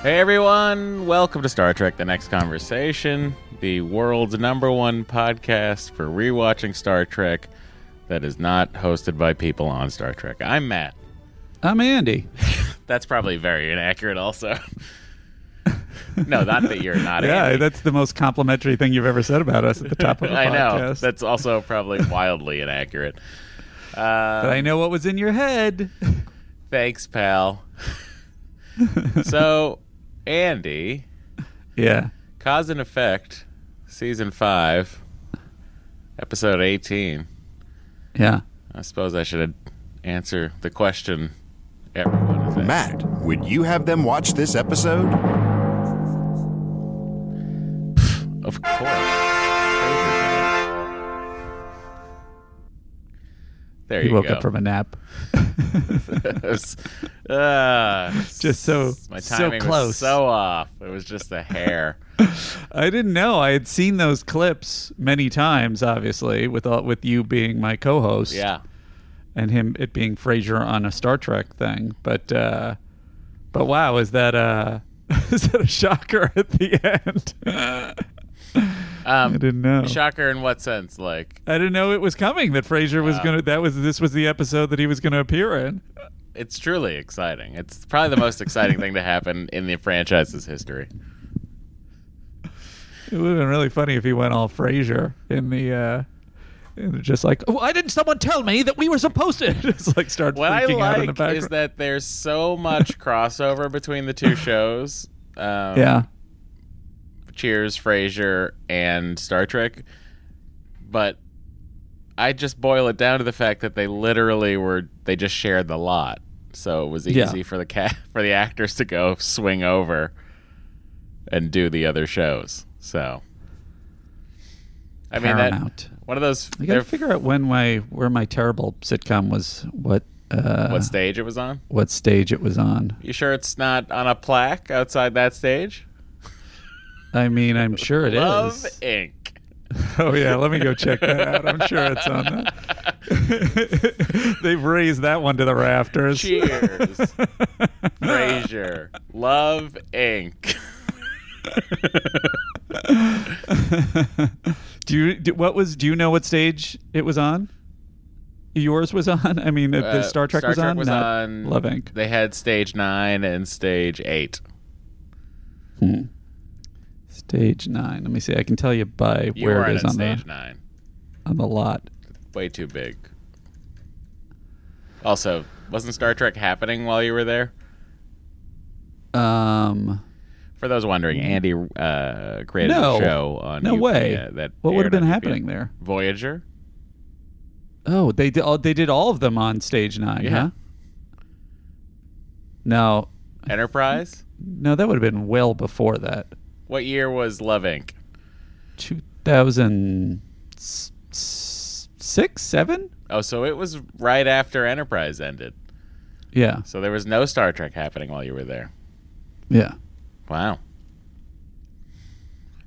Hey everyone, welcome to Star Trek: The Next Conversation, the world's number one podcast for rewatching Star Trek that is not hosted by people on Star Trek. I'm Matt. I'm Andy. That's probably very inaccurate also. No, not that you're not Andy. Yeah, that's the most complimentary thing you've ever said about us at the top of the podcast. I know. That's also probably wildly inaccurate. But I know what was in your head. Thanks, pal. So... Andy, yeah, Cause and Effect, Season 5, Episode 18. Yeah. I suppose I should answer the question everyone is asking. Matt, would you have them watch this episode? Of course. There you go. He woke up from a nap. Just so my timing so close. Was so off. It was just the hair. I didn't know. I had seen those clips many times, obviously, with you being my co-host. Yeah, and it being Frasier on a Star Trek thing. But wow, is that a shocker at the end? I didn't know. Shocker in what sense? Like, I didn't know it was coming that Frasier was gonna. This was the episode that he was gonna appear in. It's truly exciting. It's probably the most exciting thing to happen in the franchise's history. It would have been really funny if he went all Frasier in the. Just like, oh, why didn't someone tell me that we were supposed to? Just like start freaking out in the background. What I like is that there's so much crossover between the two shows. Yeah. Cheers, Frasier, and Star Trek, but I just boil it down to the fact that they just shared the lot, so it was easy for the actors to go swing over and do the other shows. So I mean, Paramount. That one of those. I gotta figure out where my terrible sitcom was. What stage it was on? What stage it was on? You sure it's not on a plaque outside that stage? I mean, I'm sure it is. Love Inc. Oh, yeah. Let me go check that out. I'm sure it's on that. They've raised that one to the rafters. Cheers. Frasier. Love Inc. Do you know what stage it was on? Yours was on? I mean, the Star Trek was on Love Inc. They had stage 9 and stage 8. Hmm. Stage 9. Let me see. I can tell you by where it is on stage 9. On the lot. Way too big. Also, wasn't Star Trek happening while you were there? For those wondering, Andy created a show on. No way. What would have been happening there? Voyager. Oh, they did all of them on stage 9. Yeah. Huh? No. Enterprise. No, that would have been well before that. What year was Love Inc.? 2006, 7? Oh, so it was right after Enterprise ended. Yeah. So there was no Star Trek happening while you were there. Yeah. Wow.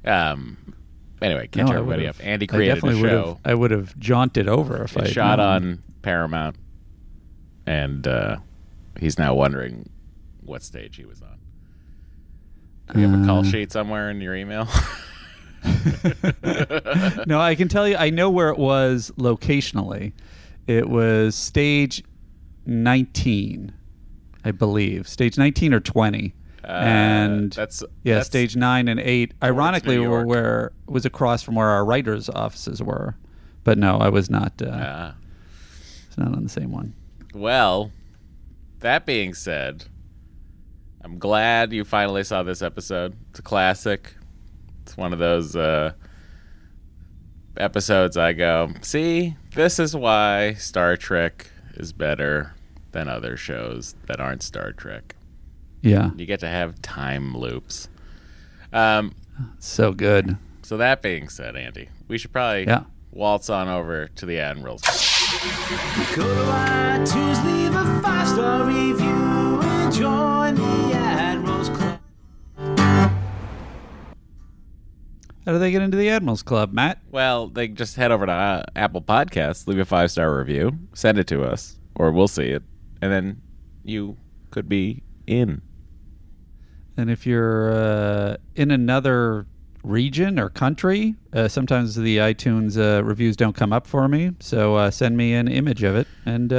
Anyway, catch everybody up. Andy created a show. I would have jaunted over if I had shot on Paramount, and he's now wondering what stage he was on. Do you have a call sheet somewhere in your email? No, I can tell you. I know where it was locationally. It was stage 19, I believe. Stage 19 or 20. And that's stage 9 and 8, ironically, were where was across from where our writers' offices were. But no, I was not. It's not on the same one. Well, that being said, I'm glad you finally saw this episode. It's a classic. It's one of those episodes I go, see, this is why Star Trek is better than other shows that aren't Star Trek. Yeah. You get to have time loops. So good. So that being said, Andy, we should probably waltz on over to the Admirals. Could iTunes leave a five-star review and join the Admirals Club? How do they get into the Admirals Club, Matt? Well, they just head over to Apple Podcasts, leave a five-star review, send it to us, or we'll see it, and then you could be in. And if you're in another region or country, sometimes the iTunes reviews don't come up for me, so send me an image of it, and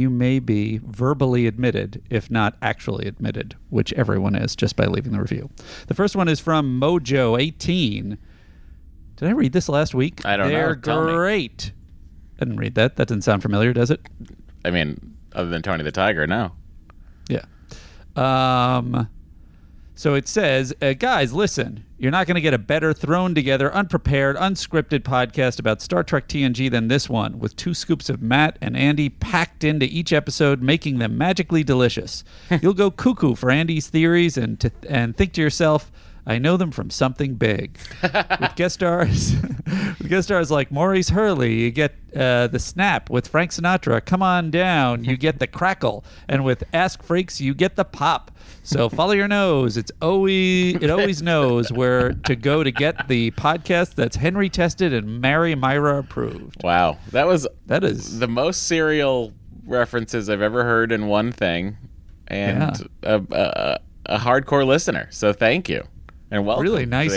you may be verbally admitted, if not actually admitted, which everyone is just by leaving the review. The first one is from Mojo18. Did I read this last week? I don't know. They're great. I didn't read that. That didn't sound familiar, does it? I mean, other than Tony the Tiger, no. Yeah. So it says, guys, listen, you're not going to get a better thrown-together, unprepared, unscripted podcast about Star Trek TNG than this one, with two scoops of Matt and Andy packed into each episode, making them magically delicious. You'll go cuckoo for Andy's theories and think to yourself, I know them from something big. With guest stars like Maurice Hurley, you get The Snap. With Frank Sinatra, Come On Down, you get the crackle. And with Ask Frakes, you get the pop. So follow your nose. It always knows where to go to get the podcast that's Henry tested and Mary Myra approved. Wow. That is the most serial references I've ever heard in one thing. And a hardcore listener. So thank you. And welcome. Really nice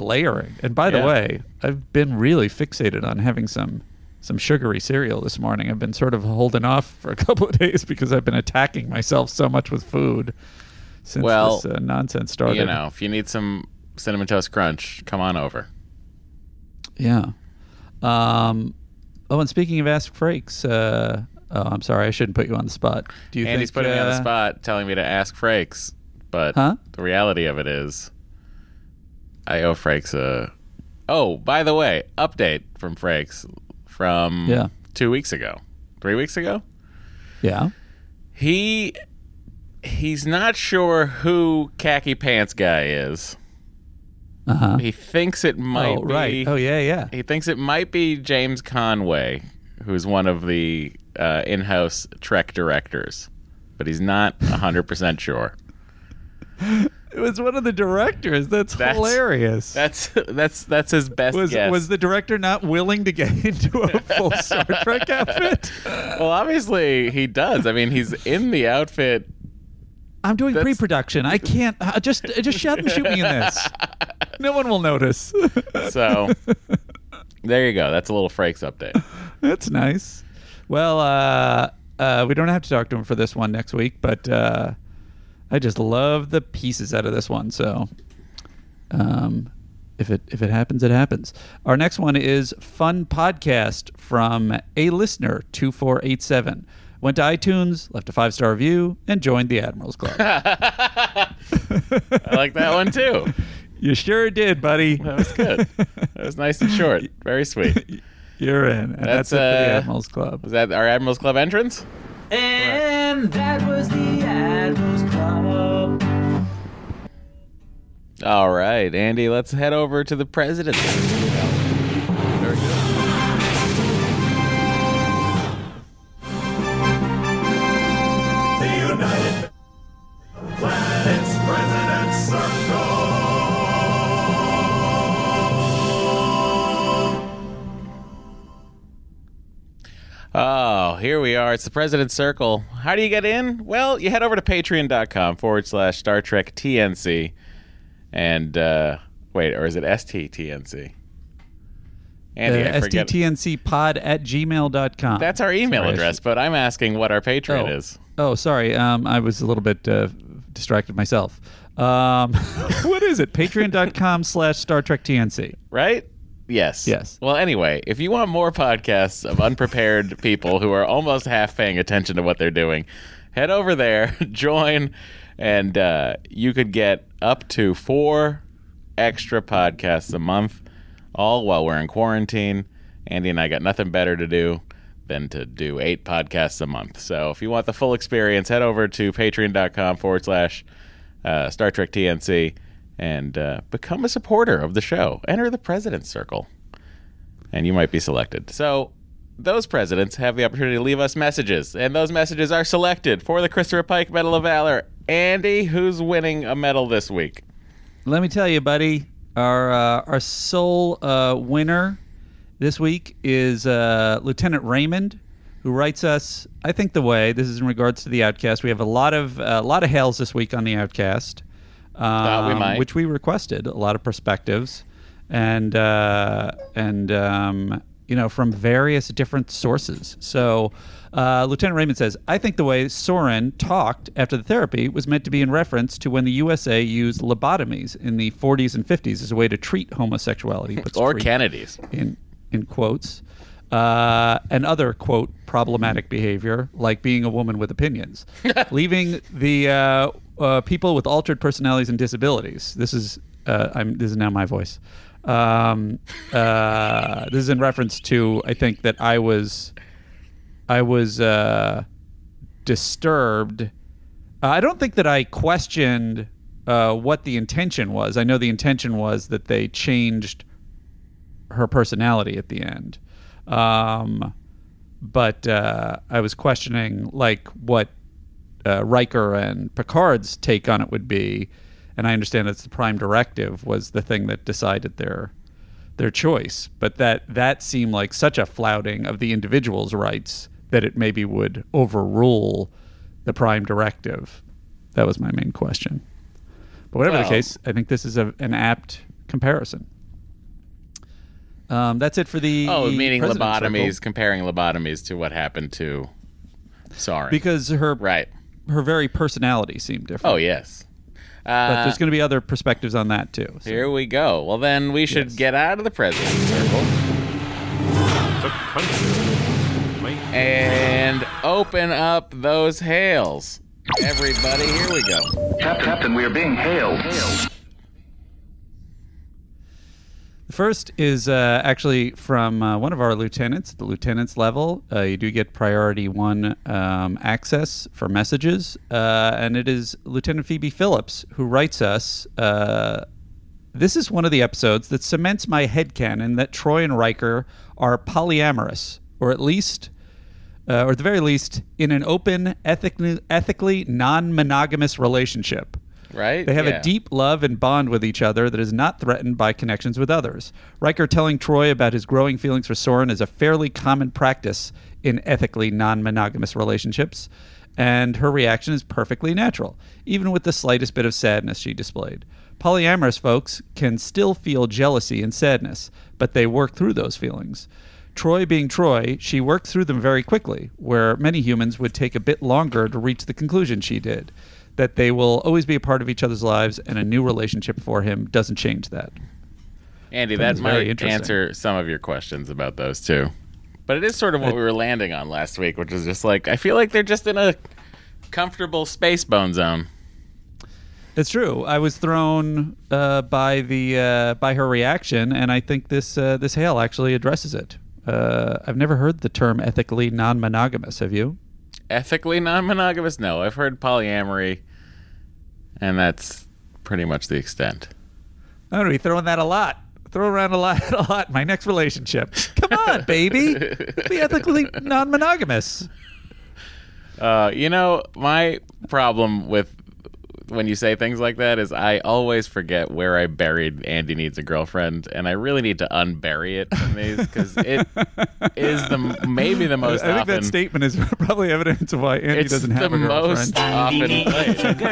layering. And by the way, I've been really fixated on having some sugary cereal this morning. I've been sort of holding off for a couple of days because I've been attacking myself so much with food since this nonsense started. You know, if you need some Cinnamon Toast Crunch, come on over. Yeah. And speaking of Ask Frakes, I'm sorry, I shouldn't put you on the spot. Andy's putting me on the spot, telling me to ask Frakes, but the reality of it is I owe Frakes a... Oh, by the way, update from Frakes from 2 weeks ago. 3 weeks ago? Yeah. He's not sure who Khaki Pants Guy is. Uh-huh. He thinks it might be... Right. Oh, yeah. He thinks it might be James Conway, who's one of the in-house Trek directors, but he's not 100% sure. It was one of the directors. That's hilarious. That's his best guess. Was the director not willing to get into a full Star Trek outfit? Well, obviously he does. I mean, he's in the outfit. I'm doing pre-production. I can't. Just shoot me in this. No one will notice. So there you go. That's a little Frakes update. That's nice. Well, we don't have to talk to him for this one next week, but... I just love the pieces out of this one. So if it happens, it happens. Our next one is Fun Podcast from a listener, 2487. Went to iTunes, left a 5-star review, and joined the Admirals Club. I like that one too. You sure did, buddy. That was good. That was nice and short. Very sweet. You're in. And that's it for the Admirals Club. Was that our Admirals Club entrance? And that was the Admirals Club. All right, Andy, let's head over to the president. Very good. The United Planets President Circle. Here we are. It's the President's Circle. How do you get in? Well, you head over to patreon.com/StarTrekTNC. And, wait, or is it STTNC? Andy, I forget. STTNCpod@gmail.com. That's our email address, but I'm asking what our Patreon is. Oh, sorry. I was a little bit distracted myself. What is it? Patreon.com/StarTrekTNC. Right? Yes. Well, anyway, if you want more podcasts of unprepared people who are almost half paying attention to what they're doing, head over there, join, and you could get up to 4 extra podcasts a month, all while we're in quarantine. Andy and I got nothing better to do than to do 8 podcasts a month. So if you want the full experience, head over to patreon.com/ Star Trek TNC and become a supporter of the show. Enter the President's Circle, and you might be selected. So those presidents have the opportunity to leave us messages, and those messages are selected for the Christopher Pike Medal of Valor. Andy, who's winning a medal this week? Let me tell you, buddy, our sole winner this week is Lieutenant Raymond, who writes us, I think the way, this is in regards to the Outcast. We have a lot of hails this week on the Outcast, which we requested, a lot of perspectives, and you know, from various different sources. So Lieutenant Raymond says, I think the way Soren talked after the therapy was meant to be in reference to when the USA used lobotomies in the 40s and 50s as a way to treat homosexuality. But or Kennedys. In quotes. And other, quote, problematic behavior, like being a woman with opinions. Leaving the people with altered personalities and disabilities. This is now my voice. This is in reference to, I think, that I was disturbed. I don't think that I questioned what the intention was. I know the intention was that they changed her personality at the end. But I was questioning, like, what Riker and Picard's take on it would be. And I understand that's the Prime Directive was the thing that decided their choice. But that seemed like such a flouting of the individual's rights that it maybe would overrule the Prime Directive. That was my main question. But whatever the case, I think this is an apt comparison. That's it for the... Oh, meaning lobotomies, circle. Comparing lobotomies to what happened to... Sorry. Because her very personality seemed different. Oh, yes. But there's going to be other perspectives on that, too. So. Here we go. Well, then we should get out of the President's Circle. The country. And open up those hails. Everybody, here we go. Captain, we are being hailed. The first is actually from one of our lieutenants, the lieutenant's level. You do get priority 1 access for messages. And it is Lieutenant Phoebe Phillips who writes us, this is one of the episodes that cements my headcanon that Troy and Riker are polyamorous, or at the very least, in an open, ethically non-monogamous relationship. Right? They have a deep love and bond with each other that is not threatened by connections with others. Riker telling Troy about his growing feelings for Soren is a fairly common practice in ethically non-monogamous relationships, and her reaction is perfectly natural, even with the slightest bit of sadness she displayed. Polyamorous folks can still feel jealousy and sadness, but they work through those feelings. Troy being Troy, she worked through them very quickly, where many humans would take a bit longer to reach the conclusion she did. That they will always be a part of each other's lives, and a new relationship for him doesn't change that. Andy, that might answer some of your questions about those two. But it is sort of what we were landing on last week, which is just like, I feel like they're just in a comfortable space bone zone. It's true. I was thrown by her reaction, and I think this hail actually addresses it. I've never heard the term ethically non-monogamous. Have you? Ethically non-monogamous? No, I've heard polyamory. And that's pretty much the extent. I'm going to be throwing that a lot. Throw around a lot. My next relationship. Come on, baby. Be ethically non-monogamous. You know, my problem with when you say things like that is I always forget where I buried Andy Needs a Girlfriend, and I really need to unbury it from these because it is maybe the most often. I think that statement is probably evidence of why Andy doesn't have a girlfriend. It's the most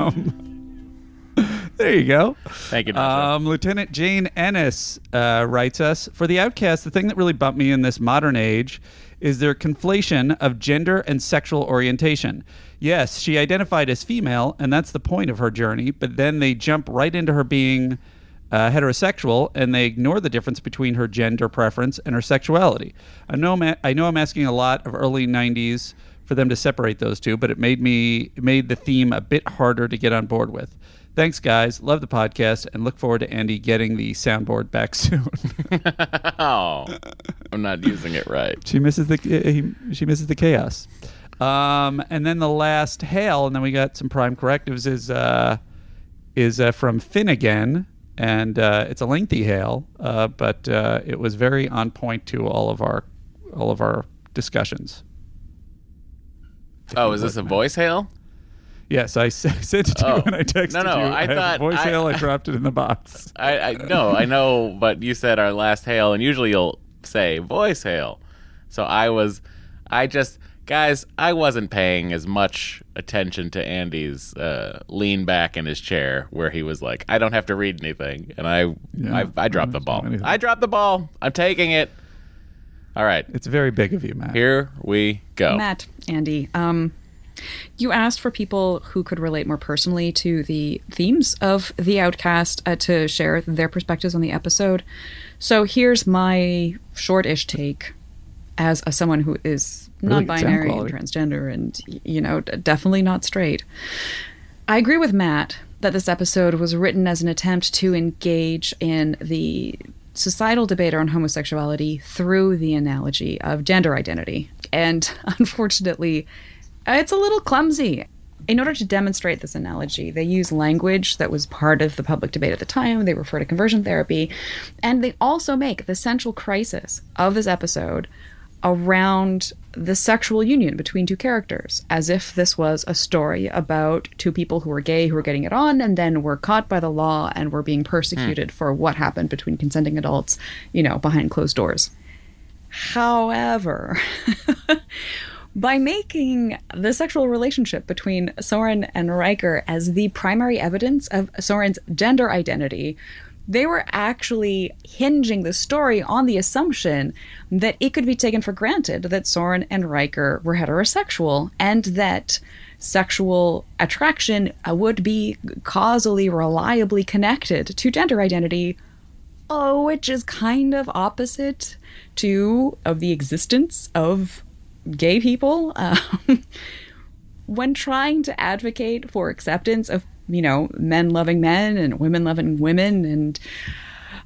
often there you go. Thank you. Lieutenant Jane Ennis writes us, for the Outcast, the thing that really bumped me in this modern age is their conflation of gender and sexual orientation. Yes, she identified as female, and that's the point of her journey, but then they jump right into her being heterosexual, and they ignore the difference between her gender preference and her sexuality. I know I'm asking a lot of early 90s for them to separate those two, but it made the theme a bit harder to get on board with. Thanks, guys. Love the podcast and look forward to Andy getting the soundboard back soon. Oh, I'm not using it right. She misses the chaos. And then the last hail, and then we got some prime correctives, is from Finnegan, and it's a lengthy hail, but it was very on point to all of our discussions. Oh, is this a voice hail? Yes, I sent it to you and I texted you. I thought voice hail. I dropped it in the box. I know, but you said our last hail, and usually you'll say voice hail. So I wasn't paying as much attention to Andy's lean back in his chair where he was like, I don't have to read anything, and I dropped the ball. I dropped the ball. I'm taking it. All right, it's very big of you, Matt. Here we go, Matt. Andy, you asked for people who could relate more personally to the themes of The Outcast to share their perspectives on the episode. So here's my short-ish take as someone who is really non-binary and transgender and, definitely not straight. I agree with Matt that this episode was written as an attempt to engage in the societal debate on homosexuality through the analogy of gender identity. And unfortunately, it's a little clumsy. In order to demonstrate this analogy, they use language that was part of the public debate at the time. They refer to conversion therapy. And they also make the central crisis of this episode around the sexual union between two characters, as if this was a story about two people who were gay who were getting it on and then were caught by the law and were being persecuted for what happened between consenting adults, behind closed doors. However, by making the sexual relationship between Soren and Riker as the primary evidence of Soren's gender identity, they were actually hinging the story on the assumption that it could be taken for granted that Soren and Riker were heterosexual and that sexual attraction would be causally, reliably connected to gender identity, which is kind of opposite of the existence of gay people. When trying to advocate for acceptance of men loving men and women loving women and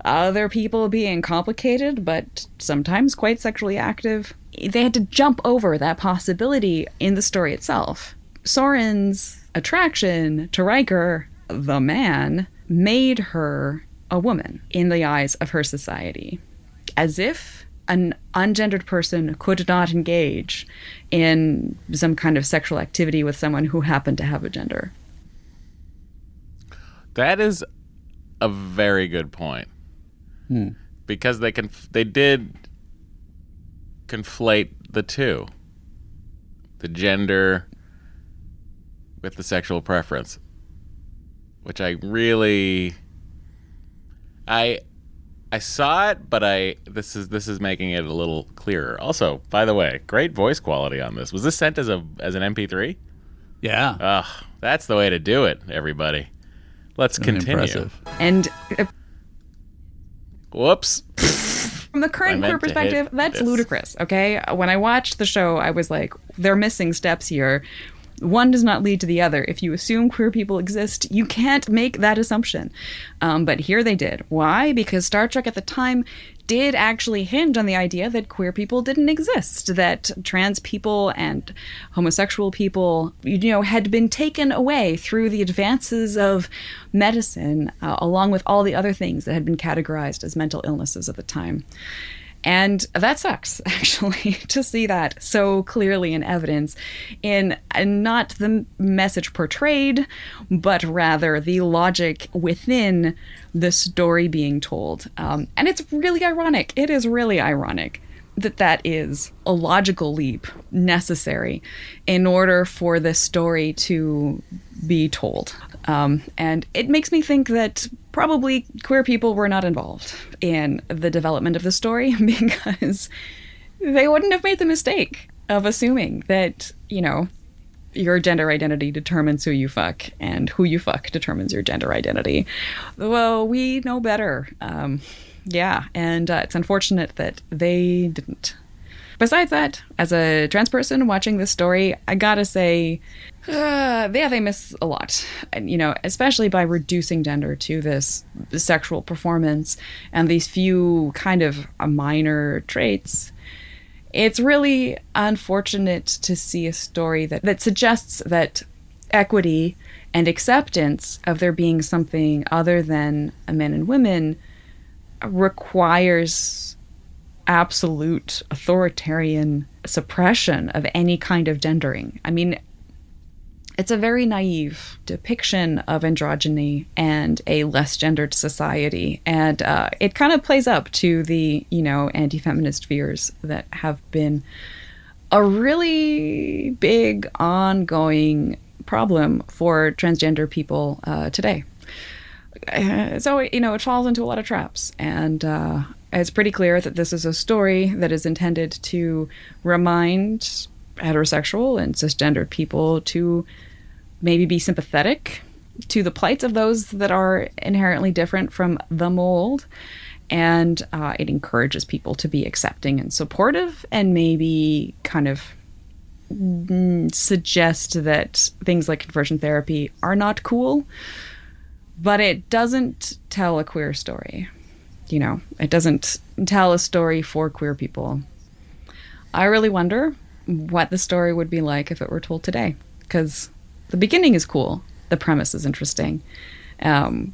other people being complicated but sometimes quite sexually active, they had to jump over that possibility in the story itself. Soren's attraction to Riker, the man, made her a woman in the eyes of her society, as if an ungendered person could not engage in some kind of sexual activity with someone who happened to have a gender. That is a very good point. Because they did conflate the two, the gender with the sexual preference, which I saw it, but this is making it a little clearer. Also, by the way, great voice quality on this. Was this sent as an MP3? Yeah. That's the way to do it, everybody. Let's continue. Impressive. And whoops. From the current queer perspective, that's ludicrous, okay? When I watched the show, I was like, they're missing steps here. One does not lead to the other. If you assume queer people exist, you can't make that assumption. But here they did. Why? Because Star Trek at the time did actually hinge on the idea that queer people didn't exist, that trans people and homosexual people, had been taken away through the advances of medicine, along with all the other things that had been categorized as mental illnesses at the time. And that sucks, actually, to see that so clearly in evidence in not the message portrayed, but rather the logic within the story being told. And it's really ironic. It is really ironic that is a logical leap necessary in order for this story to be told. And it makes me think that probably queer people were not involved in the development of the story because they wouldn't have made the mistake of assuming that, your gender identity determines who you fuck and who you fuck determines your gender identity. Well, we know better. And it's unfortunate that they didn't. Besides that, as a trans person watching this story, I gotta say, yeah, they miss a lot. And, you know, especially by reducing gender to this sexual performance and these few kind of minor traits. It's really unfortunate to see a story that suggests that equity and acceptance of there being something other than men and women requires absolute authoritarian suppression of any kind of gendering. I mean, it's a very naive depiction of androgyny and a less gendered society. And it kind of plays up to the, you know, anti-feminist fears that have been a really big ongoing problem for transgender people today. So, you know, it falls into a lot of traps. And it's pretty clear that this is a story that is intended to remind heterosexual and cisgendered people to maybe be sympathetic to the plights of those that are inherently different from the mold. And it encourages people to be accepting and supportive, and maybe kind of suggest that things like conversion therapy are not cool. But it doesn't tell a queer story. You know, it doesn't tell a story for queer people. I really wonder what the story would be like if it were told today, because the beginning is cool. The premise is interesting. I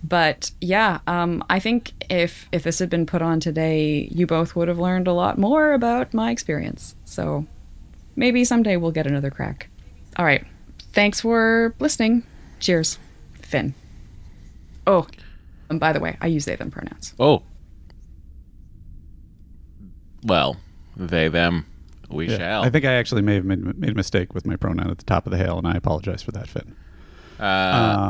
think if this had been put on today, you both would have learned a lot more about my experience. So maybe someday we'll get another crack. All right. Thanks for listening. Cheers. Finn. Oh, and by the way, I use they, them pronouns. Oh. Well, they, them, we shall. I think I actually may have made a mistake with my pronoun at the top of the hail, and I apologize for that, Finn. I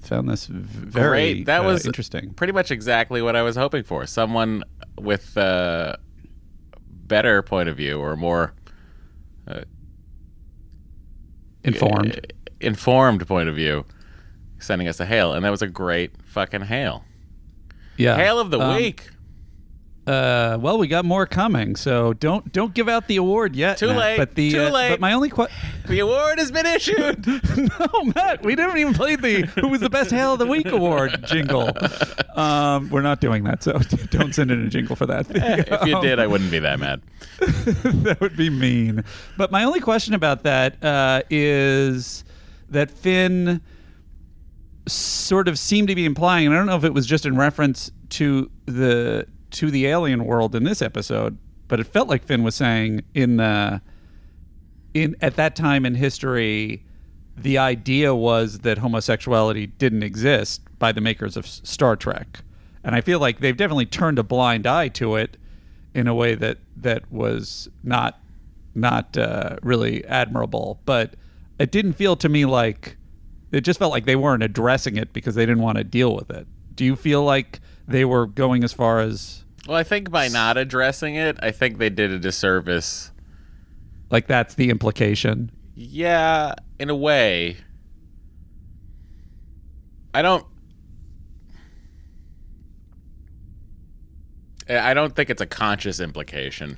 found this very great. That was interesting. Pretty much exactly what I was hoping for. Someone with a better point of view, or more... Informed point of view. Sending us a hail, and that was a great fucking hail. Yeah, hail of the week. Well, we got more coming, so don't give out the award yet. Too Matt, late. But the too late. But my only the award has been issued. No, Matt, we didn't even play the "Who was the best hail of the week" award jingle. We're not doing that, so don't send in a jingle for that. If you did, I wouldn't be that mad. That would be mean. But my only question about that is that Finn sort of seemed to be implying, and I don't know if it was just in reference to the alien world in this episode, but it felt like Finn was saying at that time in history, the idea was that homosexuality didn't exist by the makers of Star Trek, and I feel like they've definitely turned a blind eye to it in a way that was not really admirable. But it didn't feel to me like. It just felt like they weren't addressing it because they didn't want to deal with it. Do you feel like they were going as far as... Well, I think by not addressing it, I think they did a disservice. Like, that's the implication? Yeah, in a way. I don't think it's a conscious implication.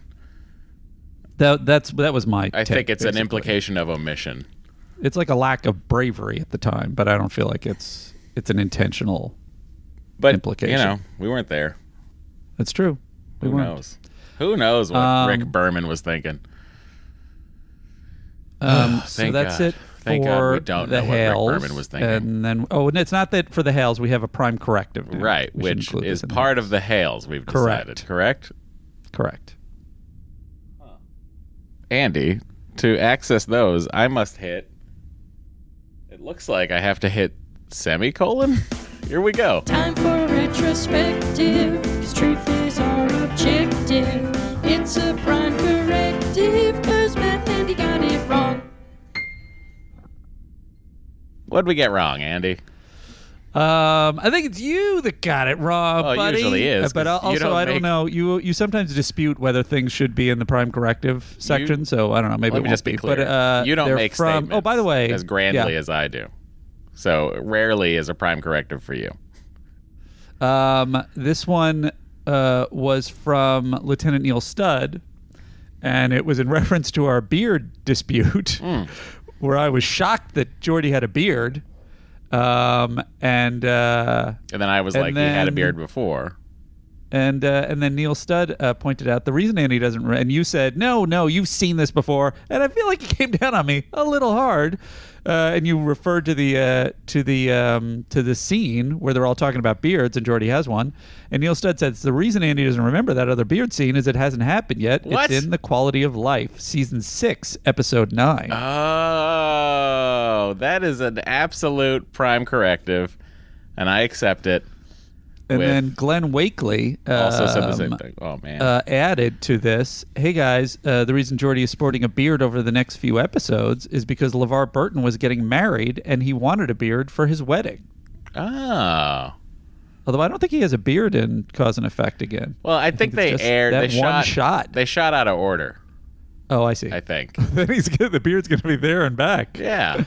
That was my take. I think it's basically an implication of omission. It's like a lack of bravery at the time, but I don't feel like it's an intentional implication. You know, we weren't there. That's true. Who knows? Who knows what Rick Berman was thinking? So that's God. It for thank God we don't the know hails, what Rick Berman was thinking. And then, and it's not that for the hails we have a prime corrective, now, right? Which is part of the hails we've decided. Correct. Huh. Andy, to access those, I must hit. It looks like I have to hit semicolon. Here we go. Time for a retrospective, because truth is our objective. It's a prime corrective, because Matt and Andy got it wrong. What'd we get wrong, Andy? I think it's you that got it wrong, buddy. It usually is. But also, I don't know. You sometimes dispute whether things should be in the prime corrective section, so I don't know. Maybe let me just be clear. But, you don't make statements by the way, as grandly as I do. So rarely is a prime corrective for you. This one was from Lieutenant Neil Studd, and it was in reference to our beard dispute, where I was shocked that Geordi had a beard. And then I was like, he had a beard before. And then Neil Studd pointed out the reason Andy doesn't, and you said, no, you've seen this before, and I feel like you came down on me a little hard, and you referred to the scene where they're all talking about beards and Geordi has one, and Neil Studd says the reason Andy doesn't remember that other beard scene is it hasn't happened yet. What? It's in The Quality of Life, season 6, episode 9. Oh, that is an absolute prime corrective, and I accept it. And then Glenn Wakely also said the same thing. Oh, man. Added to this, hey, guys, the reason Geordi is sporting a beard over the next few episodes is because LeVar Burton was getting married and he wanted a beard for his wedding. Oh. Although I don't think he has a beard in Cause and Effect again. Well, I think they aired that one shot. They shot out of order. Oh, I see. I think. Then the beard's going to be there and back. Yeah.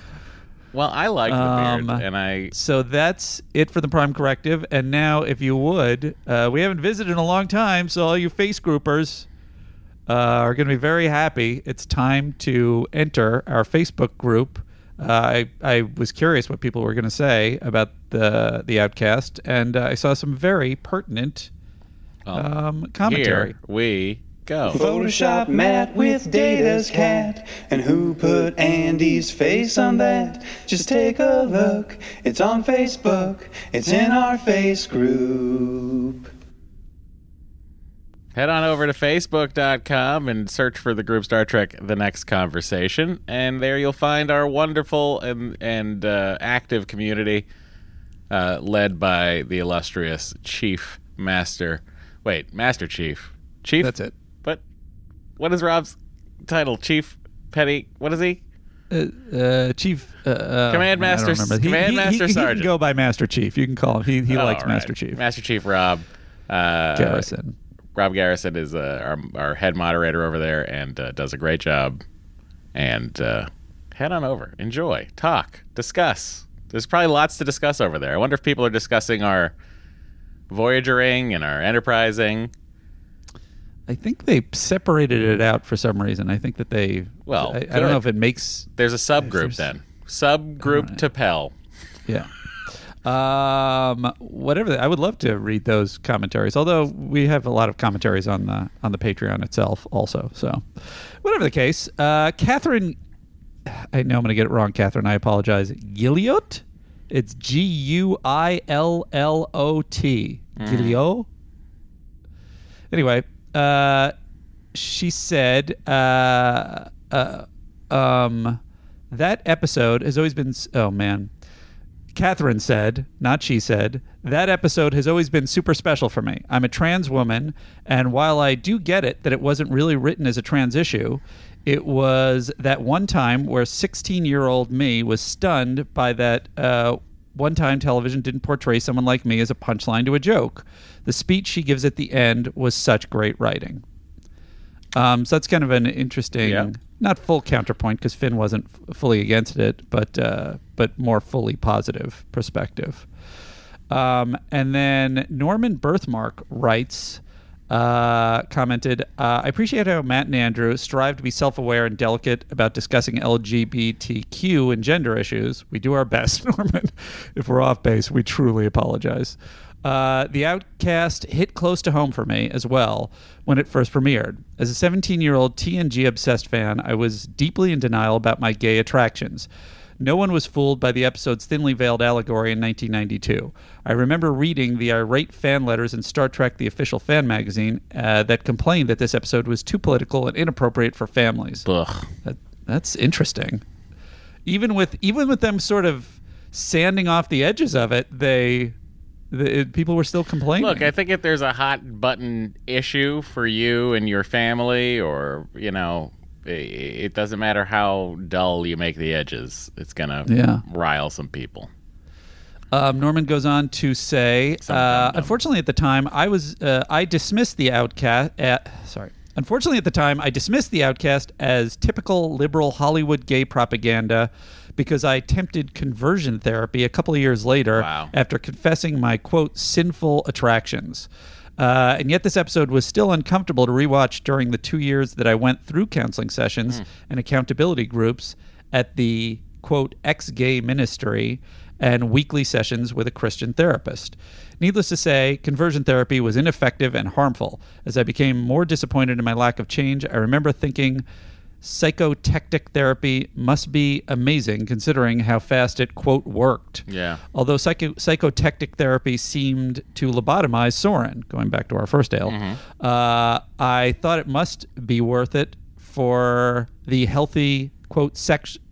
Well, I like the beard, and I... So that's it for the Prime Corrective, and now, if you would, we haven't visited in a long time, so all you face groupers are going to be very happy. It's time to enter our Facebook group. I was curious what people were going to say about the Outcast, and I saw some very pertinent commentary. Here we... Go. Photoshop Matt with Data's cat, and who put Andy's face on that? Just take a look. It's on Facebook. It's in our face group. Head on over to Facebook.com and search for the group Star Trek: The Next Conversation, and there you'll find our wonderful and active community led by the illustrious Chief Master. Wait, Master Chief. Chief? That's it. What is Rob's title? Chief Petty? What is he? Chief. Command Master. Command Master Sergeant. You can go by Master Chief. You can call him. He likes right. Master Chief. Master Chief Rob Garrison. Rob Garrison is our head moderator over there and does a great job. And head on over. Enjoy. Talk. Discuss. There's probably lots to discuss over there. I wonder if people are discussing our Voyagering and our Enterprising. I think they separated it out for some reason. I think that they... Well, I don't know if it makes... There's a subgroup then. Subgroup to Pell. Yeah. Whatever. I would love to read those commentaries, although we have a lot of commentaries on the Patreon itself also. So whatever the case, Catherine... I know I'm going to get it wrong, Catherine. I apologize. Gilliot? It's G-U-I-L-L-O-T. Gilliot? Anyway... she said that episode has always been Catherine said, not she said, that episode has always been super special for me. I'm a trans woman, and while I do get it that it wasn't really written as a trans issue, it was that one time where 16-year-old me was stunned by that one time television didn't portray someone like me as a punchline to a joke. The speech she gives at the end was such great writing. So that's kind of an interesting, not full counterpoint because Finn wasn't fully against it, but more fully positive perspective. And then Norman Birthmark writes, commented, I appreciate how Matt and Andrew strive to be self-aware and delicate about discussing LGBTQ and gender issues. We do our best, Norman. If we're off base, we truly apologize. The Outcast hit close to home for me as well when it first premiered. As a 17-year-old TNG-obsessed fan, I was deeply in denial about my gay attractions. No one was fooled by the episode's thinly veiled allegory in 1992. I remember reading the irate fan letters in Star Trek, the official fan magazine, that complained that this episode was too political and inappropriate for families. Ugh. That's interesting. Even with them sort of sanding off the edges of it, people were still complaining. Look, I think if there's a hot button issue for you and your family, or, you know... It doesn't matter how dull you make the edges. It's going to rile some people. Norman goes on to say, unfortunately at the time, I dismissed The Outcast as typical liberal Hollywood gay propaganda because I attempted conversion therapy a couple of years later after confessing my, quote, sinful attractions. And yet this episode was still uncomfortable to rewatch during the 2 years that I went through counseling sessions and accountability groups at the, quote, ex-gay ministry and weekly sessions with a Christian therapist. Needless to say, conversion therapy was ineffective and harmful. As I became more disappointed in my lack of change, I remember thinking psychotectic therapy must be amazing considering how fast it, quote, worked. Yeah. Although psychotectic therapy seemed to lobotomize Soren, going back to our first ale, I thought it must be worth it for the healthy, quote,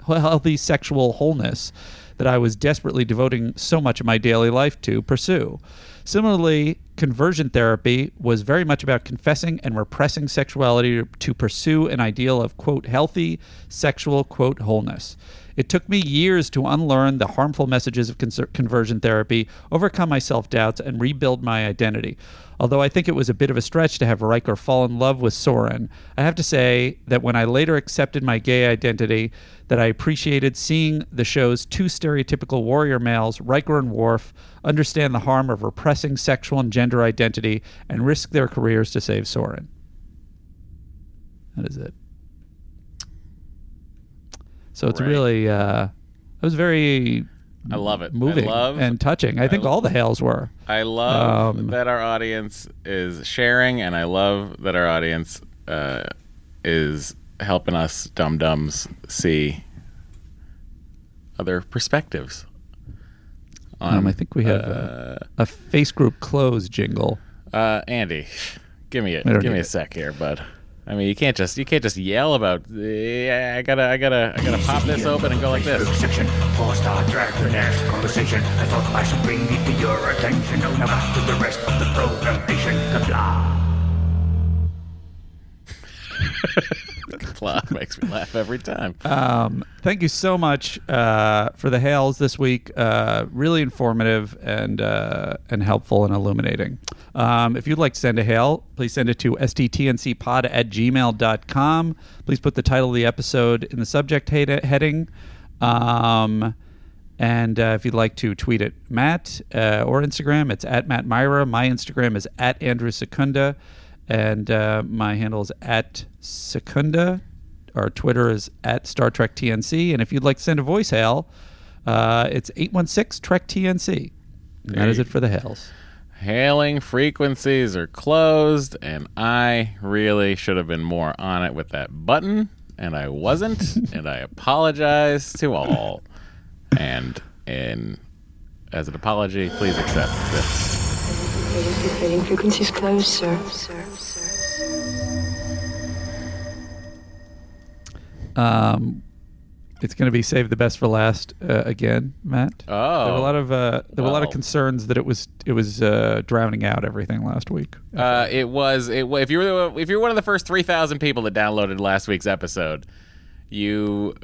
healthy sexual wholeness that I was desperately devoting so much of my daily life to pursue. Similarly, conversion therapy was very much about confessing and repressing sexuality to pursue an ideal of, quote, healthy sexual, quote, wholeness. It took me years to unlearn the harmful messages of conversion therapy, overcome my self-doubts, and rebuild my identity. Although I think it was a bit of a stretch to have Riker fall in love with Soren, I have to say that when I later accepted my gay identity, that I appreciated seeing the show's two stereotypical warrior males, Riker and Worf, understand the harm of repressing sexual and gender identity and risk their careers to save Soren. That is it. So it's really, it was very... I love it. Moving and touching. I think all the hails were. I love that our audience is sharing, and I love that our audience is helping us dum-dums see other perspectives. I think we have a face group close jingle. Andy, give me a sec here, bud. I mean, you can't just yell about. I gotta pop this open and go like this. For Star Trek: The Next Conversation, I thought I should bring it to your attention. Now back to the rest of the programmation. Kapla makes me laugh every time. Thank you so much for the hails this week. Really informative and helpful and illuminating. If you'd like to send a hail, please send it to sttncpod@gmail.com. Please put the title of the episode in the subject heading. And if you'd like to tweet at Matt or Instagram, it's @MattMyra. My Instagram is @AndrewSecunda. And my handle is @Secunda. Our Twitter is @StarTrekTNC. And if you'd like to send a voice hail, it's 816-TREK-TNC. That is it for the hails. Hailing frequencies are closed, and I really should have been more on it with that button, and I wasn't, and I apologize to all. And as an apology, please accept this. Hailing frequencies closed, sir. It's going to be save the best for last again, Matt. Oh, there were a lot of concerns that it was drowning out everything last week. If you're one of the first 3,000 people that downloaded last week's episode, you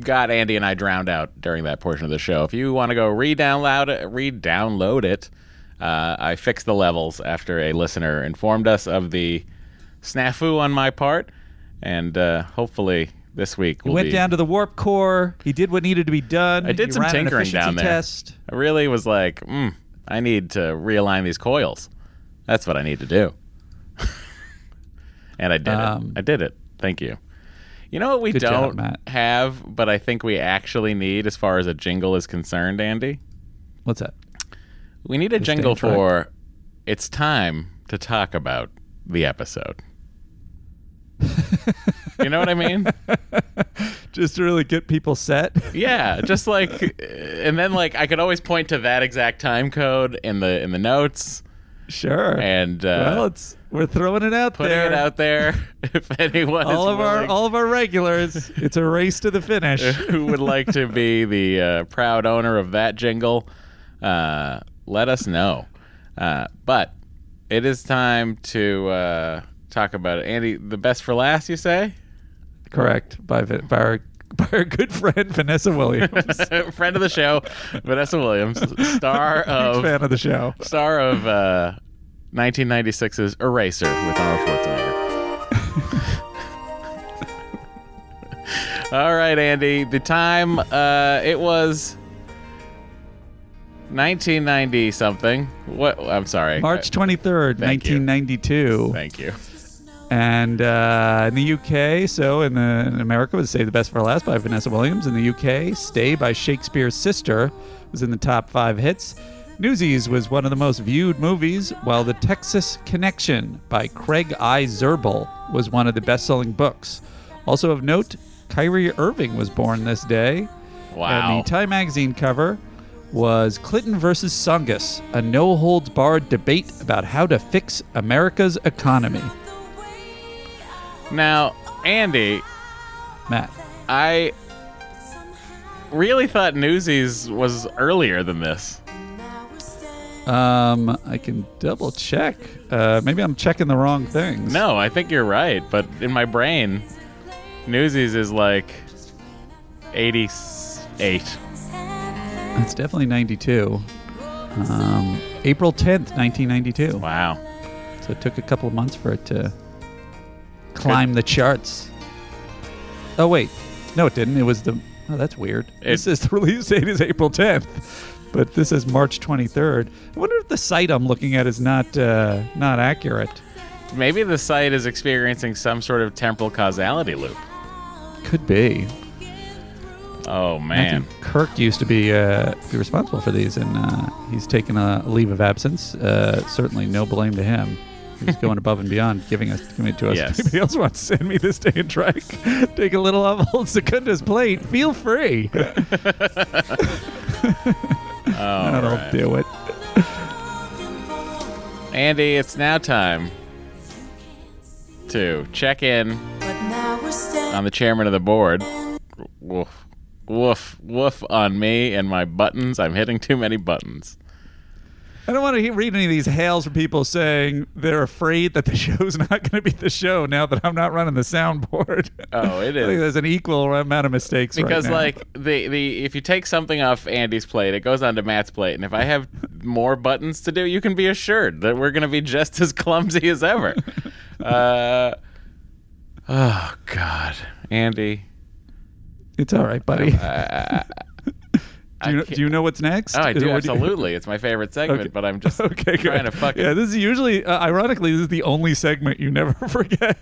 got Andy and I drowned out during that portion of the show. If you want to go re-download it. I fixed the levels after a listener informed us of the snafu on my part, and hopefully this week we'll went down to the warp core. He did what needed to be done. I did some tinkering down there. Test. I really was like, I need to realign these coils. That's what I need to do. And I did it. I did it. Thank you. You know what we don't have, but I think we actually need as far as a jingle is concerned, Andy? What's that? We need a jingle for it's time to talk about the episode. You know what I mean? Just to really get people set. Yeah, just like, and then like I could always point to that exact time code in the notes. Sure. And we're throwing it out there. Putting it out there. If anyone all of our regulars, it's a race to the finish. Who would like to be the proud owner of that jingle? Let us know. But it is time to talk about it. Andy, the best for last, you say? Correct. By our good friend, Vanessa Williams. Friend of the show, Vanessa Williams. Fan of the show. Star of 1996's Eraser with Arnold Schwarzenegger. All right, Andy. The time, it was... 1990 something. What? I'm sorry. March 23rd, 1992. Thank you. And in the UK, so in America was Save the Best for Last by Vanessa Williams. In the UK, Stay by Shakespeare's Sister was in the top 5 hits. Newsies was one of the most viewed movies, while The Texas Connection by Craig I. Zerble was one of the best-selling books. Also of note, Kyrie Irving was born this day. Wow. And the Time magazine cover was Clinton versus Tsongas, a no-holds-barred debate about how to fix America's economy. Now, Andy. Matt. I really thought Newsies was earlier than this. I can double check. Maybe I'm checking the wrong things. No, I think you're right. But in my brain, Newsies is like 88. That's definitely 92. April 10th, 1992. Wow. So it took a couple of months for it to climb the charts. Oh, wait. No, it didn't. It was the... Oh, that's weird. This is the release date is April 10th. But this is March 23rd. I wonder if the site I'm looking at is not accurate. Maybe the site is experiencing some sort of temporal causality loop. Could be. Oh, man. Matthew Kirk used to be responsible for these, and he's taken a leave of absence. Certainly no blame to him. He's going above and beyond, giving it to us. Yes. If anybody else wants to send me this day in track, take a little off old Secunda's plate. Feel free. That'll do it. Andy, it's now time to check in on the chairman of the board. Woof, woof, woof on me and my buttons. I'm hitting too many buttons. I don't want to read any of these hails from people saying they're afraid that the show's not going to be the show now that I'm not running the soundboard. Oh, it is. I think there's an equal amount of mistakes because, right now. Because, like, the if you take something off Andy's plate, it goes onto Matt's plate. And if I have more buttons to do, you can be assured that we're going to be just as clumsy as ever. Oh, God. Andy. It's all right, buddy. Do you know what's next? Oh, I do, absolutely. It's my favorite segment, okay. But I'm just trying to fuck it. Yeah, this is usually, ironically, this is the only segment you never forget.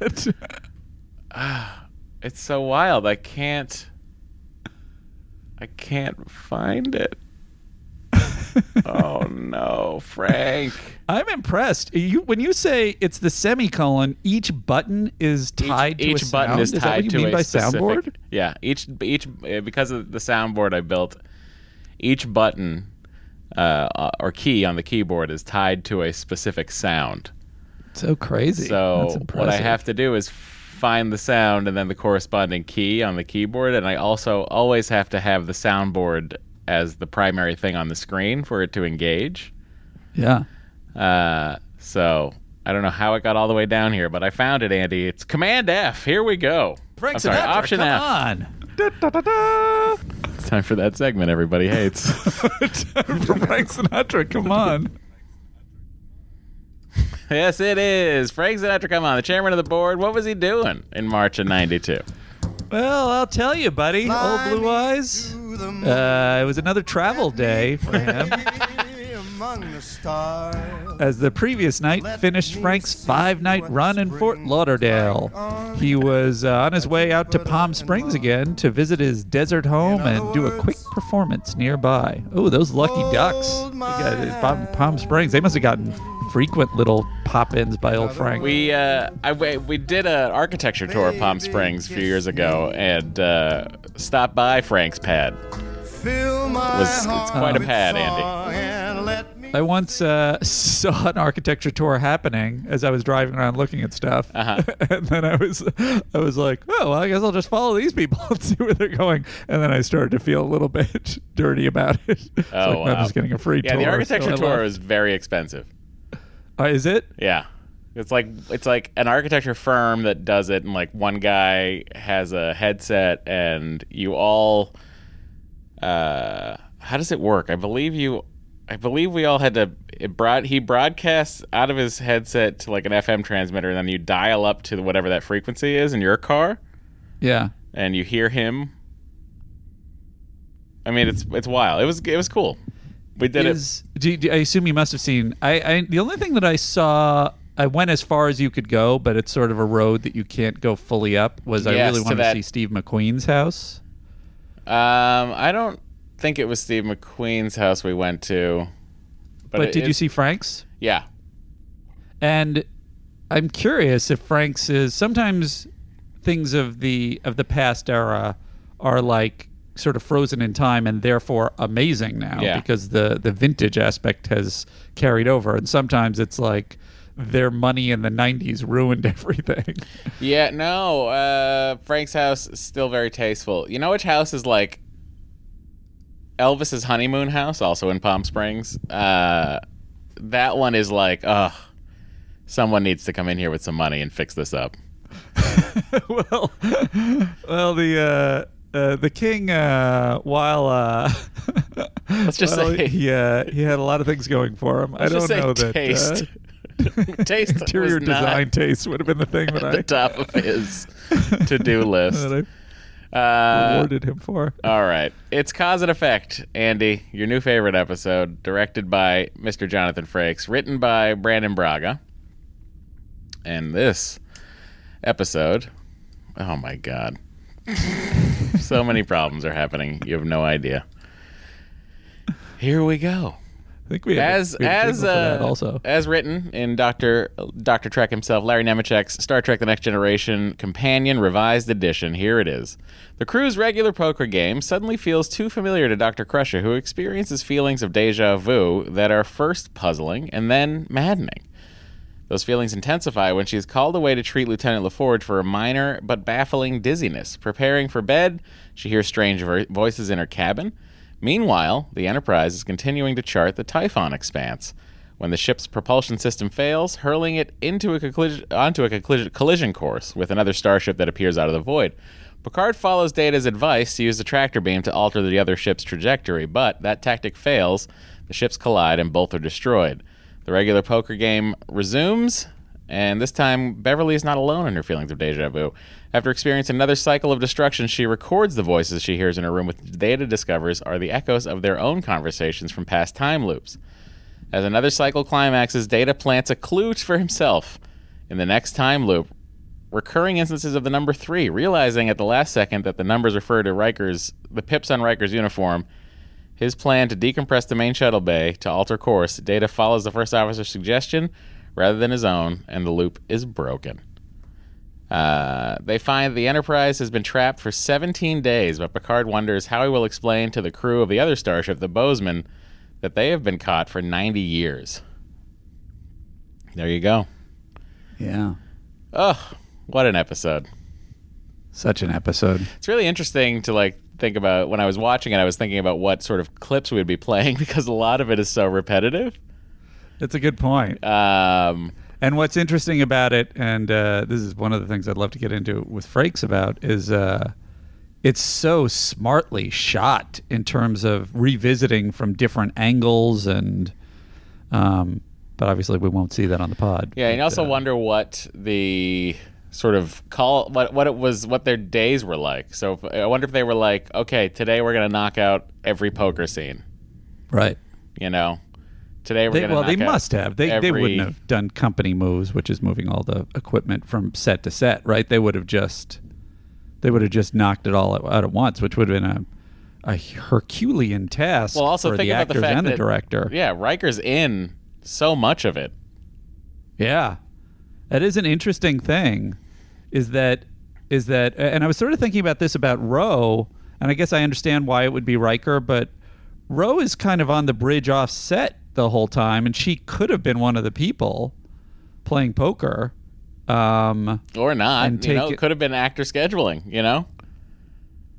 It's so wild. I can't find it. Oh, no, Frank. I'm impressed. When you say it's the semicolon, each button is tied to a sound? Each button is tied to a specific... Is that what you mean by soundboard? Yeah, each because of the soundboard I built, each button or key on the keyboard is tied to a specific sound. So crazy. So what I have to do is find the sound and then the corresponding key on the keyboard, and I also always have to have the soundboard as the primary thing on the screen for it to engage. Yeah. So I don't know how it got all the way down here, but I found it, Andy. It's Command F. Here we go. Frank Sinatra, Option F. On. Da, da, da, da. It's time for that segment everybody hates. It's time for Frank Sinatra. Come on. Yes, it is. Frank Sinatra, come on. The chairman of the board. What was he doing in March of 92? Well, I'll tell you, buddy. Old Blue Eyes. It was another travel day for him. As the previous night finished Frank's five-night run in Fort Lauderdale. He was on his way out to Palm Springs again to visit his desert home and do a quick performance nearby. Oh, those lucky ducks. Palm Springs, they must have gotten frequent little pop-ins by old Frank. We did an architecture tour of Palm Springs a few years ago and stopped by Frank's pad. It's quite a pad, Andy. I once saw an architecture tour happening as I was driving around looking at stuff, and then I was like, oh, well, I guess I'll just follow these people and see where they're going. And then I started to feel a little bit dirty about it. Oh, wow. I'm just getting a free tour. Yeah, the architecture tour is very expensive. Is it? Yeah. It's like an architecture firm that does it, and like one guy has a headset, and you all. How does it work? I believe we all had to. He broadcasts out of his headset to like an FM transmitter, and then you dial up to whatever that frequency is in your car. Yeah, and you hear him. I mean, it's wild. It was cool. We did it. I assume you must have seen. The only thing that I saw, I went as far as you could go, but it's sort of a road that you can't go fully up. I really wanted to see Steve McQueen's house. I don't think it was Steve McQueen's house we went to. But did you see Frank's? Yeah. And I'm curious if Frank's is sometimes things of the past era are like sort of frozen in time and therefore amazing now because the vintage aspect has carried over, and sometimes it's like their money in the 90s ruined everything. Yeah, no, Frank's house is still very tasteful. You know which house is like Elvis's honeymoon house, also in Palm Springs? That one is like, someone needs to come in here with some money and fix this up. well, the king, while let's just say he had a lot of things going for him. I don't know that taste. Taste interior design taste would have been the thing that the top of his to-do list that I rewarded him for. All right, it's Cause and Effect, Andy, your new favorite episode, directed by Mr. Jonathan Frakes, written by Brandon Braga, and this episode. Oh my God. So many problems are happening. You have no idea. Here we go. I think we have as written in Dr. Trek himself, Larry Nemechek's Star Trek: The Next Generation Companion Revised Edition. Here it is. The crew's regular poker game suddenly feels too familiar to Dr. Crusher, who experiences feelings of deja vu that are first puzzling and then maddening. Those feelings intensify when she is called away to treat Lieutenant LaForge for a minor but baffling dizziness. Preparing for bed, she hears strange voices in her cabin. Meanwhile, the Enterprise is continuing to chart the Typhon Expanse. When the ship's propulsion system fails, hurling it onto a collision course with another starship that appears out of the void. Picard follows Data's advice to use the tractor beam to alter the other ship's trajectory, but that tactic fails. The ships collide and both are destroyed. The regular poker game resumes, and this time Beverly is not alone in her feelings of deja vu. After experiencing another cycle of destruction, she records the voices she hears in her room, which Data discovers are the echoes of their own conversations from past time loops. As another cycle climaxes, Data plants a clue for himself in the next time loop, recurring instances of the number 3, realizing at the last second that the numbers refer to the pips on Riker's uniform. His plan to decompress the main shuttle bay to alter course, Data follows the first officer's suggestion rather than his own, and the loop is broken. They find the Enterprise has been trapped for 17 days, but Picard wonders how he will explain to the crew of the other starship, the Bozeman, that they have been caught for 90 years. There you go. Yeah. Oh, what an episode. Such an episode. It's really interesting to, think about when I was watching it. I was thinking about what sort of clips we would be playing because a lot of it is so repetitive. That's a good point. And what's interesting about it, and this is one of the things I'd love to get into with Frakes about, is it's so smartly shot in terms of revisiting from different angles, and but obviously we won't see that on the pod. Yeah, and you also wonder what the sort of what their days were like. So I wonder if they were like, okay, today we're going to knock out every poker scene. Right. You know, today we're going to knock out. Well, they must have. They wouldn't have done company moves, which is moving all the equipment from set to set, right? They would have just knocked it all out at once, which would have been a Herculean task for the actors and the director. Yeah, Riker's in so much of it. Yeah. That is an interesting thing. Is that and I was sort of thinking about this about Roe, and I guess I understand why it would be Riker, but Roe is kind of on the bridge off set the whole time, and she could have been one of the people playing poker. Or not. It could have been actor scheduling, you know?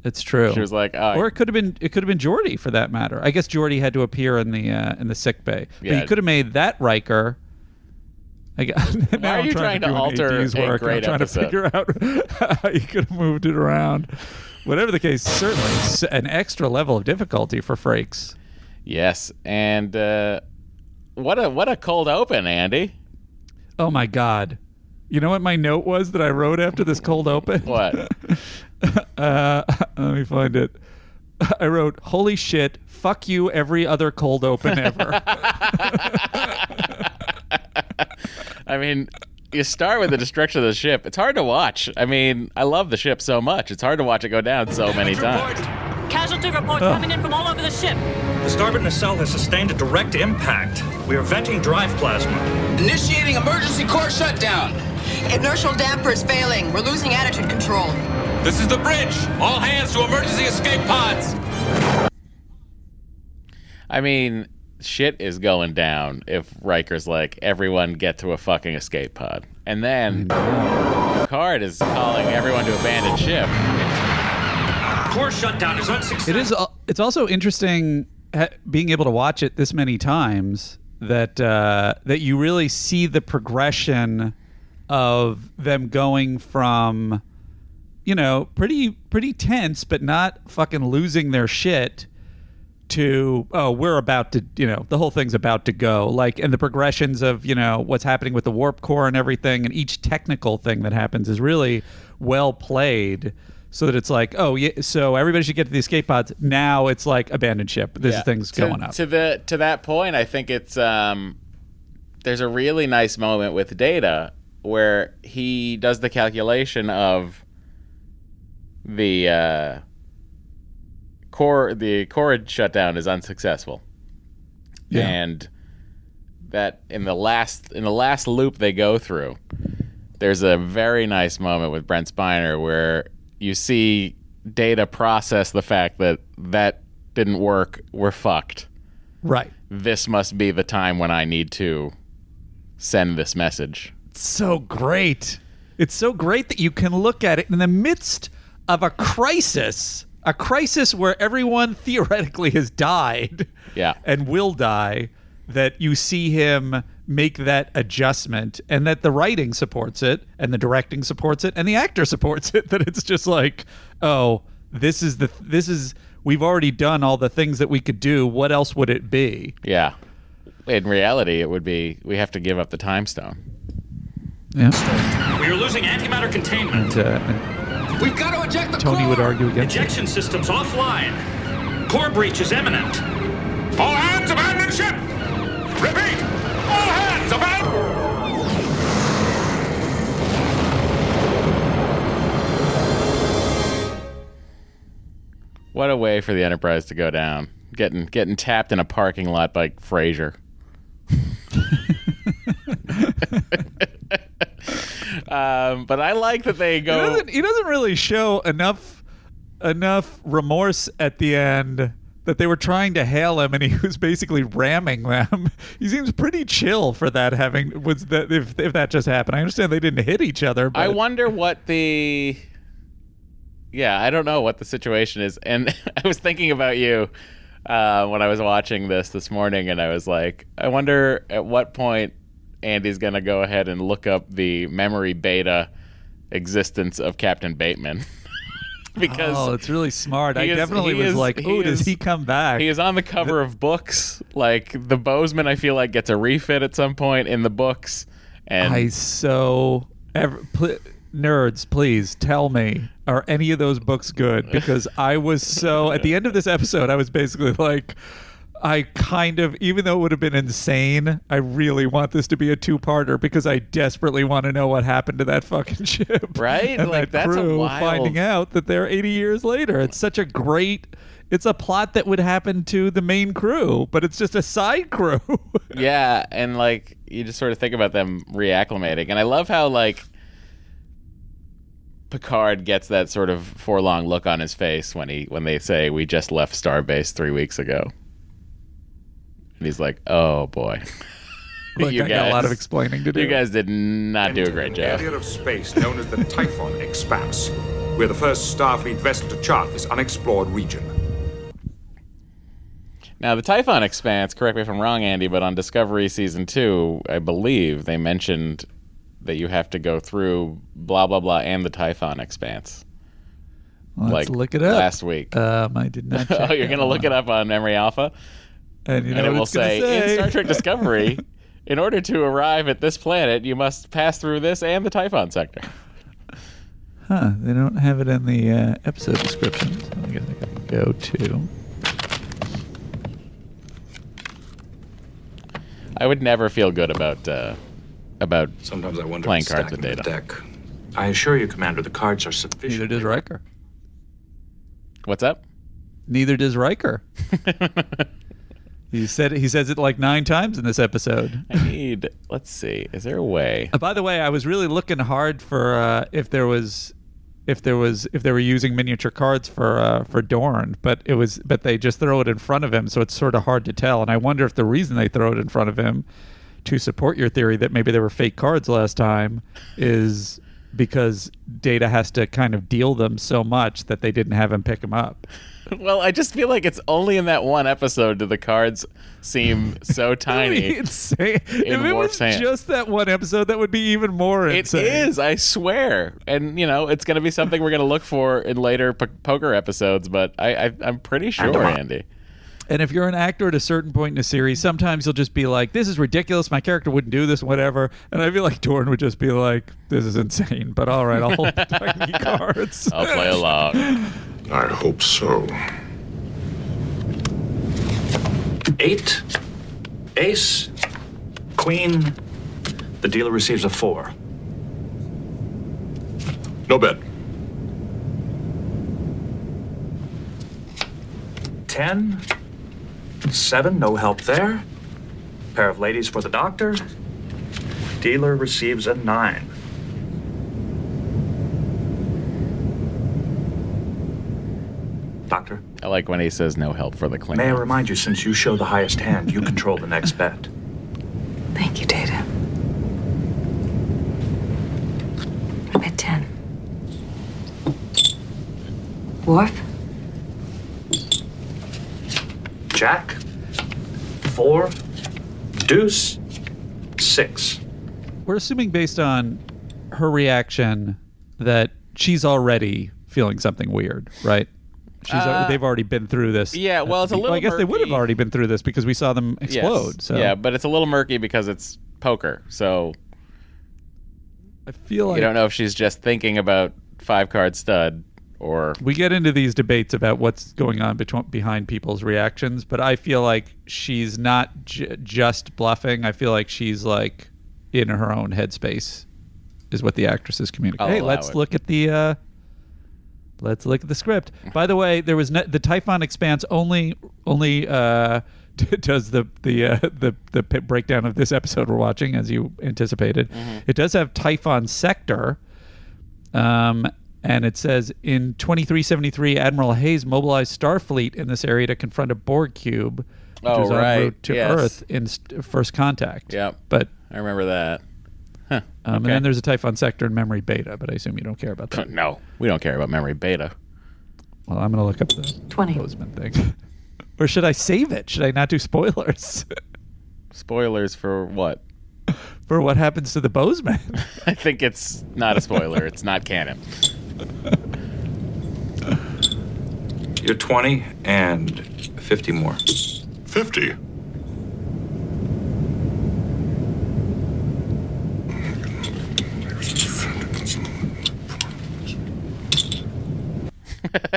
It's true. She was like, or it could have been Geordi for that matter. I guess Geordi had to appear in the sick bay. But yeah. You could have made that Riker. Why are you trying to alter AD's work? I'm trying to figure out how you could have moved it around. Whatever the case, certainly an extra level of difficulty for Frakes. Yes, and what a cold open, Andy. Oh my God! You know what my note was that I wrote after this cold open? What? Let me find it. I wrote, holy shit, fuck you every other cold open ever. I mean, you start with the destruction of the ship. It's hard to watch. I mean, I love the ship so much. It's hard to watch it go down so many times. Casualty reports coming in from all over the ship. The starboard nacelle has sustained a direct impact. We are venting drive plasma. Initiating emergency core shutdown. Inertial damper is failing. We're losing attitude control. This is the bridge. All hands to emergency escape pods. I mean, shit is going down if Riker's like, everyone get to a fucking escape pod. And then Picard is calling everyone to abandon ship. Core shutdown is unsuccessful. It's also interesting being able to watch it this many times that you really see the progression of them going from, you know, pretty tense but not fucking losing their shit to, oh, we're about to, you know, the whole thing's about to go, like, and the progressions of, you know, what's happening with the warp core and everything, and each technical thing that happens is really well played. So that it's like, oh yeah, so everybody should get to the escape pods. Now it's like abandoned ship. This thing's going up. To that point, I think it's there's a really nice moment with Data where he does the calculation of the core. The core shutdown is unsuccessful, and that in the last loop they go through, there's a very nice moment with Brent Spiner where you see Data process the fact that didn't work. We're fucked. Right. This must be the time when I need to send this message. It's so great. It's so great that you can look at it in the midst of a crisis where everyone theoretically has died and will die, that you see him make that adjustment, and that the writing supports it, and the directing supports it, and the actor supports it, that it's just like, oh, this is we've already done all the things that we could do. What else would it be? Yeah. In reality, it would be, we have to give up the time stone. Yeah. We are losing antimatter containment. And we've got to eject the Tony core. Would argue against ejection systems offline. Core breach is imminent. All hands abandon ship. Repeat! All hands about. What a way for the Enterprise to go down. Getting tapped in a parking lot by Frasier. But I like that they go. He doesn't really show enough remorse at the end. That they were trying to hail him, and he was basically ramming them. He seems pretty chill for that. If that just happened, I understand they didn't hit each other. But I wonder what the I don't know what the situation is. And I was thinking about you when I was watching this morning, and I was like, I wonder at what point Andy's gonna go ahead and look up the memory beta existence of Captain Bateman. Because it's really smart. Does he come back? He is on the cover of books. Like, the Bozeman, I feel like, gets a refit at some point in the books. And nerds, please tell me, are any of those books good? Because I was so, at the end of this episode, I was basically like, I kind of, even though it would have been insane, I really want this to be a two-parter because I desperately want to know what happened to that fucking ship. Right? And like, that crew finding out that they're 80 years later. It's such a great, it's a plot that would happen to the main crew, but it's just a side crew. Yeah, and like, you just sort of think about them reacclimating. And I love how, like, Picard gets that sort of forlorn look on his face when they say, we just left Starbase 3 weeks ago. And he's like, oh, boy. Look, you guys got a lot of explaining to do. You guys did not do a great job. Area of space known as the Typhon Expanse. We're the first Starfleet vessel to chart this unexplored region. Now, the Typhon Expanse, correct me if I'm wrong, Andy, but on Discovery Season 2, I believe they mentioned that you have to go through blah, blah, blah, and the Typhon Expanse. Well, let's look it up. Last week. I did not check. Oh, you're going to look it up on Memory Alpha? And, you know, and it will say, in Star Trek Discovery, in order to arrive at this planet, you must pass through this and the Typhon Sector. Huh. They don't have it in the episode description. So go to. I would never feel good about sometimes I wonder playing cards with data. Deck. I assure you, Commander, the cards are sufficient. Neither does Riker. What's up? Neither does Riker. He says it like 9 times in this episode. Let's see. Is there a way? By the way, I was really looking hard for if they were using miniature cards for Dorn, but they just throw it in front of him, so it's sort of hard to tell. And I wonder if the reason they throw it in front of him to support your theory that maybe there were fake cards last time is because Data has to kind of deal them so much that they didn't have him pick them up. Well, I just feel like it's only in that one episode do the cards seem so tiny. Insane. If it was just that one episode, that would be even more insane. It is, I swear. And, you know, it's going to be something we're going to look for in later poker episodes, but I'm pretty sure, Andy. And if you're an actor at a certain point in a series, sometimes you'll just be like, this is ridiculous, my character wouldn't do this, whatever. And I feel like Dorn would just be like, this is insane, but all right, I'll hold the tiny cards. I'll play along. I hope so. 8, ace, queen. The dealer receives a 4. No bet. 10. 7, no help there. Pair of ladies for the doctor. Dealer receives a 9. Doctor? I like when he says no help for the clinic. May I remind you, since you show the highest hand, you control the next bet. Thank you, Data. I bet 10. Worf? Jack, 4, deuce, 6. We're assuming based on her reaction that she's already feeling something weird, right? They've already been through this. Yeah, well, it's a little. Well, I guess murky. They would have already been through this because we saw them explode. Yes. So. Yeah, but it's a little murky because it's poker. So I feel like you don't know if she's just thinking about 5-card stud. Or we get into these debates about what's going on behind people's reactions, but I feel like she's not just bluffing. I feel like she's like in her own headspace, is what the actress is communicating. Hey, let's look at the script. By the way, there was the Typhon Expanse only does the breakdown of this episode we're watching, as you anticipated. Mm-hmm. It does have Typhon Sector. And it says, in 2373, Admiral Hayes mobilized Starfleet in this area to confront a Borg cube, which was en route to Earth in First Contact. Yep. But I remember that. Huh. Okay. And then there's a Typhon Sector and Memory Beta, but I assume you don't care about that. No, we don't care about Memory Beta. Well, I'm going to look up the 20 Bozeman thing. Or should I save it? Should I not do spoilers? Spoilers for what? For what happens to the Bozeman. I think it's not a spoiler. It's not canon. You're 20 and 50 more. 50? I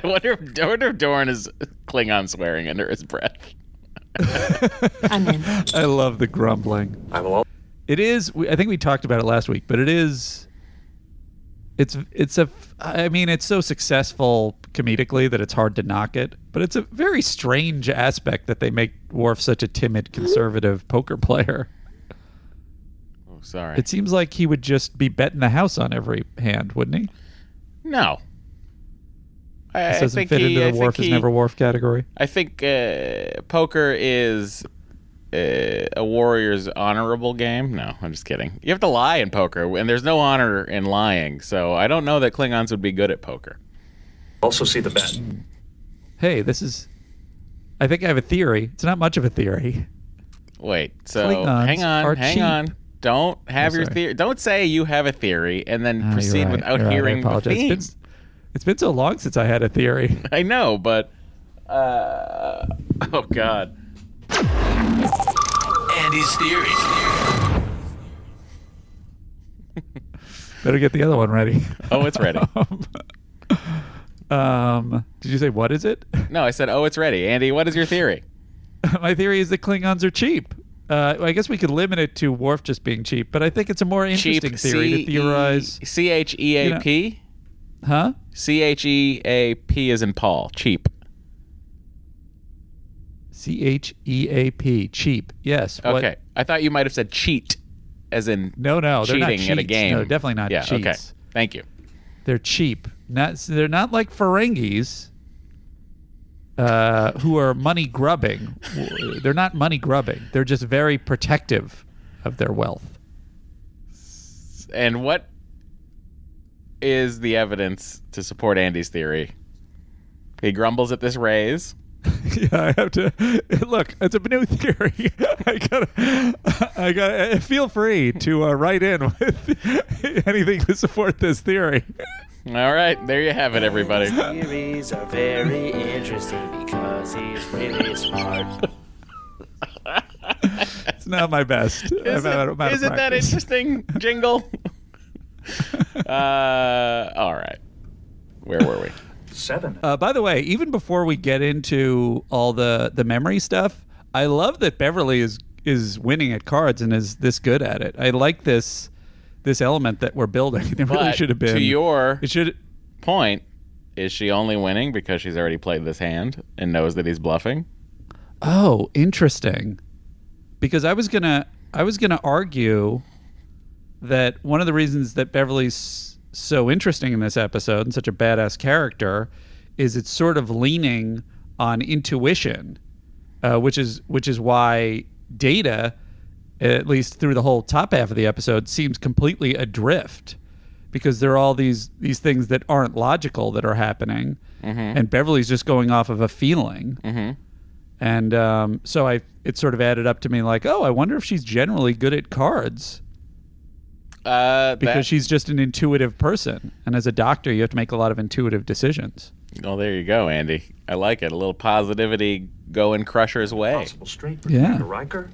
wonder if Dorn is Klingon swearing under his breath. I'm in. I love the grumbling. It is. I think we talked about it last week, but it is. I mean, it's so successful comedically that it's hard to knock it, but it's a very strange aspect that they make Worf such a timid, conservative poker player. Oh, sorry. It seems like he would just be betting the house on every hand, wouldn't he? No. This doesn't fit into the Worf is never Worf category. I think poker is a warrior's honorable game? No, I'm just kidding. You have to lie in poker, and there's no honor in lying, so I don't know that Klingons would be good at poker. Also see the bet. Hey, I think I have a theory. It's not much of a theory. Wait, so Klingons hang on. Don't have your theory. Don't say you have a theory and then proceed without hearing the theme. It's been so long since I had a theory. I know, but... oh, God. Andy's theory. Better get the other one ready. Oh, it's ready. Did you say, what is it? No, I said, oh, it's ready. Andy, what is your theory? My theory is the Klingons are cheap. I guess we could limit it to Worf just being cheap, but I think it's a more interesting theory to theorize. C-H-E-A-P? Huh? C-H-E-A-P as in Paul. Cheap. C-H-E-A-P. Cheap. Yes. Okay. What? I thought you might have said cheat as in no, cheating not cheats. At a game. No, definitely not cheats. Okay. Thank you. They're cheap. They're not like Ferengis who are money grubbing. They're not money grubbing. They're just very protective of their wealth. And what is the evidence to support Andy's theory? He grumbles at this raise. Yeah, I have to look. It's a new theory. I gotta feel free to write in with anything to support this theory. All right, there you have it, everybody. Theories are very interesting because he's really smart. It's not my best. Isn't that interesting, jingle? All right, where were we? 7. By the way, even before we get into all the memory stuff, I love that Beverly is winning at cards and is this good at it. I like this element that we're building. It really should have been. To your point, is she only winning because she's already played this hand and knows that he's bluffing? Oh, interesting. Because I was gonna argue that one of the reasons that Beverly's so interesting in this episode and such a badass character is it's sort of leaning on intuition, which is why Data, at least through the whole top half of the episode, seems completely adrift, because there are all these things that aren't logical that are happening, mm-hmm. and Beverly's just going off of a feeling, mm-hmm. and so it sort of added up to me like, oh, I wonder if she's generally good at cards. Because she's just an intuitive person, and as a doctor you have to make a lot of intuitive decisions. Oh, there you go, Andy. I like it. A little positivity going Crusher's way. Possible straight for Commander Riker.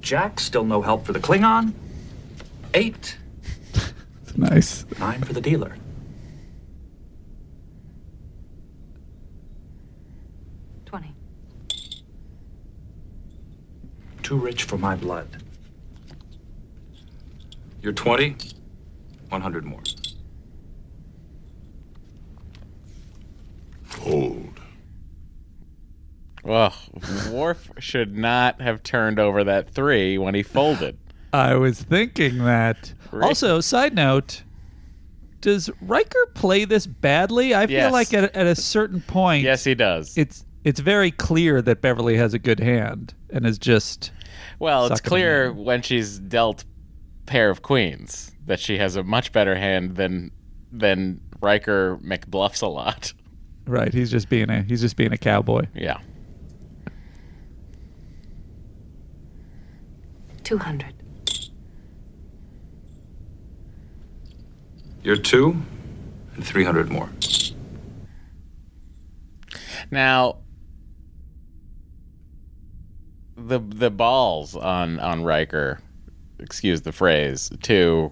Jack, still no help for the Klingon. 8. Nice. 9 for the dealer. $20. Too rich for my blood. You're 20, 100 more. Hold. Well, Worf should not have turned over that 3 when he folded. I was thinking that. Also, side note, does Riker play this badly? I feel like at a certain point... Yes, he does. It's very clear that Beverly has a good hand and is just... Well, it's clear when she's dealt... pair of queens that she has a much better hand than Riker McBluffs a lot. Right, he's just being a cowboy. Yeah. 200. You're 2 and 300 more. Now the balls on Riker, excuse the phrase, to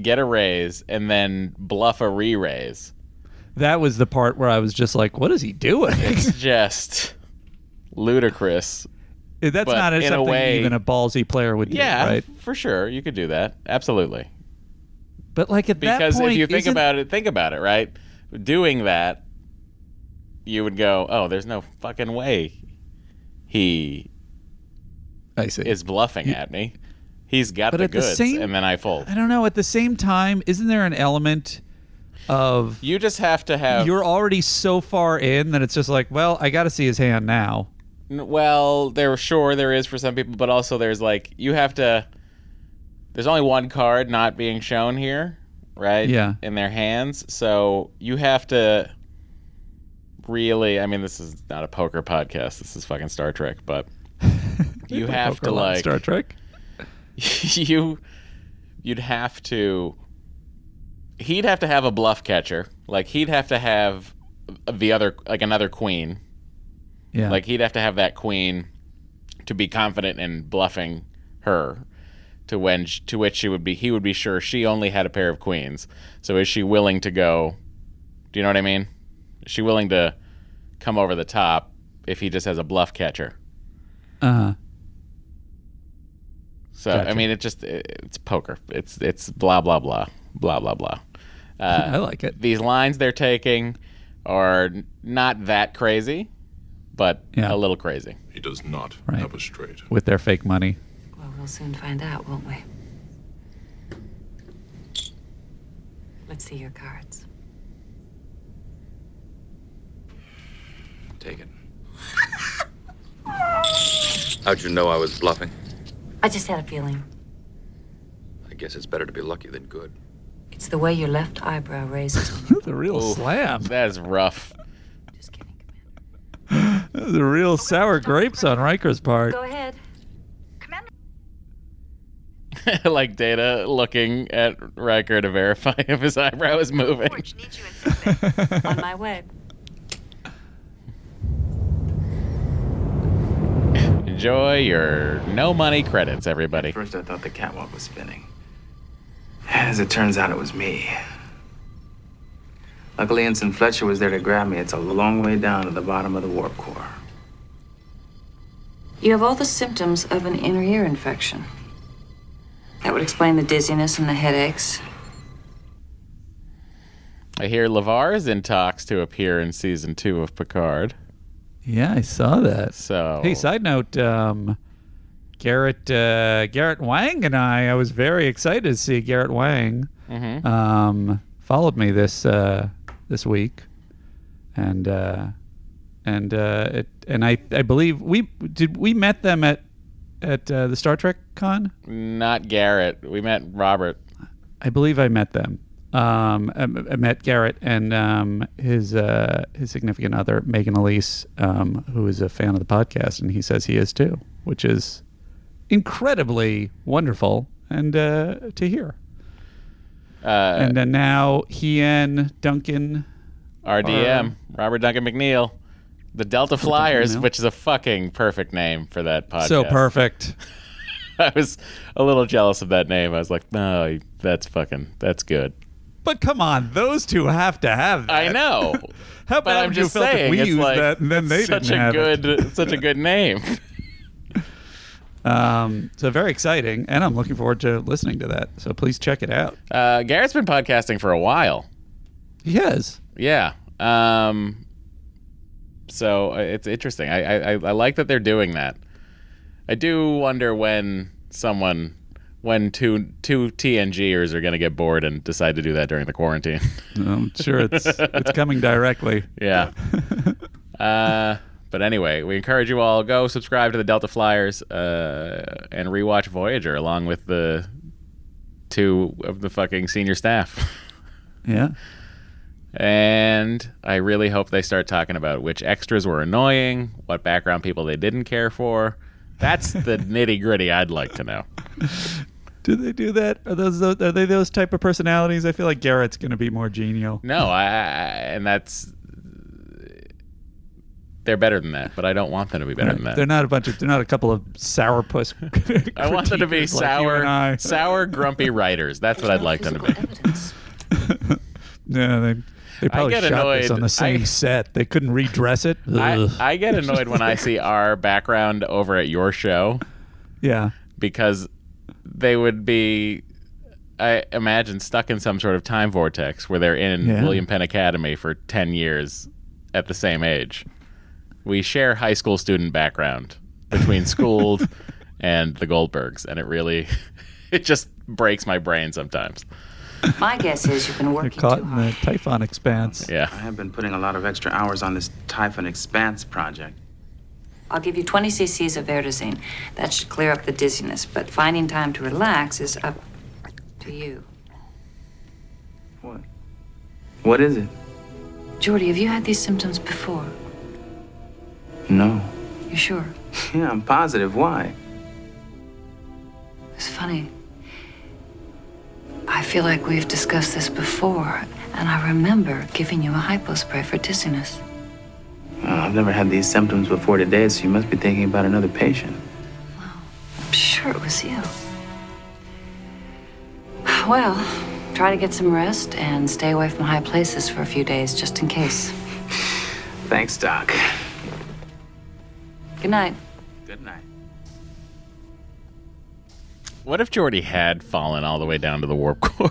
get a raise and then bluff a re-raise. That was the part where I was just like, what is he doing? It's just ludicrous. That's not something even a ballsy player would do, right? Yeah, for sure. You could do that. Absolutely. But like because if you think about it, right? Doing that, you would go, oh, there's no fucking way he is bluffing at me. He's got the goods, and then I fold. I don't know. At the same time, isn't there an element of... You just have to have... You're already so far in that it's just like, well, I got to see his hand now. Well, there is for some people, but also there's like, you have to... There's only one card not being shown here, right? Yeah. In their hands. So you have to really... I mean, this is not a poker podcast. This is fucking Star Trek, but you have to like... Star Trek? He'd have to have a bluff catcher. Like, he'd have to have the other, like, another queen. Yeah. Like, he'd have to have that queen to be confident in bluffing her, to which he would be sure she only had a pair of queens. So is she willing to go, do you know what I mean? Is she willing to come over the top if he just has a bluff catcher? Uh-huh. So, gotcha. I mean, it's poker. It's blah, blah, blah, blah, blah, blah. I like it. These lines they're taking are not that crazy, but a little crazy. He does not have a straight. With their fake money. Well, we'll soon find out, won't we? Let's see your cards. Take it. How'd you know I was bluffing? I just had a feeling. I guess it's better to be lucky than good. It's the way your left eyebrow raises. The real slap. That's rough. Just kidding, Commander. That's a real sour grapes on Riker's part. Go ahead. Commander. Like Data looking at Riker to verify if his eyebrow is moving. George needs you in 6 minutes. On my way. Enjoy your no-money credits, everybody. At first I thought the catwalk was spinning. As it turns out, it was me. Luckily, Ensign Fletcher was there to grab me. It's a long way down to the bottom of the warp core. You have all the symptoms of an inner ear infection. That would explain the dizziness and the headaches. I hear LeVar is in talks to appear in Season 2 of Picard. Yeah, I saw that. So, hey, side note, Garrett Wang and I was very excited to see Garrett Wang. Mm-hmm. Followed me this week, and I believe we met them at the Star Trek Con. Not Garrett. We met Robert. I believe I met them. I met Garrett and his significant other, Megan Elise, who is a fan of the podcast, and he says he is too, which is incredibly wonderful and to hear. And then now he and Duncan, RDM, Robert Duncan McNeil, the Delta Flyers, which is a fucking perfect name for that podcast. So perfect. I was a little jealous of that name. I was like, no, that's good. But come on, those two have to have that. I know. How bad would you feel if we used that and then they didn't have it? Such a good name. So very exciting, and I'm looking forward to listening to that. So please check it out. Garrett's been podcasting for a while. He has. Yeah. So it's interesting. I like that they're doing that. I do wonder when two TNGers are going to get bored and decide to do that during the quarantine. I'm sure it's coming directly. Yeah. But anyway, we encourage you all, go subscribe to the Delta Flyers and rewatch Voyager along with the two of the fucking senior staff. Yeah. And I really hope they start talking about which extras were annoying, what background people they didn't care for. That's the nitty-gritty I'd like to know. Do they do that? Are they those type of personalities? I feel like Garrett's going to be more genial. No, and that's... They're better than that, but I don't want them to be better than that. They're not a couple of sourpuss. I want them to be sour, grumpy writers. That's what I'd like them to be. No, they probably shot this on the same set. They couldn't redress it. I get annoyed when I see our background over at your show. Yeah. Because they would be, I imagine, stuck in some sort of time vortex where they're in William Penn Academy for 10 years at the same age. We share high school student background between Schooled and the Goldbergs, and it just breaks my brain sometimes. My guess is you've been working too hard. They're caught in the Typhon Expanse. Yeah. I have been putting a lot of extra hours on this Typhon Expanse project. I'll give you 20 cc's of Verdazine. That should clear up the dizziness, but finding time to relax is up to you. What? What is it? Geordie, have you had these symptoms before? No. You sure? Yeah, I'm positive. Why? It's funny. I feel like we've discussed this before, and I remember giving you a hypospray for dizziness. I've never had these symptoms before today, so you must be thinking about another patient. Well, I'm sure it was you. Well, try to get some rest and stay away from high places for a few days, just in case. Thanks, Doc. Good night. Good night. What if Geordi had fallen all the way down to the warp core?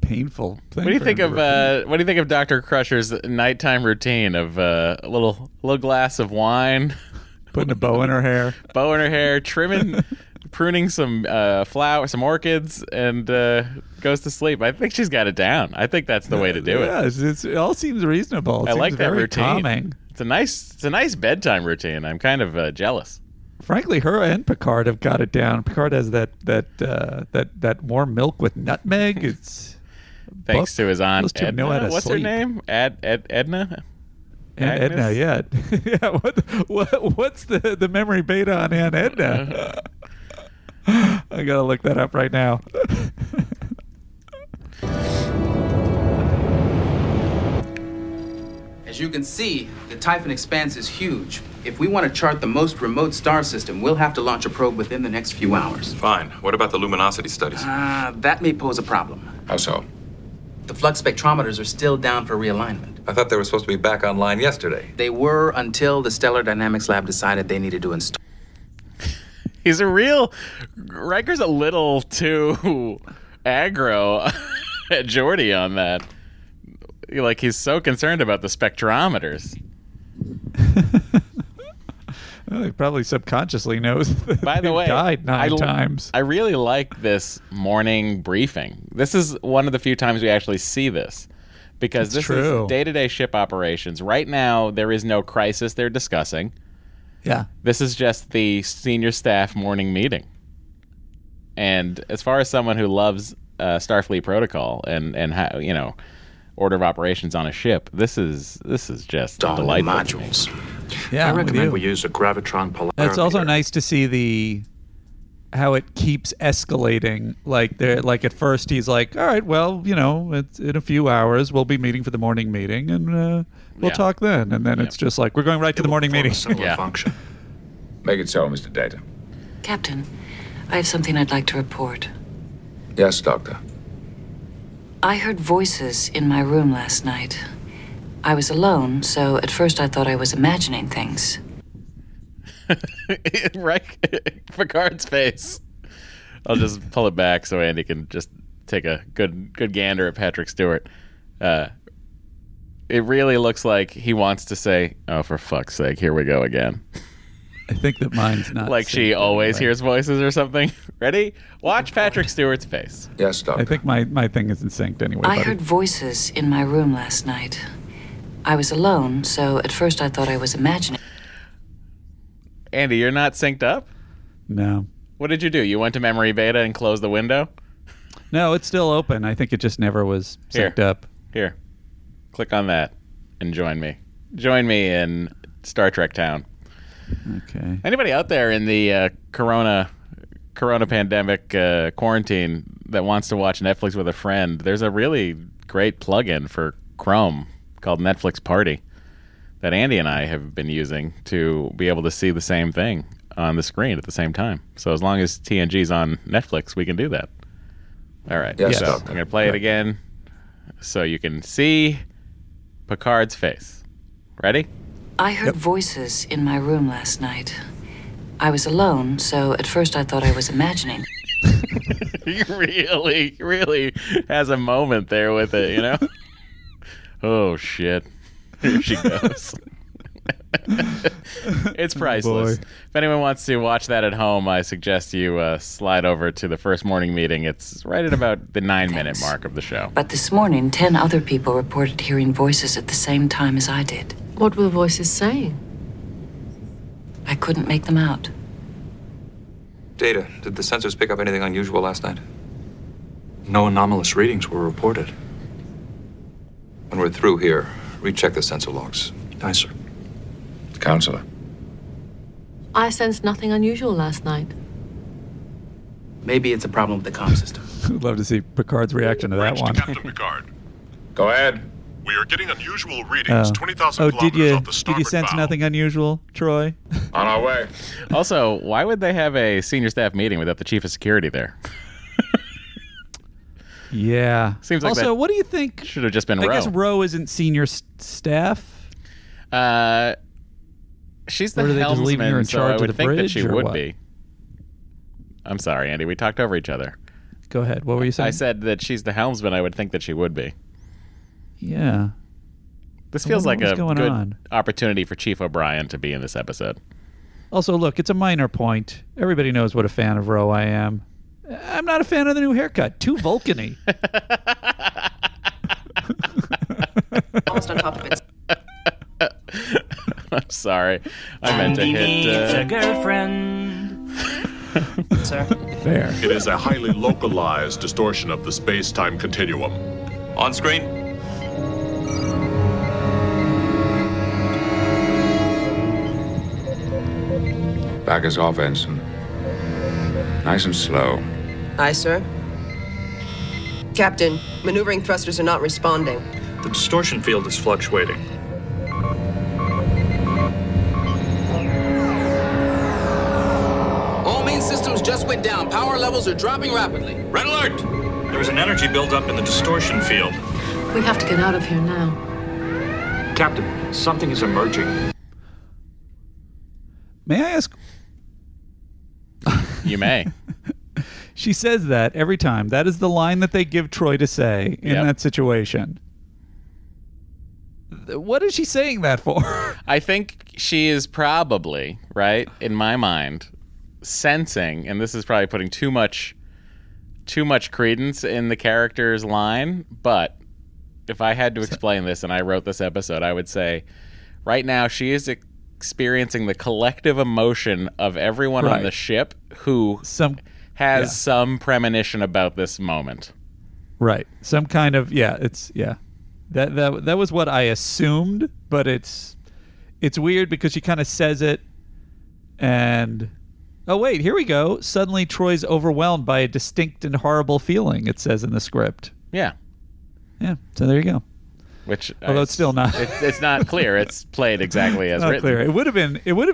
Painful thing. What do you think of what do you think of Dr. Crusher's nighttime routine of a little glass of wine, putting a bow in her hair, trimming, pruning some flowers, some orchids, and goes to sleep? I think she's got it down. I think that's the way to do it. It all seems reasonable. I like that very routine. Calming. It's a nice bedtime routine. I'm kind of jealous. Frankly, her and Picard have got it down. Picard has that warm milk with nutmeg. It's thanks to his aunt Edna. What's her name? Edna. Aunt Edna, yeah, yeah. What's the memory beta on Aunt Edna? I gotta look that up right now. As you can see, the Typhon Expanse is huge. If we want to chart the most remote star system, we'll have to launch a probe within the next few hours. Fine. What about the luminosity studies? That may pose a problem. How so? The flux spectrometers are still down for realignment. I thought they were supposed to be back online yesterday. They were until the Stellar Dynamics Lab decided they needed to install. He's a real... Riker's a little too aggro at Geordi on that. Like, he's so concerned about the spectrometers. Well, he probably subconsciously knows that. By the way, died 9 times. I really like this morning briefing. This is one of the few times we actually see this. Because it's this is day-to-day ship operations. Right now, there is no crisis they're discussing. Yeah. This is just the senior staff morning meeting. And as far as someone who loves Starfleet protocol and how, you know... order of operations on a ship. This is just delightful. Modules. Yeah, I recommend we use a gravitron polarimeter. It's also nice to see how it keeps escalating. Like at first he's like, all right, well, you know, it's in a few hours we'll be meeting for the morning meeting and we'll talk then. And then it's just like we're going right to the morning meeting. Function. Make it so, Mr. Data. Captain, I have something I'd like to report. Yes, Doctor. I heard voices in my room last night. I was alone, so at first I thought I was imagining things. Picard's face. I'll just pull it back so Andy can just take a good gander at Patrick Stewart. It really looks like he wants to say, "Oh, for fuck's sake, here we go again." I think that mine's not. Like she always hears voices or something. Ready? Watch Patrick Stewart's face. Yes, Doctor. I think my thing isn't synced anyway. I heard voices in my room last night. I was alone, so at first I thought I was imagining. Andy, you're not synced up? No. What did you do? You went to Memory Beta and closed the window? No, it's still open. I think it just never was synced up. Here. Click on that and join me. Join me in Star Trek Town. Okay. Anybody out there in the corona pandemic quarantine that wants to watch Netflix with a friend, there's a really great plugin for Chrome called Netflix Party that Andy and I have been using to be able to see the same thing on the screen at the same time. So as long as TNG's on Netflix, we can do that. All right. Yes. So I'm going to play it again so you can see Picard's face. Ready? I heard voices in my room last night. I was alone, so at first I thought I was imagining. He really has a moment there with it, you know? Oh, shit. Here she goes. It's priceless. Boy. If anyone wants to watch that at home, I suggest you slide over to the first morning meeting. It's right at about the 9-minute mark of the show. But this morning, 10 other people reported hearing voices at the same time as I did. What were the voices saying? I couldn't make them out. Data, did the sensors pick up anything unusual last night? No anomalous readings were reported. When we're through here, recheck the sensor logs. Aye, sir. Counselor. I sensed nothing unusual last night. Maybe it's a problem with the comm system. I'd love to see Picard's reaction to that one. Captain Picard. Go ahead. We are getting unusual readings, 20,000 kilometers off the starboard bow. Did you sense nothing unusual, Troy? On our way. Also, why would they have a senior staff meeting without the chief of security there? Yeah. Seems like also, what do you think? Should have just been Roe. I guess Roe isn't senior staff. She's the helmsman, so I would think that she would be. I'm sorry, Andy. We talked over each other. Go ahead. What were you saying? I said that she's the helmsman. I would think that she would be. Yeah. This feels like a good opportunity for Chief O'Brien to be in this episode. Also, look, it's a minor point. Everybody knows what a fan of Roe I am. I'm not a fan of the new haircut. Too Vulcan-y. Almost on top of it. I'm sorry. I meant to hit... a girlfriend. Sir. Fair. It is a highly localized distortion of the space-time continuum. On screen. Back us off, Ensign. Nice and slow. Aye, sir. Captain, maneuvering thrusters are not responding. The distortion field is fluctuating. All main systems just went down. Power levels are dropping rapidly. Red alert! There is an energy buildup in the distortion field. We have to get out of here now. Captain, something is emerging. May I ask... You may. She says that every time. That is the line that they give Troy to say in that situation. What is she saying that for? I think she is probably, right, in my mind, sensing, and this is probably putting too much credence in the character's line, but if I had to explain this and I wrote this episode, I would say right now she is experiencing the collective emotion of everyone on the ship who has some premonition about this moment. Right. Some kind of, That was what I assumed, but it's weird because she kind of says it and... Oh, wait, here we go. Suddenly Troy's overwhelmed by a distinct and horrible feeling, it says in the script. Yeah. Yeah, so there you go. Which, although it's still not, it's not clear. It's played exactly as written. Clear. It would have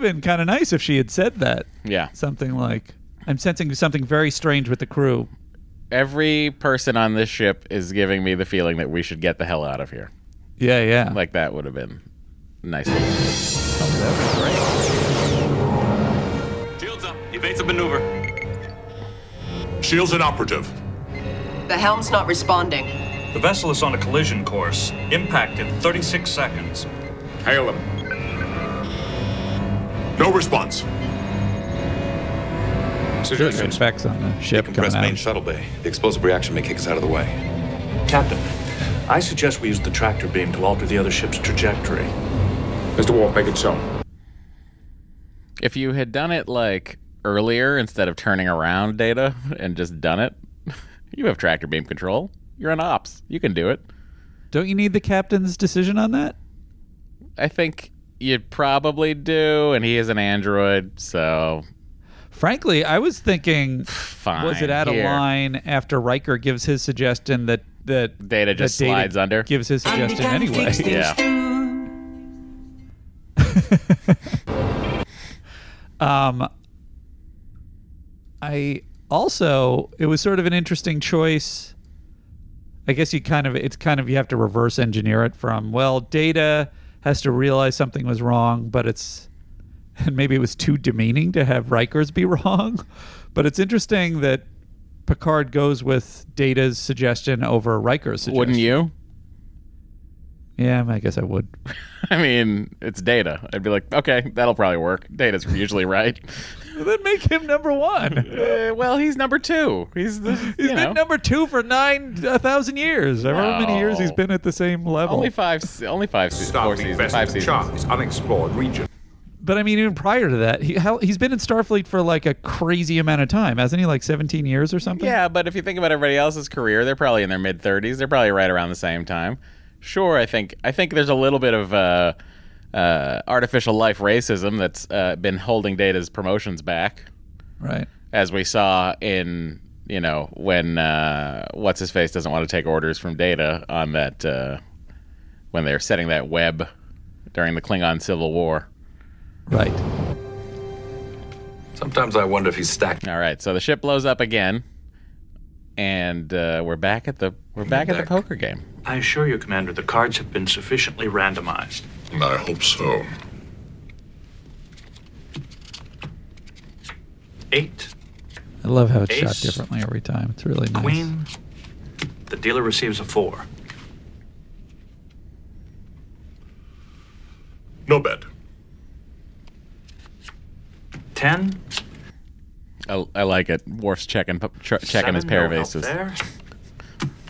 been kind of nice if she had said that. Yeah, something like, "I'm sensing something very strange with the crew." Every person on this ship is giving me the feeling that we should get the hell out of here. Yeah, yeah. Like that would have been nice. That would be great. Shields up. Evasive maneuver. Shields inoperative. The helm's not responding. The vessel is on a collision course. Impact in 36 seconds. Hail him. No response. Citizens. Specs on the ship. Decompress main shuttle bay. The explosive reaction may kick us out of the way. Captain, I suggest we use the tractor beam to alter the other ship's trajectory. Mr. Wolf, make it so. If you had done it like earlier instead of turning around Data and just done it, you have tractor beam control. You're an ops. You can do it. Don't you need the captain's decision on that? I think you probably do, and he is an android, so... Frankly, I was thinking, was it out of line after Riker gives his suggestion that Data just slides under? Gives his suggestion anyway. Yeah. I also, it was sort of an interesting choice... I guess you have to reverse engineer it from, well, Data has to realize something was wrong, but and maybe it was too demeaning to have Riker's be wrong, but it's interesting that Picard goes with Data's suggestion over Riker's suggestion. Wouldn't you? Yeah, I guess I would. I mean, it's Data. I'd be like, okay, that'll probably work. Data's usually right. Then make him number one. Well, he's number two. He's been number two for 9,000 years. However many years he's been at the same level. Only five seasons. Unexplored region. But I mean, even prior to that, he's been in Starfleet for like a crazy amount of time, hasn't he? Like 17 years or something. Yeah, but if you think about everybody else's career, they're probably in their mid 30s. They're probably right around the same time. Sure, I think there's a little bit of artificial life racism that's been holding Data's promotions back, right? As we saw in when what's his face doesn't want to take orders from Data on that when they're setting that web during the Klingon Civil War, right? Sometimes I wonder if he's stacked. All right, so the ship blows up again. And we're back at the poker game. I assure you, Commander, the cards have been sufficiently randomized. And I hope so. 8. I love how it's ace, shot differently every time. It's really nice. Queen. The dealer receives a 4. No bet. 10. I like it. Worf's checking his pair of aces. There.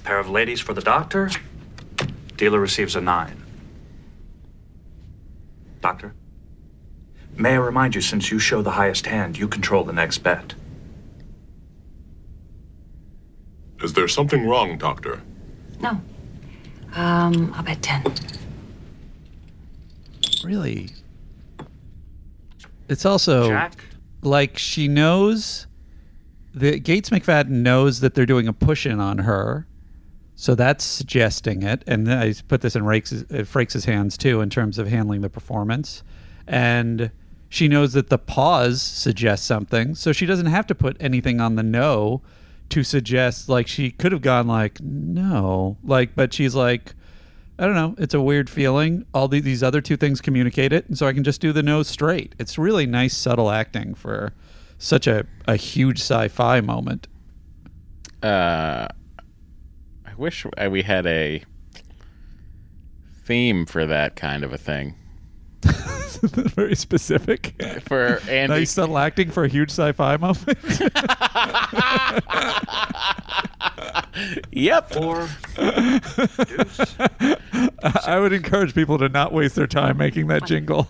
Pair of ladies for the doctor. Dealer receives a 9. Doctor? May I remind you, since you show the highest hand, you control the next bet. Is there something wrong, Doctor? No. I'll bet 10. Really? It's also... Jack? Like, she knows... Gates McFadden knows that they're doing a push-in on her, so that's suggesting it. And I put this in Frakes' hands, too, in terms of handling the performance. And she knows that the pause suggests something, so she doesn't have to put anything on the no to suggest, like, she could have gone, like, no. Like, but she's like... I don't know. It's a weird feeling. All these other two things communicate it, and so I can just do the nose straight. It's really nice, subtle acting for such a huge sci-fi moment. I wish we had a theme for that kind of a thing. Very specific. For Andy. Nice subtle acting for a huge sci-fi moment. Yep. Or deuce. I would encourage people to not waste their time making that jingle.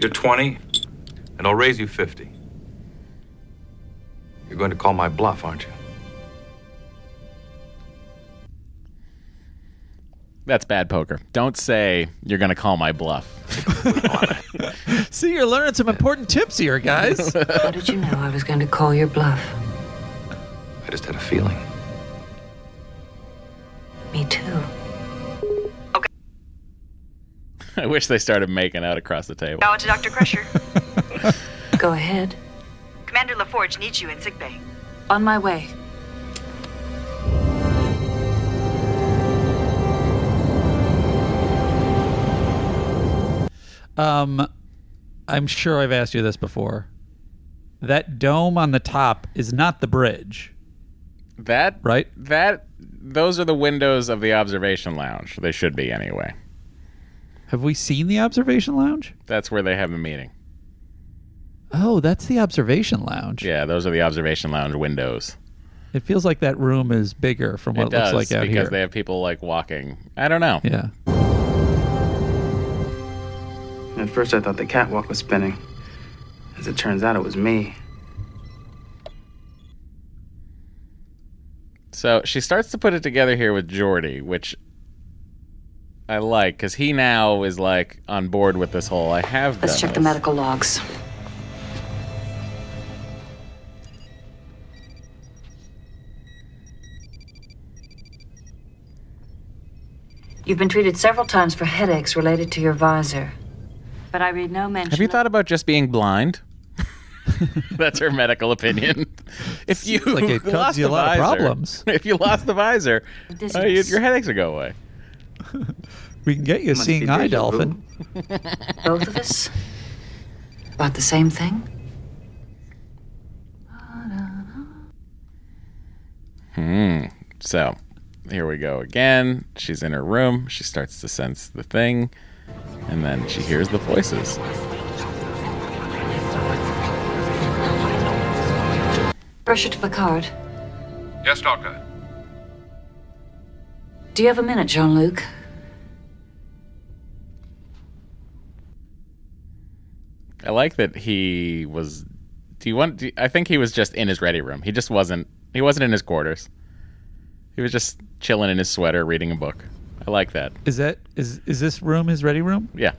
You're 20, and I'll raise you 50. You're going to call my bluff, aren't you? That's bad poker. Don't say you're going to call my bluff. See, you're learning some important tips here, guys. How did you know I was going to call your bluff? I just had a feeling. Me too. Okay. I wish they started making out across the table. Now to Dr. Crusher. Go ahead. Commander LaForge needs you in sickbay. On my way. I'm sure I've asked you this before. That dome on the top is not the bridge. That right? Those are the windows of the observation lounge. They should be anyway. Have we seen the observation lounge? That's where they have a meeting. Oh, that's the observation lounge. Yeah, those are the observation lounge windows. It feels like that room is bigger from what it looks like out here. Because they have people like walking. I don't know. Yeah. At first, I thought the catwalk was spinning. As it turns out, it was me. So she starts to put it together here with Geordi, which I like, because he now is, like, on board with this whole, I have done this. Let's check the medical logs. You've been treated several times for headaches related to your visor. But I read no mention. Have you thought about just being blind? That's her medical opinion. If you like it lost you a lot of problems. If you lost the visor, your headaches would go away. We can get you a seeing eye dolphin. Both of us? About the same thing? So, here we go again. She's in her room. She starts to sense the thing. And then she hears the voices. Pressure to Picard. Yes, Doctor. Do you have a minute, Jean-Luc? I like that he was... I think he was just in his ready room. He wasn't in his quarters. He was just chilling in his sweater, reading a book. I like that. Is this room his ready room? Yeah.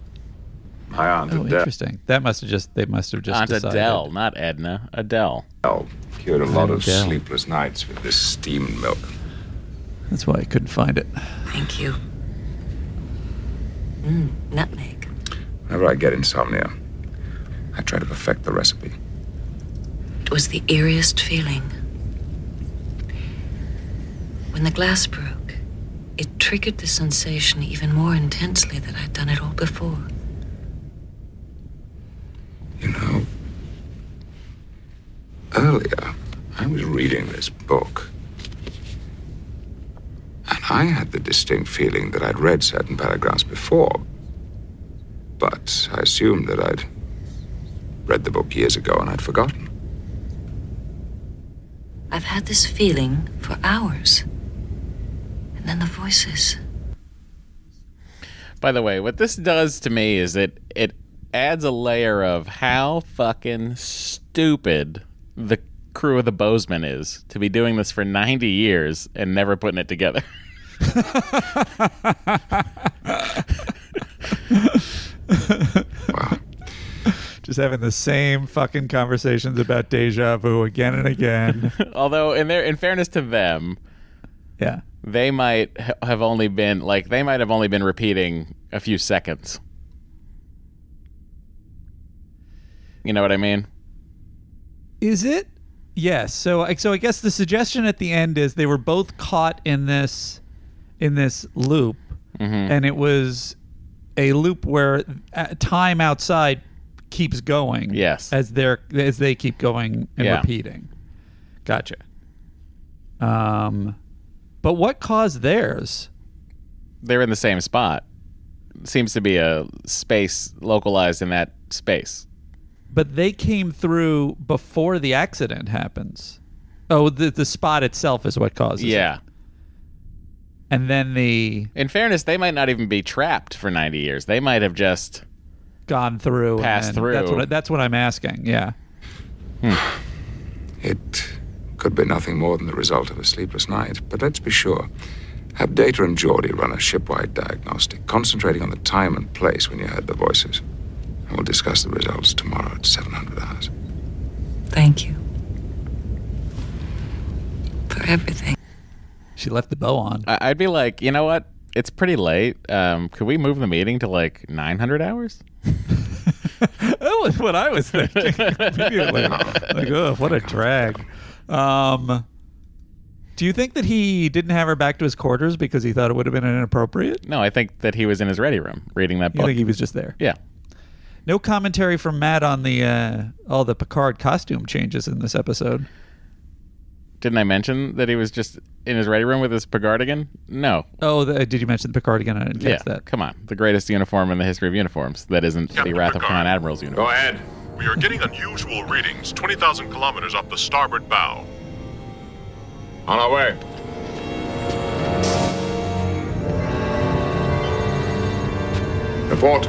Hi, Aunt Adele. Interesting. They must have just decided. Aunt Adele, not Edna. Adele. Adele cured a lot of sleepless nights with this steamed milk. That's why I couldn't find it. Thank you. Nutmeg. Whenever I get insomnia, I try to perfect the recipe. It was the eeriest feeling. When the glass broke, it triggered the sensation even more intensely that I'd done it all before. You know, earlier, I was reading this book, and I had the distinct feeling that I'd read certain paragraphs before, but I assumed that I'd read the book years ago and I'd forgotten. I've had this feeling for hours. And then the voices. By the way, what this does to me is it adds a layer of how fucking stupid the crew of the Bozeman is to be doing this for 90 years and never putting it together. Wow. Just having the same fucking conversations about deja vu again and again. Although, in fairness to them, yeah, they might have only been repeating a few seconds. You know what I mean? Is it? Yes. So I guess the suggestion at the end is they were both caught in this loop, and it was a loop where time outside keeps going. Yes. As they keep going and repeating. Gotcha. But what caused theirs? They're in the same spot. Seems to be a space localized in that space. But they came through before the accident happens. Oh, the spot itself is what causes it. And then in fairness, they might not even be trapped for 90 years. They might have just gone through. Passed through. That's what I'm asking, yeah. It could be nothing more than the result of a sleepless night, but let's be sure. Have Data and Geordi run a ship-wide diagnostic, concentrating on the time and place when you heard the voices. And we'll discuss the results tomorrow at 700 hours. Thank you. For everything. She left the bow on. I'd be like, you know what? It's pretty late. Could we move the meeting to like 900 hours? That was what I was thinking. Like, oh, what a drag. Do you think that he didn't have her back to his quarters because he thought it would have been inappropriate? No, I think that he was in his ready room reading that book. I think he was just there. Yeah. No commentary from Matt on the all the Picard costume changes in this episode. Didn't I mention that he was just in his ready room with his Picardigan? No. Oh, did you mention the Picardigan? I didn't catch that. Come on. The greatest uniform in the history of uniforms. That isn't Captain the Wrath Picard. Of Khan Admiral's uniform. Go ahead. We are getting unusual readings 20,000 kilometers off the starboard bow. On our way. Report.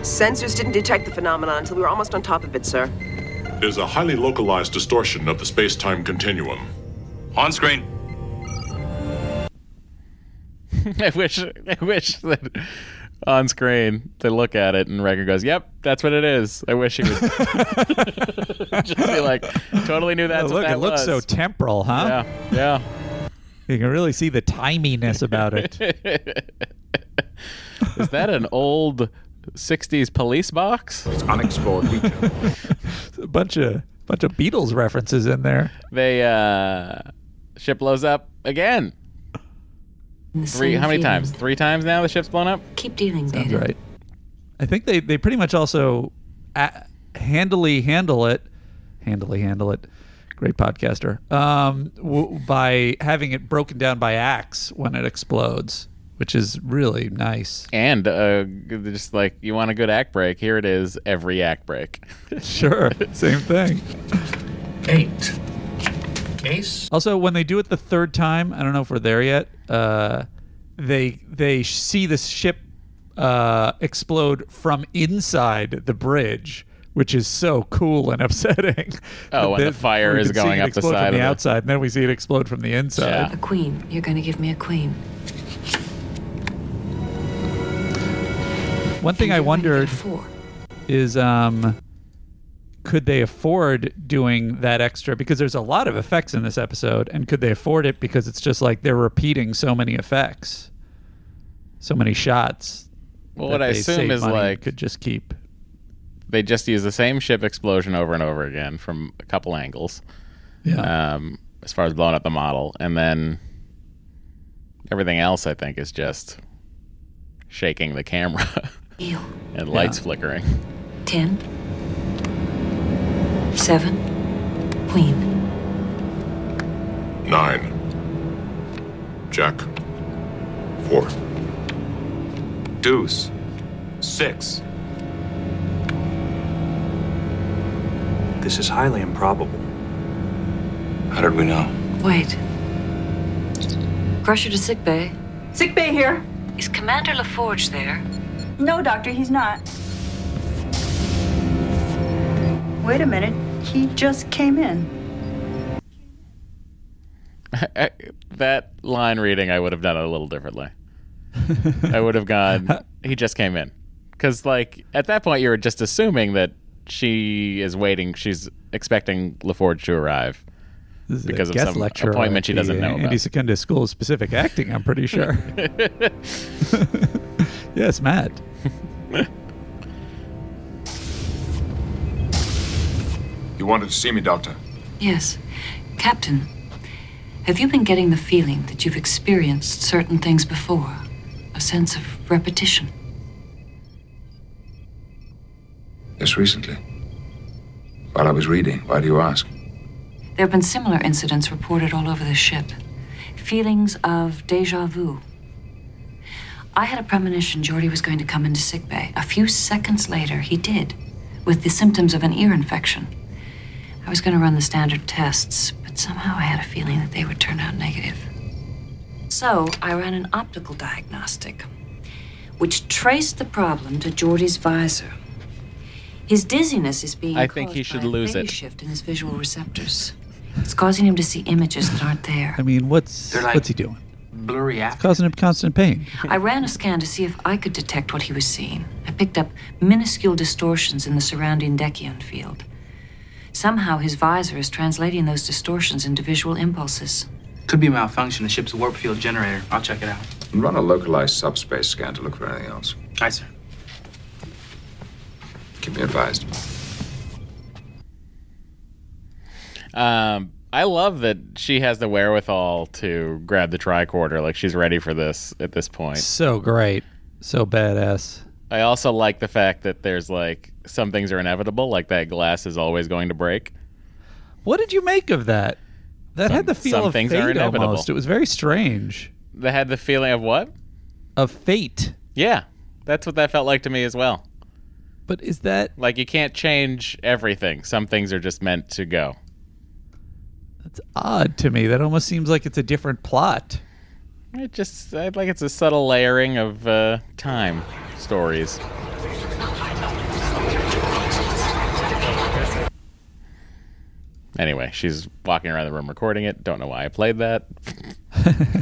Sensors didn't detect the phenomenon until we were almost on top of it, sir. It is a highly localized distortion of the space-time continuum. On screen. I wish that on screen they look at it and Riker goes, "Yep, that's what it is." I wish he was just be like, "Totally knew that's what that was." It looks so temporal, huh? Yeah. You can really see the timiness about it. Is that an old 60s police box? It's unexplored region. A bunch of Beatles references in there. They ship blows up again. How many times? 3 times now the ship's blown up? Keep dealing, Data. Sounds right. I think they pretty much also handily handle it. Great podcaster. By having it broken down by acts when it explodes, which is really nice. And just like, you want a good act break, here it is, every act break. Sure, same thing. 8. Case. Also, when they do it the third time, I don't know if we're there yet, they see the ship explode from inside the bridge, which is so cool and upsetting. Oh, and the fire is going up the side from the outside, and then we see it explode from the inside. Yeah. A queen. You're going to give me a queen. One thing I wondered is could they afford doing that extra? Because there's a lot of effects in this episode, and could they afford it? Because it's just like they're repeating so many effects, so many shots. Well, what I assume is like could just keep they just use the same ship explosion over and over again from a couple angles. Yeah. As far as blowing up the model, and then everything else, I think, is just shaking the camera and lights flickering. 10, 7, Queen. 9, Jack. 4, Deuce. 6. This is highly improbable. How did we know? Wait. Crusher to sickbay. Sickbay here. Is Commander LaForge there? No, Doctor, he's not. Wait a minute. He just came in. That line reading, I would have done it a little differently. I would have gone, he just came in. Because, like, at that point, you were just assuming that she is waiting. She's expecting LaForge to arrive. This is because of some appointment she doesn't know about. Andy Secunda School specific acting, I'm pretty sure. Yes, Matt. You wanted to see me, Doctor? Yes. Captain, have you been getting the feeling that you've experienced certain things before? A sense of repetition? Yes, recently. While I was reading. Why do you ask? There have been similar incidents reported all over the ship. Feelings of déjà vu. I had a premonition Geordi was going to come into sickbay. A few seconds later, he did, with the symptoms of an ear infection. I was going to run the standard tests, but somehow I had a feeling that they would turn out negative. So I ran an optical diagnostic, which traced the problem to Geordi's visor. His dizziness is being caused by a phase shift in his visual receptors. It's causing him to see images that aren't there. I mean, what's he doing? Blurry acting. It's causing him constant pain. I ran a scan to see if I could detect what he was seeing. I picked up minuscule distortions in the surrounding Decian field. Somehow his visor is translating those distortions into visual impulses. Could be a malfunction, the ship's warp field generator. I'll check it out. Run a localized subspace scan to look for anything else. Aye, sir. Keep me advised. I love that she has the wherewithal to grab the tricorder. Like, she's ready for this at this point. So great. So badass. I also like the fact that there's, like, some things are inevitable, like that glass is always going to break. What did you make of that? That had the feel of fate almost. It was very strange. That had the feeling of what? Of fate. Yeah. That's what that felt like to me as well. But is that... Like, you can't change everything. Some things are just meant to go. That's odd to me. That almost seems like it's a different plot. It just, like, it's a subtle layering of time stories. Anyway, she's walking around the room recording it. Don't know why I played that.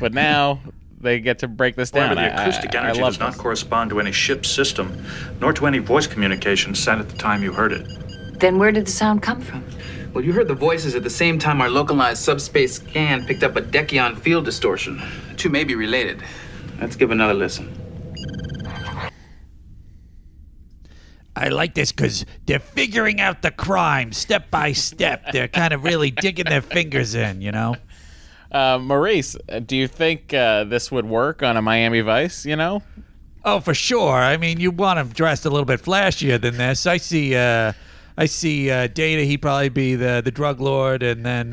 But now they get to break this down. However, the acoustic energy does not correspond to any ship system, nor to any voice communication sent at the time you heard it. Then where did the sound come from? Well, you heard the voices at the same time our localized subspace scan picked up a Decian field distortion. The two may be related. Let's give another listen. I like this because they're figuring out the crime step by step. They're kind of really digging their fingers in, you know? Maurice, do you think this would work on a Miami Vice, you know? Oh, for sure. I mean, you want him dressed a little bit flashier than this. I see Data, he'd probably be the drug lord, and then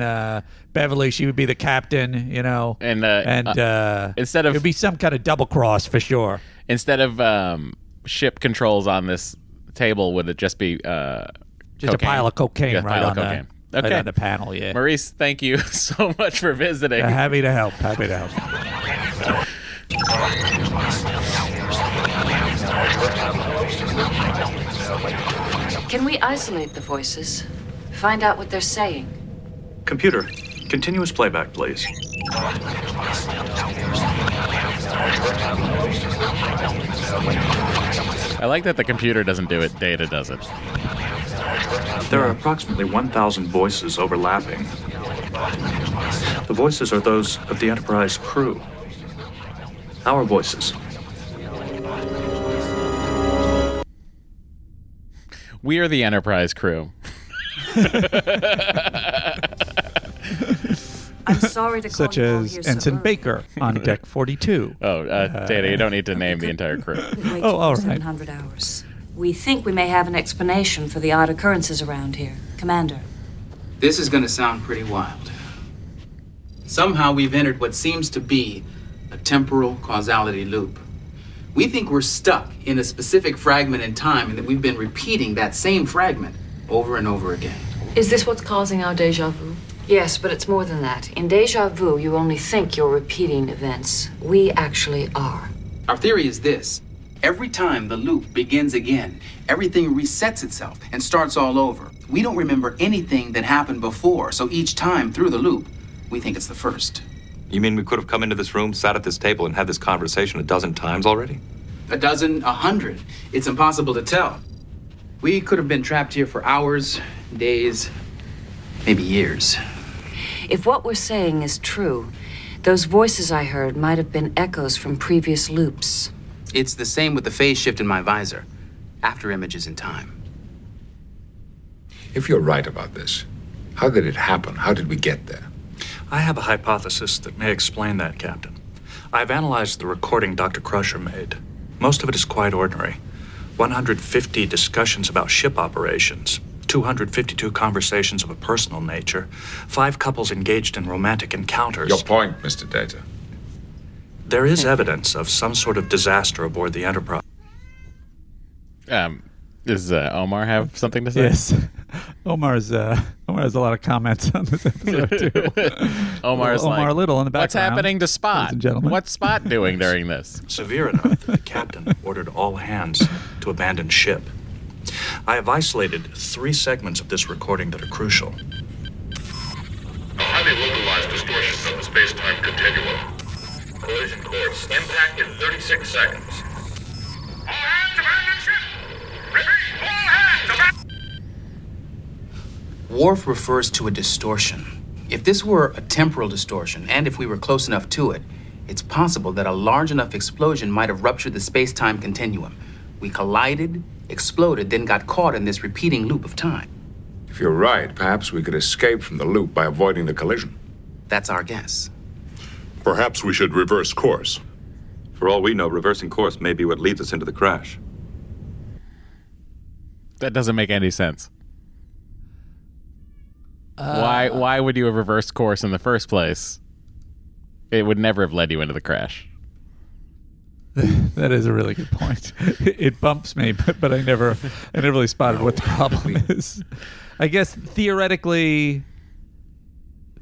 Beverly, she would be the captain, you know. And instead of... It would be some kind of double cross, for sure. Instead of ship controls on this table, would it just be just cocaine? A pile of cocaine, just right on cocaine. Right on the panel, yeah. Maurice, thank you so much for visiting. Yeah, happy to help. Can we isolate the voices? Find out what they're saying? Computer, continuous playback, please. I like that the computer doesn't do it, Data does it. There are approximately 1,000 voices overlapping. The voices are those of the Enterprise crew. Our voices. We are the Enterprise crew. I'm sorry to call such as Ensign Baker on deck 42. Data, you don't need to name the entire crew. Oh, all right. 700 hours. We think we may have an explanation for the odd occurrences around here. Commander. This is going to sound pretty wild. Somehow we've entered what seems to be a temporal causality loop. We think we're stuck in a specific fragment in time and that we've been repeating that same fragment over and over again. Is this what's causing our déjà vu? Yes, but it's more than that. In déjà vu, you only think you're repeating events. We actually are. Our theory is this. Every time the loop begins again, everything resets itself and starts all over. We don't remember anything that happened before, so each time through the loop, we think it's the first. You mean we could have come into this room, sat at this table, and had this conversation 12 times already? 12, 100. It's impossible to tell. We could have been trapped here for hours, days, maybe years. If what we're saying is true, those voices I heard might have been echoes from previous loops. It's the same with the phase shift in my visor. After images in time. If you're right about this, how did it happen? How did we get there? I have a hypothesis that may explain that, Captain. I've analyzed the recording Dr. Crusher made. Most of it is quite ordinary. 150 discussions about ship operations. 252 conversations of a personal nature, 5 couples engaged in romantic encounters. Your point, Mr. Data. There is evidence of some sort of disaster aboard the Enterprise. Does Omar have something to say? Yes. Omar has a lot of comments on this episode, too. Omar Little in the background. What's happening to Spot? What's Spot doing during this? Severe enough that the captain ordered all hands to abandon ship. I have isolated 3 segments of this recording that are crucial. A highly localized distortion of the space-time continuum. Collision course. Impact in 36 seconds. All hands abandon ship! Repeat, all hands abandon... Worf refers to a distortion. If this were a temporal distortion, and if we were close enough to it, it's possible that a large enough explosion might have ruptured the space-time continuum. We collided, exploded, then got caught in this repeating loop of time. If you're right, perhaps we could escape from the loop by avoiding the collision. That's our guess. Perhaps we should reverse course. For all we know, reversing course may be what leads us into the crash. That doesn't make any sense. Why would you have reversed course in the first place? It would never have led you into the crash. That is a really good point. It bumps me, but I never really spotted what the problem is. I guess theoretically,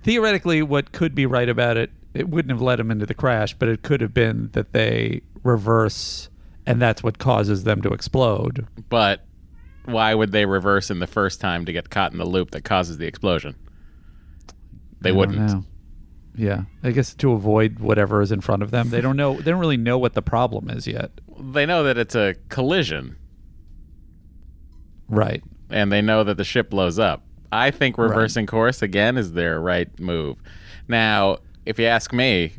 what could be right about it, it wouldn't have led them into the crash, but it could have been that they reverse, and that's what causes them to explode. But why would they reverse in the first time to get caught in the loop that causes the explosion? They wouldn't. Know. Yeah, I guess to avoid whatever is in front of them. They don't know. They don't really know what the problem is yet. They know that it's a collision. Right. And they know that the ship blows up. I think reversing course, again, is their right move. Now, if you ask me,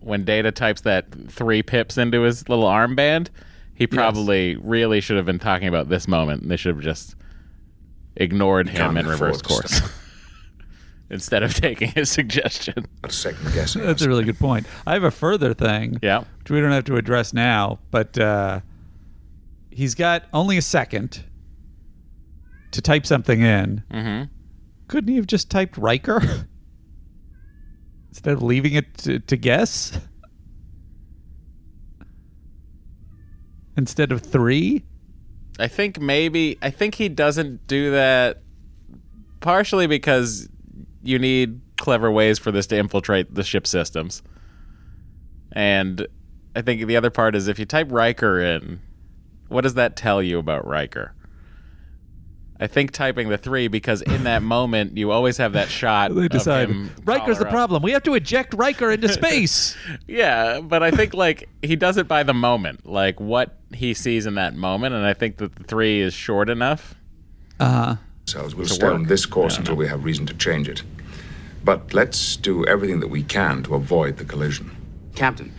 when Data types that 3 pips into his little armband, he probably really should have been talking about this moment. And they should have just ignored him and reversed course. Instead of taking his suggestion. Second guessing. That's a really good point. I have a further thing, which we don't have to address now, but he's got only a second to type something in. Mm-hmm. Couldn't he have just typed Riker instead of leaving it to guess? Instead of 3? I think he doesn't do that partially because... You need clever ways for this to infiltrate the ship systems. And I think the other part is if you type Riker in, what does that tell you about Riker? I think typing the 3 because in that moment you always have that shot. They decide Riker's the problem. We have to eject Riker into space. Yeah, but I think he does it by the moment, like what he sees in that moment, and I think that the 3 is short enough. Uh-huh. We'll stay on this course until we have reason to change it. But let's do everything that we can to avoid the collision. Captain,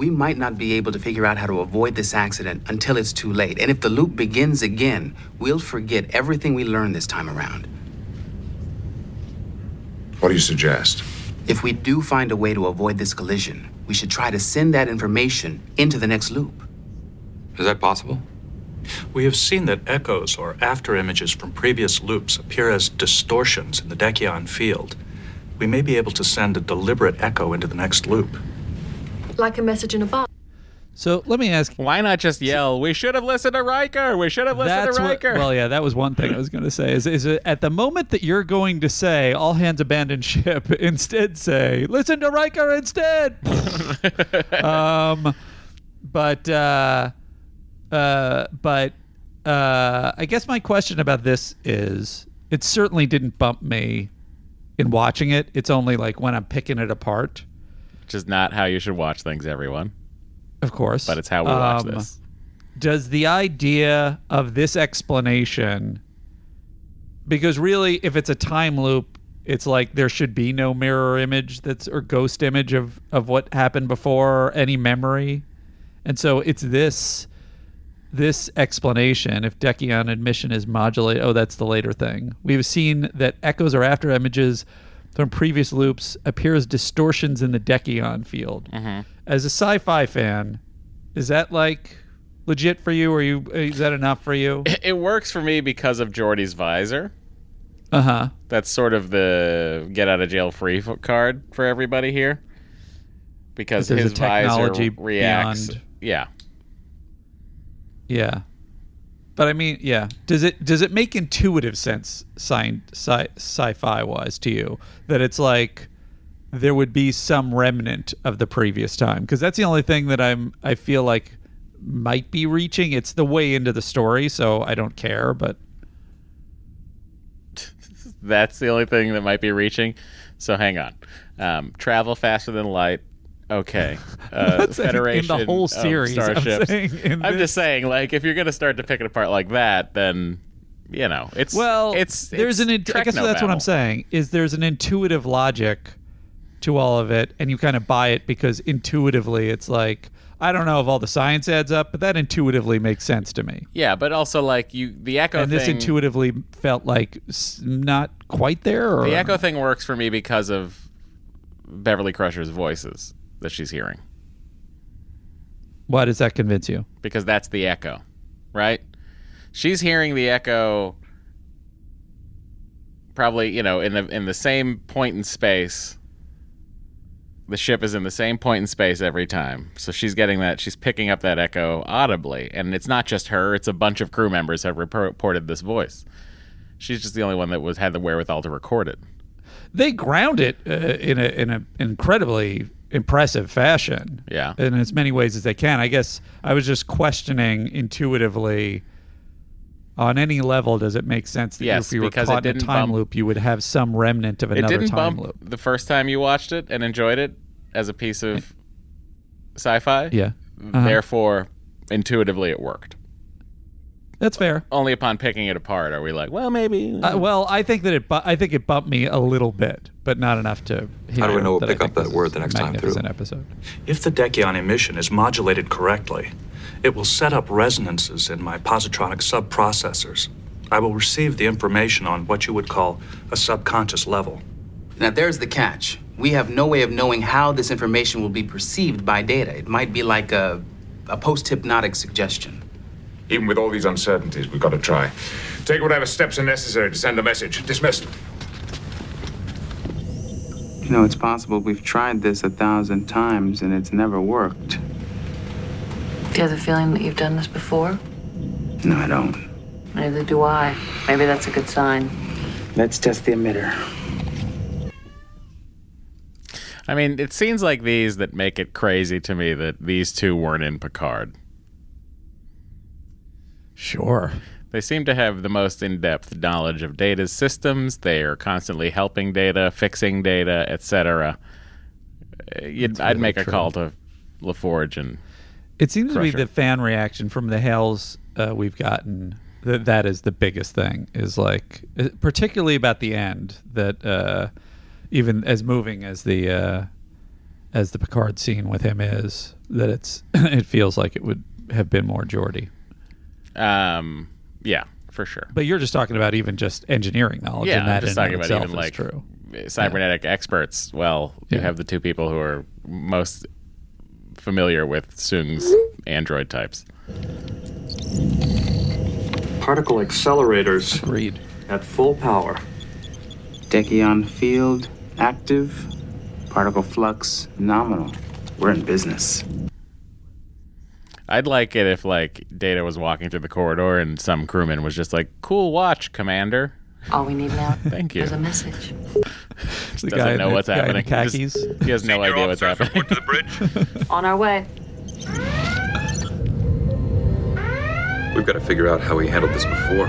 we might not be able to figure out how to avoid this accident until it's too late. And if the loop begins again, we'll forget everything we learned this time around. What do you suggest? If we do find a way to avoid this collision, we should try to send that information into the next loop. Is that possible? We have seen that echoes or after images from previous loops appear as distortions in the Decion field. We may be able to send a deliberate echo into the next loop. Like a message in a box. So let me ask. Why not just yell, we should have listened to Riker. We should have listened to Riker. Well, yeah, that was one thing I was going to say. Is it, at the moment that you're going to say, all hands abandon ship, instead say, listen to Riker instead. But I guess my question about this is, it certainly didn't bump me in watching it. It's only like when I'm picking it apart. Which is not how you should watch things, everyone. Of course. But it's how we watch this. Does the idea of this explanation, because really, if it's a time loop, it's like there should be no mirror image that's or ghost image of what happened before, or any memory. And so it's this explanation, if Decion admission is modulated, oh, that's the later thing. We've seen that echoes or after images from previous loops appear as distortions in the Decion field. Mm-hmm. As a sci-fi fan, is that like legit for you, or is that enough for you? It works for me because of Geordi's visor. Uh-huh. That's sort of the get out of jail free card for everybody here, because his technology visor reacts. Beyond. Yeah. Yeah, but I mean, yeah. Does it make intuitive sense, sci-fi wise, to you that it's like there would be some remnant of the previous time? Because that's the only thing that I feel like might be reaching. It's the way into the story, so I don't care. But that's the only thing that might be reaching. So hang on, travel faster than light. Okay. Federation in the whole series, starships. I'm just saying, like, if you're going to start to pick it apart like that, then, you know, it's... Well, I guess that's what I'm saying, is there's an intuitive logic to all of it, and you kind of buy it because intuitively it's like, I don't know if all the science adds up, but that intuitively makes sense to me. Yeah, but also, like, the echo thing... And this intuitively felt like not quite there, or... The echo thing works for me because of Beverly Crusher's voices that she's hearing. Why does that convince you? Because that's the echo, right? She's hearing the echo probably, you know, in the same point in space. The ship is in the same point in space every time. So she's getting that, she's picking up that echo audibly. And it's not just her, it's a bunch of crew members have reported this voice. She's just the only one that had the wherewithal to record it. They ground it in an incredibly impressive fashion, yeah, in as many ways as they can. I guess I was just questioning intuitively, on any level, does it make sense that if you were caught in a time loop, you would have some remnant of another time loop? The first time you watched it and enjoyed it as a piece of sci-fi, yeah. Uh-huh. Therefore, intuitively, it worked. That's fair. Only upon picking it apart are we like, well, maybe. Well, I think that it bumped me a little bit, but not enough to. How do we know we'll pick up that word the next time through? Episode. If the Decion emission is modulated correctly, it will set up resonances in my positronic subprocessors. I will receive the information on what you would call a subconscious level. Now, there's the catch. We have no way of knowing how this information will be perceived by data. It might be like a post-hypnotic suggestion. Even with all these uncertainties, we've got to try. Take whatever steps are necessary to send a message. Dismissed. You know, it's possible we've tried this 1,000 times and it's never worked. Do you have the feeling that you've done this before? No, I don't. Neither do I. Maybe that's a good sign. Let's test the emitter. I mean, it seems like these that make it crazy to me that these two weren't in Picard. Sure. They seem to have the most in-depth knowledge of Data's systems. They are constantly helping Data, fixing Data, etc. I'd make a call to LaForge and it seems Crusher. To be the fan reaction from the hails we've gotten. That is the biggest thing, is like, particularly about the end, that even as moving as the as the Picard scene with him is, that it feels like it would have been more Geordi. Yeah, for sure. But you're just talking about even just engineering knowledge. Yeah, and that I'm just talking about even like true. Cybernetic experts. Well, you have the two people who are most familiar with Soong's android types. Particle accelerators. Agreed. At full power. Decaon field active. Particle flux nominal. We're in business. I'd like it if like Data was walking through the corridor and some crewman was just like, "Cool watch, Commander." All we need now Thank you. Is a message. Just the doesn't know what's happening. Khakis. Just, he has no idea what's happening. To the bridge. On our way. We've got to figure out how we handled this before.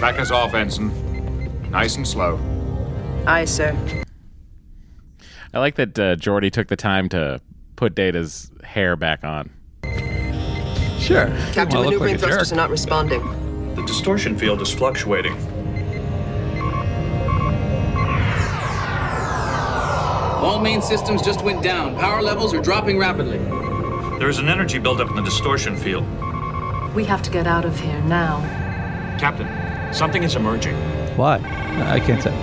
Back us off, Ensign. Nice and slow. Aye, sir. I like that Geordi took the time to put Data's hair back on. Sure. Captain, maneuvering like thrusters are not responding. The distortion field is fluctuating. All main systems just went down. Power levels are dropping rapidly. There is an energy buildup in the distortion field. We have to get out of here now. Captain, something is emerging. What? I can't tell.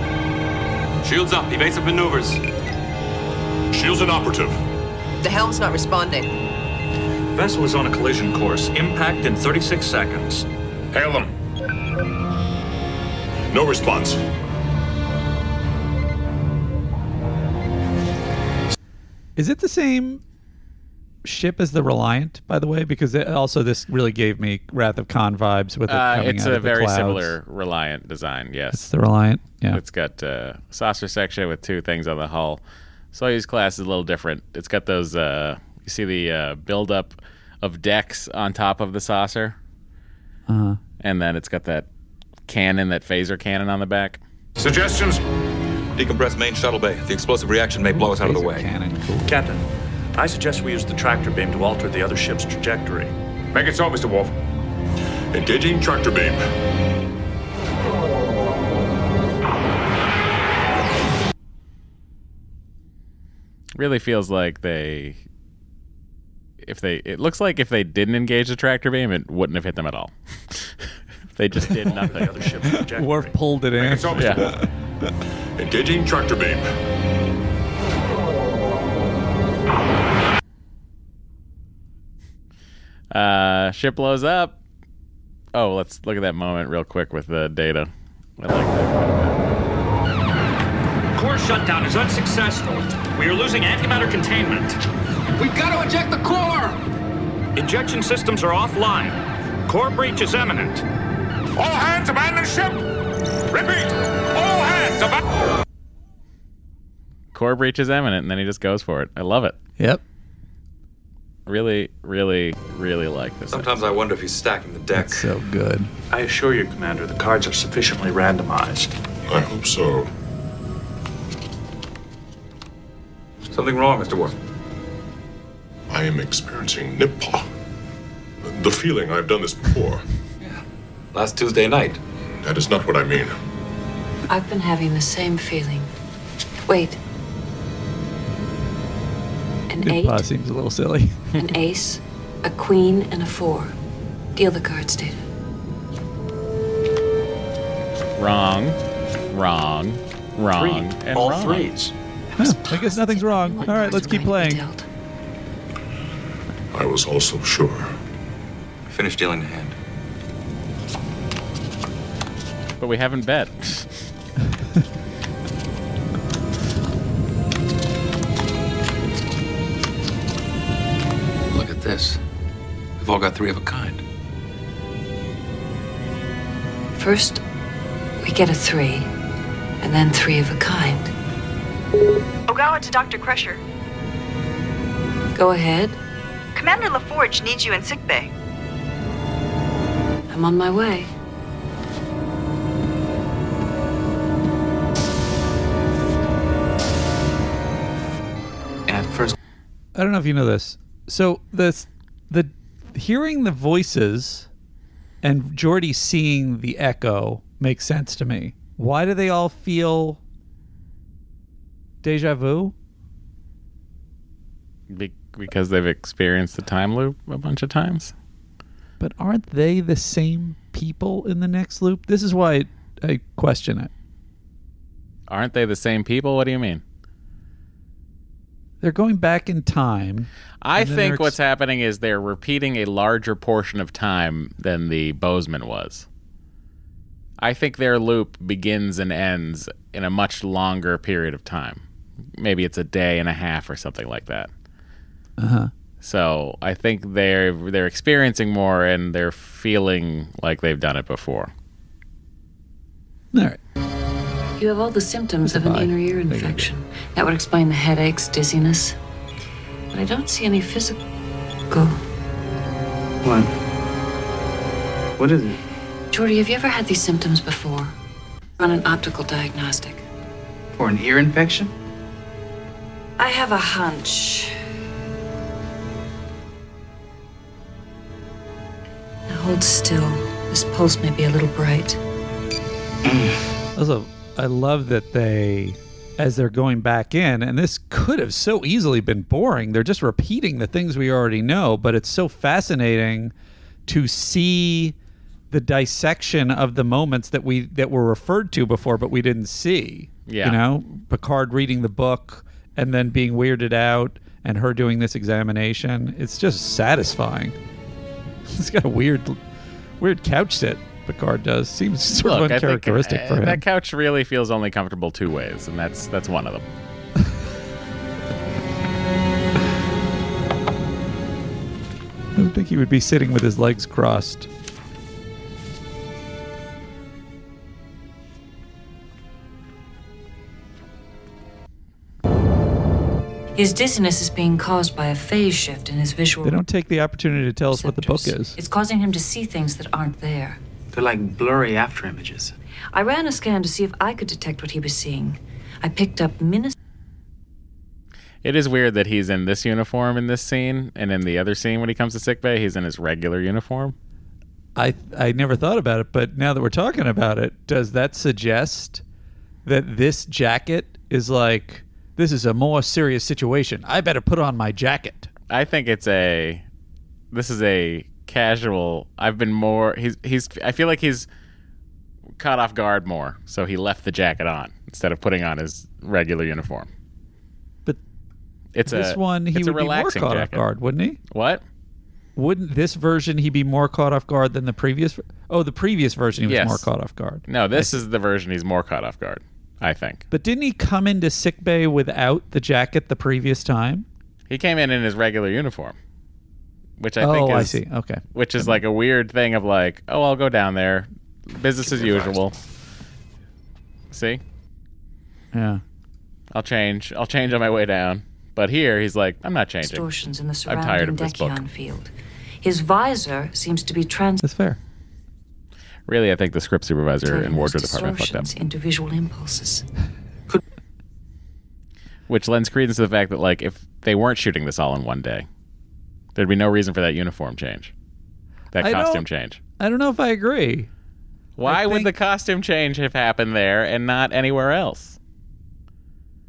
Shields up. Evasive maneuvers. Shields inoperative. The helm's not responding. Vessel is on a collision course. Impact in 36 seconds. Hail them. No response. Is it the same ship as the Reliant, by the way? Because this really gave me Wrath of Khan vibes with it coming out of the clouds. It's a very similar Reliant design, yes. It's the Reliant, yeah. It's got saucer section with two things on the hull. Soyuz class is a little different. It's got those, you see the buildup of decks on top of the saucer? Uh-huh. And then it's got that cannon, that phaser cannon on the back. Suggestions? Decompress main shuttle bay. The explosive reaction may blow us out of the way. Cool. Captain, I suggest we use the tractor beam to alter the other ship's trajectory. Make it so, Mr. Wolf. Engaging tractor beam. Really feels like it looks like if they didn't engage the tractor beam, it wouldn't have hit them at all. They just did nothing. The other ship's trajectory. Worf pulled it in. Engaging tractor beam. Ship blows up. Oh, let's look at that moment real quick with the Data. I like that. Core shutdown is unsuccessful. We are losing antimatter containment. We've got to eject the core. Ejection systems are offline. Core breach is imminent. All hands abandon ship. Repeat. Core breach is imminent, and then he just goes for it. I love it. Yep. Really, really, really like this. Sometimes episode. I wonder if he's stacking the deck. That's so good. I assure you, Commander, the cards are sufficiently randomized. I hope so. Something wrong, Mr. Worf. I am experiencing nippa. The feeling I've done this before. Yeah. Last Tuesday night. That is not what I mean. I've been having the same feeling. Wait. An eight? It seems a little silly. An ace, a queen, and a four. Deal the cards, Data. Wrong. Three. And all wrong. Threes. I guess nothing's wrong. All right, let's keep playing. I was also sure. Finish dealing the hand. But we haven't bet. Look at this. We've all got three of a kind. First, we get a three, and then three of a kind. Ogawa to Dr. Crusher. Go ahead. Commander LaForge needs you in sickbay. I'm on my way. I don't know if you know this. So the hearing the voices and Geordi seeing the echo makes sense to me. Why do they all feel deja vu? Because they've experienced the time loop a bunch of times. But aren't they the same people in the next loop? This is why I question it. Aren't they the same people? What do you mean? They're going back in time. I think what's happening is they're repeating a larger portion of time than the Bozeman was. I think their loop begins and ends in a much longer period of time. Maybe it's a day and a half or something like that. Uh-huh. So I think they're experiencing more and they're feeling like they've done it before. All right. You have all the symptoms of an inner ear infection. That would explain the headaches, dizziness. But I don't see any physical... What? What is it? Jordy, have you ever had these symptoms before? On an optical diagnostic. For an ear infection? I have a hunch. Now hold still. This pulse may be a little bright. Also, I love that they, as they're going back in, and this could have so easily been boring. They're just repeating the things we already know, but it's so fascinating to see the dissection of the moments that were referred to before, but we didn't see. Yeah. You know, Picard reading the book and then being weirded out and her doing this examination. It's just satisfying. It's got a weird couch sit. Picard does. Seems sort of uncharacteristic for him. That couch really feels only comfortable two ways, and that's one of them. I don't think he would be sitting with his legs crossed. His dizziness is being caused by a phase shift in his visual... They don't take the opportunity to tell us what the book is. It's causing him to see things that aren't there. They're like blurry after images. I ran a scan to see if I could detect what he was seeing. I picked up minuscule... It is weird that he's in this uniform in this scene, and in the other scene when he comes to sickbay, he's in his regular uniform. I never thought about it, but now that we're talking about it, does that suggest that this jacket is like... This is a more serious situation. I better put on my jacket. I think this is a casual. I've been more. I feel like he's caught off guard more, so he left the jacket on instead of putting on his regular uniform. But he would be more caught off guard, wouldn't he? What? Wouldn't this version he be more caught off guard than the previous? Oh, the previous version he was more caught off guard. No, this is the version he's more caught off guard, I think. But didn't he come into sickbay without the jacket the previous time? He came in his regular uniform, which I think is... Oh, I see. Okay. Which is like a weird thing of like, oh, I'll go down there. Business as usual. See? Yeah. I'll change on my way down. But here, he's like, I'm not changing. Distortions in the surrounding I'm tired of this book. Field. His visor seems to be That's fair. Really, I think the script supervisor and wardrobe department fucked up. Into visual impulses. Which lends credence to the fact that, like, if they weren't shooting this all in one day, there'd be no reason for that uniform change, that costume change. I don't know if I agree. Why would the costume change have happened there and not anywhere else?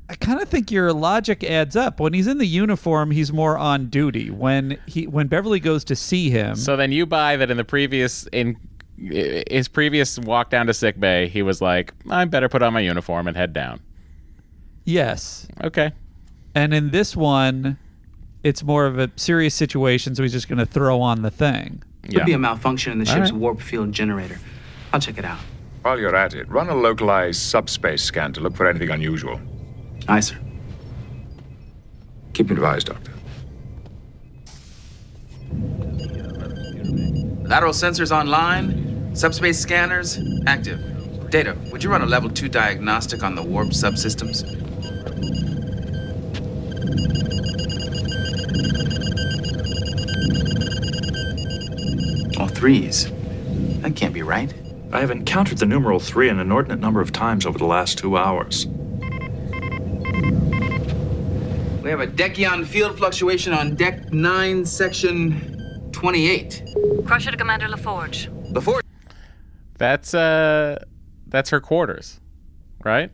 I kind of think your logic adds up. When he's in the uniform, he's more on duty. When Beverly goes to see him, so then you buy that his previous walk down to sickbay, he was like, I better put on my uniform and head down. Yes. Okay. And in this one, it's more of a serious situation, so he's just going to throw on the thing. Could be a malfunction in the ship's warp field generator. I'll check it out. While you're at it, run a localized subspace scan to look for anything unusual. Aye, sir. Keep me advised, Doctor. Lateral sensors online. Subspace scanners active. Data, would you run a level 2 diagnostic on the warp subsystems? Oh, 3s. That can't be right. I have encountered the numeral 3 an inordinate number of times over the last 2 hours. We have a Decian field fluctuation on Deck 9, Section 28. Crusher to Commander LaForge. LaForge. That's her quarters, right?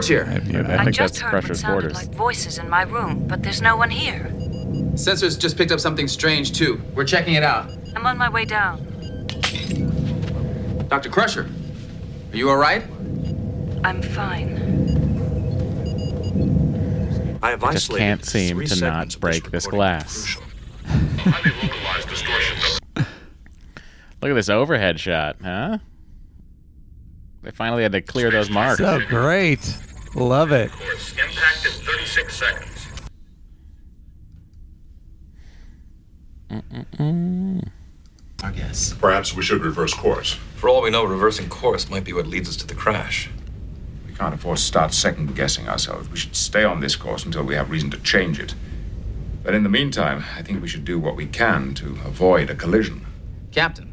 I just heard what sounded like voices in my room, but there's no one here. Sensors just picked up something strange, too. We're checking it out. I'm on my way down. Dr. Crusher, are you all right? I'm fine. I have isolated. I just can't seem to not break this glass. Look at this overhead shot, huh? They finally had to clear those marks. So great. Love it. Impact in 36 seconds. I guess. Perhaps we should reverse course. For all we know, reversing course might be what leads us to the crash. We can't afford to start second-guessing ourselves. We should stay on this course until we have reason to change it. But in the meantime, I think we should do what we can to avoid a collision. Captain,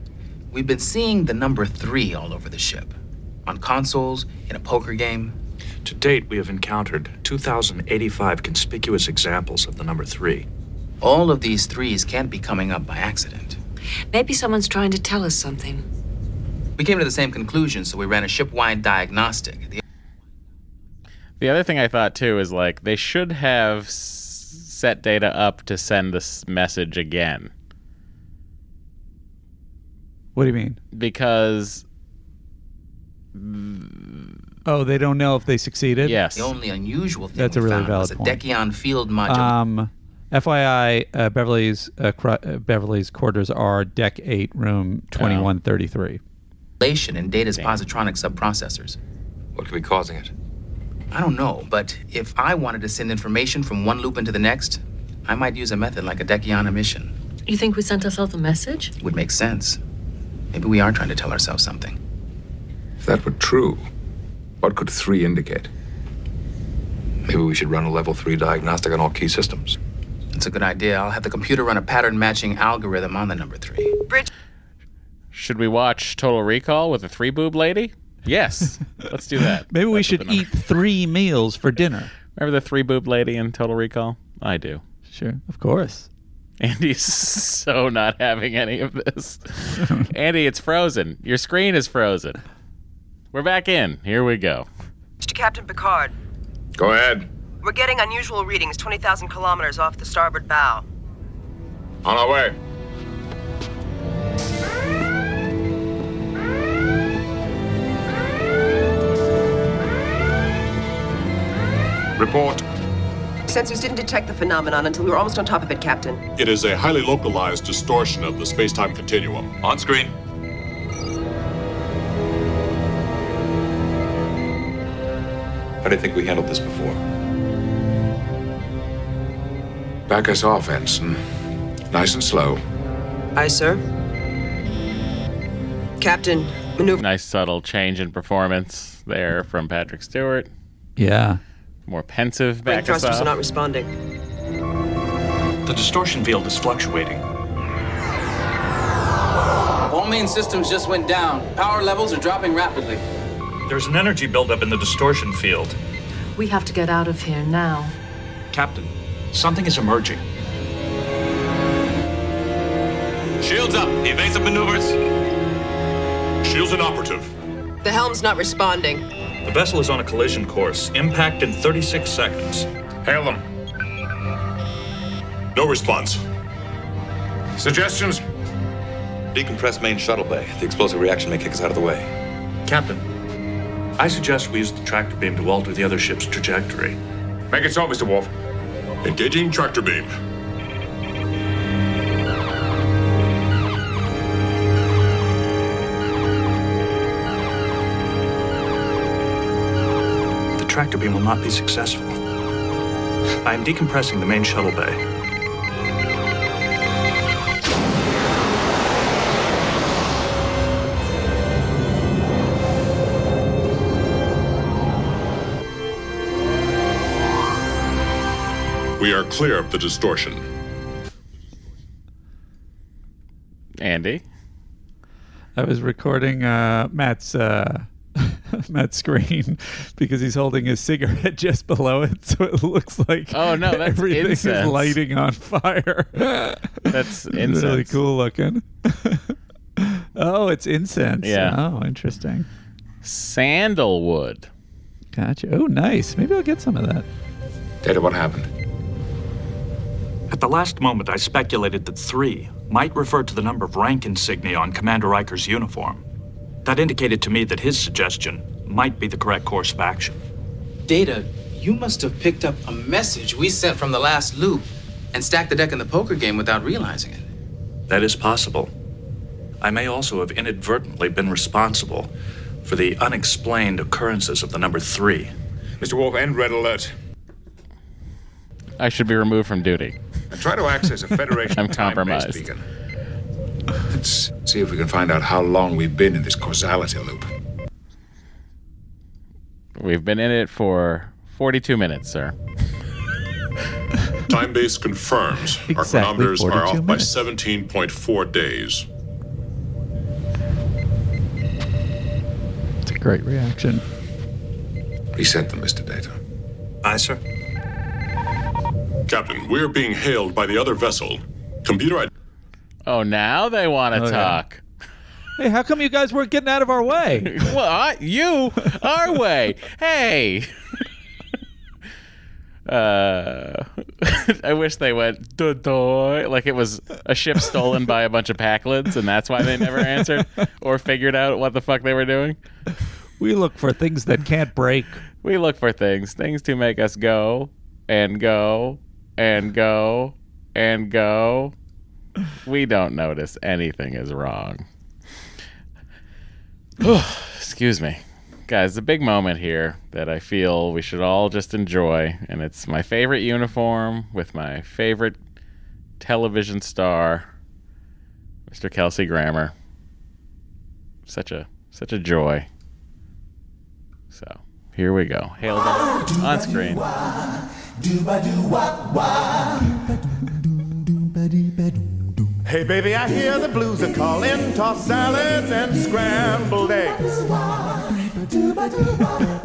we've been seeing the number 3 all over the ship. On consoles, in a poker game. To date, we have encountered 2,085 conspicuous examples of the number 3. All of these 3s can't be coming up by accident. Maybe someone's trying to tell us something. We came to the same conclusion, so we ran a ship-wide diagnostic. The other thing I thought, too, is, like, they should have set data up to send this message again. What do you mean? Because... Oh, they don't know if they succeeded? Yes. The only unusual thing that's a really valid point. Was a Decion field module. FYI, Beverly's quarters are Deck 8, room 2133. In data's positronic subprocessors. What could be causing it? I don't know, but if I wanted to send information from one loop into the next, I might use a method like a Decion emission. You think we sent ourselves a message? It would make sense. Maybe we are trying to tell ourselves something. If that were true, what could 3 indicate? Maybe we should run a level 3 diagnostic on all key systems. That's a good idea. I'll have the computer run a pattern matching algorithm on the number 3. Should we watch Total Recall with a 3-boob lady? Yes. Let's do that. Maybe we should eat 3 meals for dinner. Remember the 3-boob lady in Total Recall? I do. Sure. Of course. Andy's so not having any of this. Andy, it's frozen. Your screen is frozen. We're back in. Here we go. Mr. Captain Picard. Go ahead. We're getting unusual readings 20,000 kilometers off the starboard bow. On our way. Report. Sensors didn't detect the phenomenon until we were almost on top of it, Captain. It is a highly localized distortion of the space-time continuum. On screen. I didn't think we handled this before. Back us off, Ensign. Nice and slow. Aye, sir. Captain, maneuver. Nice subtle change in performance there from Patrick Stewart. Yeah. More pensive back us off. Thrusters are not responding. The distortion field is fluctuating. All main systems just went down. Power levels are dropping rapidly. There's an energy buildup in the distortion field. We have to get out of here now. Captain, something is emerging. Shields up. Evasive maneuvers. Shields inoperative. The helm's not responding. The vessel is on a collision course. Impact in 36 seconds. Hail them. No response. Suggestions? Decompress main shuttle bay. The explosive reaction may kick us out of the way. Captain, I suggest we use the tractor beam to alter the other ship's trajectory. Make it so, Mr. Wolf. Engaging tractor beam. The tractor beam will not be successful. I am decompressing the main shuttle bay. We are clear of the distortion. Andy? I was recording Matt's screen because he's holding his cigarette just below it, so it looks like everything is lighting on fire. That's incense. Really cool looking. Oh, it's incense. Yeah. Oh, interesting. Sandalwood. Gotcha. Oh, nice. Maybe I'll get some of that. Data, what happened? At the last moment, I speculated that 3 might refer to the number of rank insignia on Commander Riker's uniform. That indicated to me that his suggestion might be the correct course of action. Data, you must have picked up a message we sent from the last loop and stacked the deck in the poker game without realizing it. That is possible. I may also have inadvertently been responsible for the unexplained occurrences of the number 3. Mr. Wolf, end red alert. I should be removed from duty. And try to access a Federation I'm compromised. Beacon. Let's see if we can find out how long we've been in this causality loop. We've been in it for 42 minutes, sir. Time base confirms exactly our chronometers are off by 17.4 days. It's a great reaction. Reset them, Mr. Data. Aye, sir. Captain, we're being hailed by the other vessel. Oh, now they want to talk. Yeah. Hey, how come you guys weren't getting out of our way? Our way. Hey. I wish they went doy like it was a ship stolen by a bunch of Paclids, and that's why they never answered or figured out what the fuck they were doing. We look for things that can't break. We look for things to make us go and go and go and go. We don't notice anything is wrong. Excuse me. Guys, the big moment here that I feel we should all just enjoy, and it's my favorite uniform with my favorite television star, Mr. Kelsey Grammer. Such a joy. So here we go. Hail on screen. Hey baby, I hear the blues are calling, tossed salads and scrambled eggs.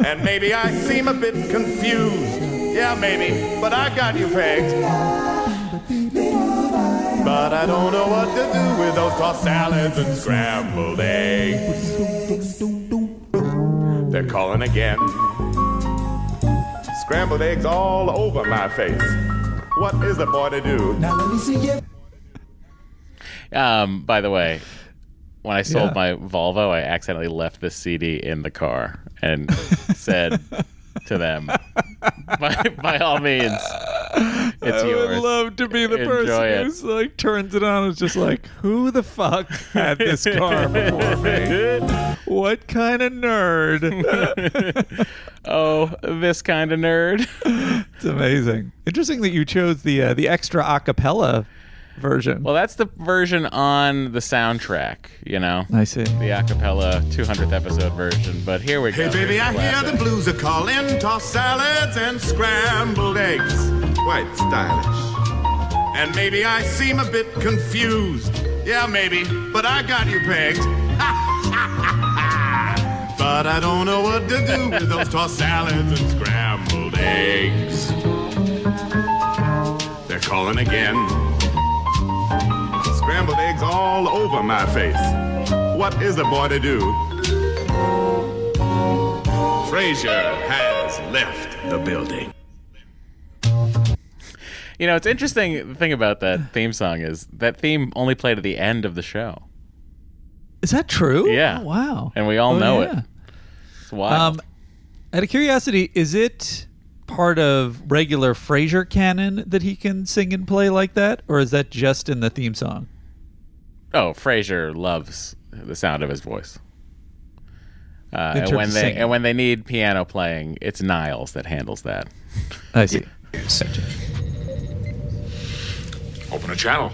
And maybe I seem a bit confused. Yeah, maybe, but I got you pegged. But I don't know what to do with those tossed salads and scrambled eggs. They're calling again. Scrambled eggs all over my face. What is a boy to do? Now let me see you. By the way, when I sold my Volvo, I accidentally left this CD in the car and said to them, by all means, it's yours. I would love to be the person who's like turns it on and is just like, who the fuck had this car before me? What kind of nerd? Oh, this kind of nerd. It's amazing. Interesting that you chose the extra acapella version. Well, that's the version on the soundtrack, you know. I see. The a cappella 200th episode version, but here we go. Hey, baby, I hear the blues are calling, tossed salads and scrambled eggs. Quite stylish. And maybe I seem a bit confused. Yeah, maybe, but I got you pegged. But I don't know what to do with those tossed salads and scrambled eggs. They're calling again. Scrambled eggs all over my face. What is a boy to do? Frasier has left the building. You know, it's interesting. The thing about that theme song is that theme only played at the end of the show. Is that true? Yeah. Oh, wow. And we all know it. It's wild. Out of curiosity, is it part of regular Frasier canon that he can sing and play like that, or is that just in the theme song? Oh, Frasier loves the sound of his voice. And when they need piano playing, it's Niles that handles that. I see. Open a channel.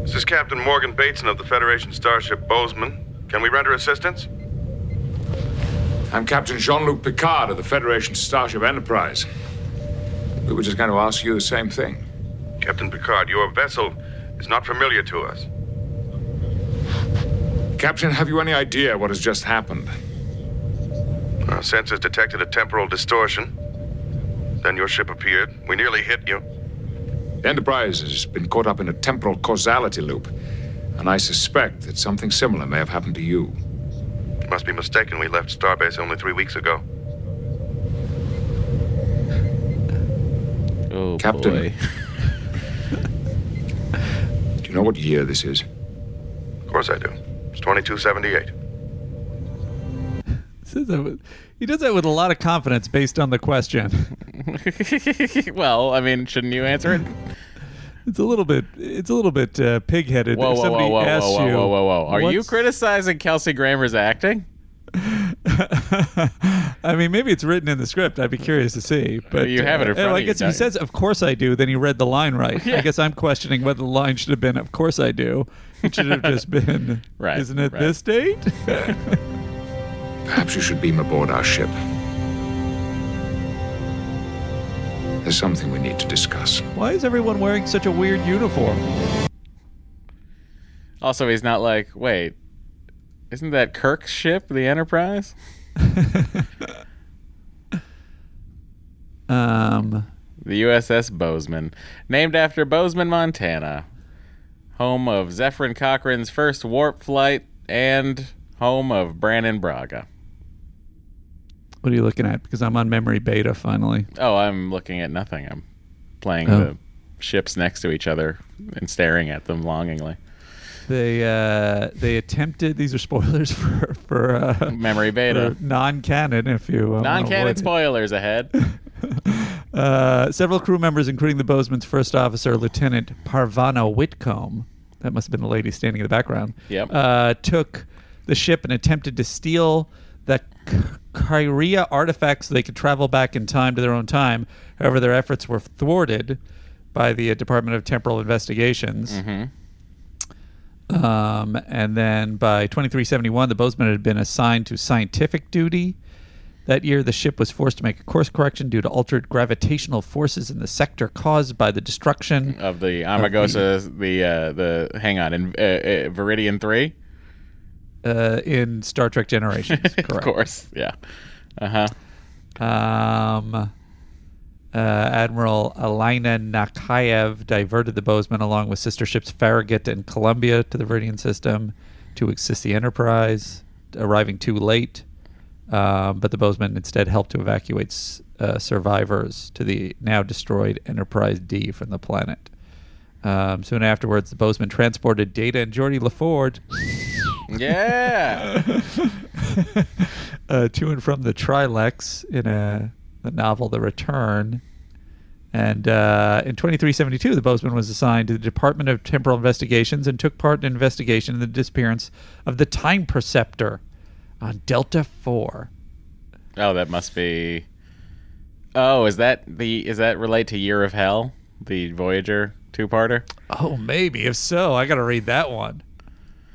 This is Captain Morgan Bateson of the Federation starship Bozeman. Can we render assistance? I'm Captain Jean-Luc Picard of the Federation starship Enterprise. We were just going to ask you the same thing. Captain Picard, your vessel is not familiar to us. Captain, have you any idea what has just happened? Our sensors detected a temporal distortion. Then your ship appeared. We nearly hit you. The Enterprise has been caught up in a temporal causality loop, and I suspect that something similar may have happened to you. Must be mistaken. We left Starbase only 3 weeks ago. Oh, Captain. Boy. Do you know what year this is? Of course I do. It's 2278. He does that with a lot of confidence based on the question. Well, I mean, shouldn't you answer it? It's a little bit pig-headed. Whoa, whoa, whoa. Are you criticizing Kelsey Grammer's acting? I mean, maybe it's written in the script. I'd be curious to see. But you have it in front of you. I guess if he says, "Of course I do," then he read the line right. Yeah. I guess I'm questioning whether the line should have been, "Of course I do." It should have just been, right, "Isn't it right. this date?" Perhaps you should beam aboard our ship. There's something we need to discuss. Why is everyone wearing such a weird uniform? Also, he's not like, wait, isn't that Kirk's ship, the Enterprise? The USS Bozeman, named after Bozeman, Montana, home of Zephyrin Cochrane's first warp flight and home of Brannon Braga. What are you looking at? Because I'm on Memory Beta finally. Oh, I'm looking at nothing. I'm playing the ships next to each other and staring at them longingly. They attempted. These are spoilers for Memory Beta. Non-canon, if you non-canon spoilers ahead. Several crew members, including the Bozeman's first officer, Lieutenant Parvana Whitcomb, that must have been the lady standing in the background. Yep. Took the ship and attempted to steal the Kyria artifacts so they could travel back in time to their own time. However, their efforts were thwarted by the Department of Temporal Investigations. Mm-hmm. And then by 2371, the Bozeman had been assigned to scientific duty. That year, the ship was forced to make a course correction due to altered gravitational forces in the sector caused by the destruction of the Amagosa, Viridian 3. In Star Trek Generations, correct? Of course, yeah. Uh-huh. Admiral Alina Nakayev diverted the Bozeman along with sister ships Farragut and Columbia to the Viridian system to assist the Enterprise, arriving too late. But the Bozeman instead helped to evacuate survivors to the now-destroyed Enterprise D from the planet. Soon afterwards, the Bozeman transported Data and Geordi LaForge... Yeah. To and from the Trilex in the novel The Return. And in 2372, the Bozeman was assigned to the Department of Temporal Investigations and took part in an investigation in the disappearance of the Time Perceptor on Delta 4. Oh, that must be... Oh, is that relate to Year of Hell, the Voyager two-parter? Oh, maybe. If so, I got to read that one.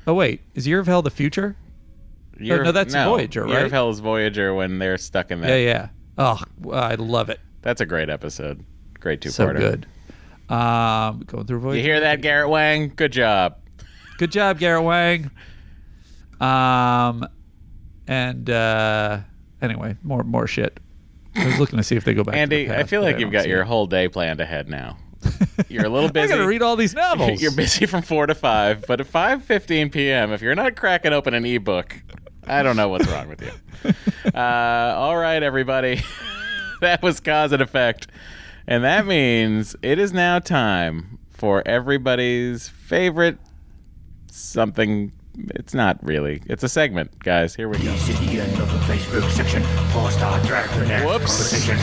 Oh, wait. Is Year of Hell the future? No, that's Voyager, right? Year of Hell is Voyager when they're stuck in that. Yeah. Oh, I love it. That's a great episode. Great two-parter. So good. Going through Voyager. You hear that, Garrett Wang? Good job. Good job, Garrett Wang. Anyway, more shit. I was looking to see if they go back to the past, I feel like you've got your whole day planned ahead now. You're a little busy. I gotta read all these novels. You're busy from 4 to 5, but at 5:15 p.m., if you're not cracking open an ebook, I don't know what's wrong with you. All right, everybody, that was Cause and Effect, and that means it is now time for everybody's favorite something. It's not really. It's a segment, guys. Here we go. Please hit the end of the Facebook section for Star Trek: The Next Conversation.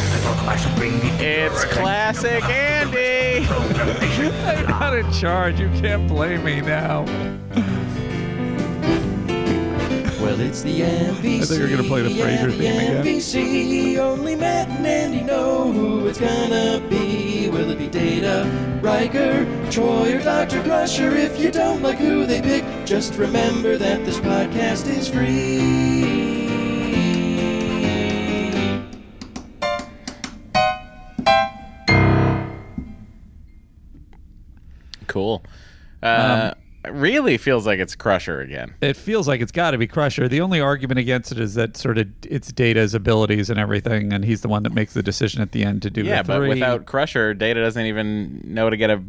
It's classic Andy. I'm not in charge. You can't blame me now. Well, it's the NBC. I think you're gonna play the Frasier theme again. NBC, only Matt and Andy know who it's gonna be. Will it be Data, Riker, Troy, or Dr. Crusher? If you don't like who they pick, just remember that this podcast is free. Cool. Really feels like it's Crusher again. It feels like it's got to be Crusher. The only argument against it is that sort of it's Data's abilities and everything, and he's the one that makes the decision at the end to do the three. Yeah, but without Crusher, Data doesn't even know to get a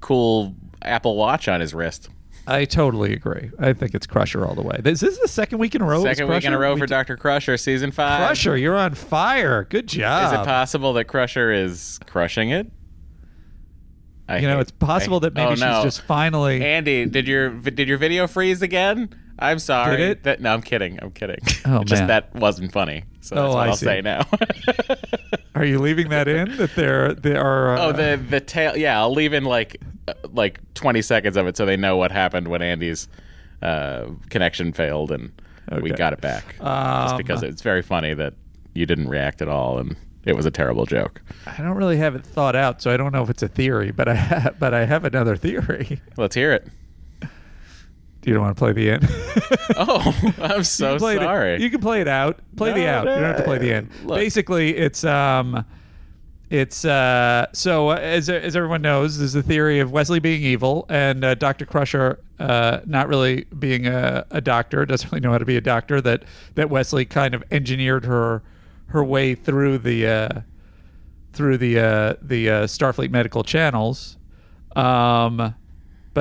cool Apple Watch on his wrist. I totally agree. I think it's Crusher all the way. Is this the second week in a row? Second week in a row for Dr. Crusher, season 5. Crusher, you're on fire. Good job. Is it possible that Crusher is crushing it? It's possible that maybe she's just finally. Andy, did your video freeze again? I'm sorry. Did it? No, I'm kidding. Oh, just man. That wasn't funny. So that's what I'll say now. Are you leaving that in? That there are. The tail. Yeah, I'll leave in like 20 seconds of it, so they know what happened when Andy's connection failed, and we got it back. Just because it's very funny that you didn't react at all, and it was a terrible joke. I don't really have it thought out, so I don't know if it's a theory, but I have another theory. Let's hear it. You don't want to play the end? Oh, I'm so sorry. You can play it out. The out. You don't have to play the end. Look. Basically, it's as everyone knows, there's the theory of Wesley being evil and Dr. Crusher not really being a doctor, doesn't really know how to be a doctor, that Wesley kind of engineered her way through the Starfleet medical channels. But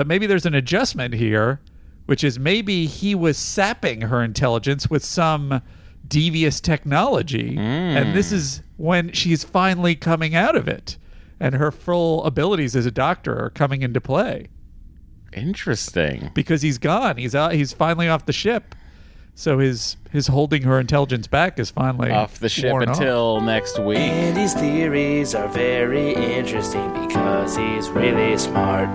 maybe there's an adjustment here, which is maybe he was sapping her intelligence with some devious technology. And this is when she's finally coming out of it, and her full abilities as a doctor are coming into play. Interesting. Because he's gone. He's finally off the ship. So his holding her intelligence back is finally off the ship until next week. Andy's theories are very interesting because he's really smart.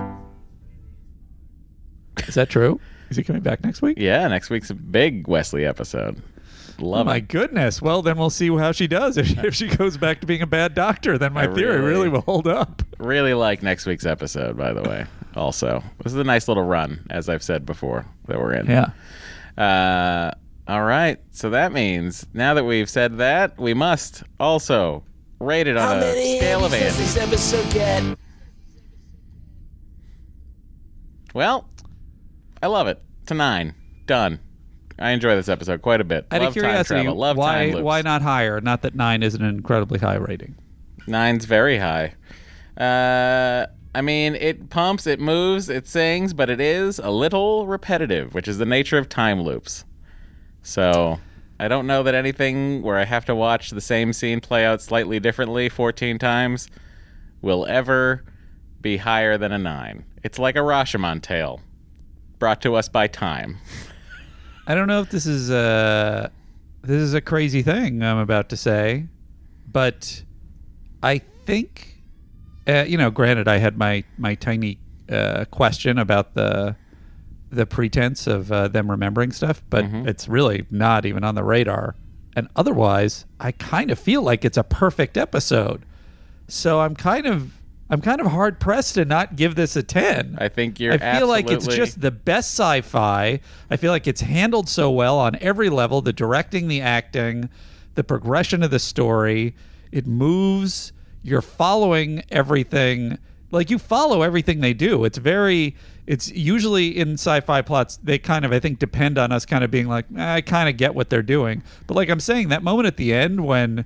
Is that true? Is he coming back next week? Yeah, next week's a big Wesley episode. Love it. My goodness. Well, then we'll see how she does. If she goes back to being a bad doctor, then my theory really will hold up. Really like next week's episode, by the way, also. This is a nice little run, as I've said before, that we're in. Yeah. All right. So that means, now that we've said that, we must also rate it on a scale of 8. This episode get? Well, I love it. It's a 9. Done. I enjoy this episode quite a bit. Out of curiosity, why not higher? Not that 9 isn't an incredibly high rating. 9's very high. It pumps, it moves, it sings, but it is a little repetitive, which is the nature of time loops. So I don't know that anything where I have to watch the same scene play out slightly differently 14 times will ever be higher than a 9. It's like a Rashomon tale. Brought to us by time. I don't know if this is a crazy thing I'm about to say, but I think, granted, I had my tiny question about the pretense of them remembering stuff, but it's really not even on the radar. And otherwise, I kind of feel like it's a perfect episode. So I'm kind of hard pressed to not give this a 10. I feel like it's just the best sci-fi. I feel like it's handled so well on every level: the directing, the acting, the progression of the story. It moves. You're following everything. Like, you follow everything they do. It's usually in sci-fi plots, they kind of, I think, depend on us kind of being like, I kind of get what they're doing. But like I'm saying, that moment at the end when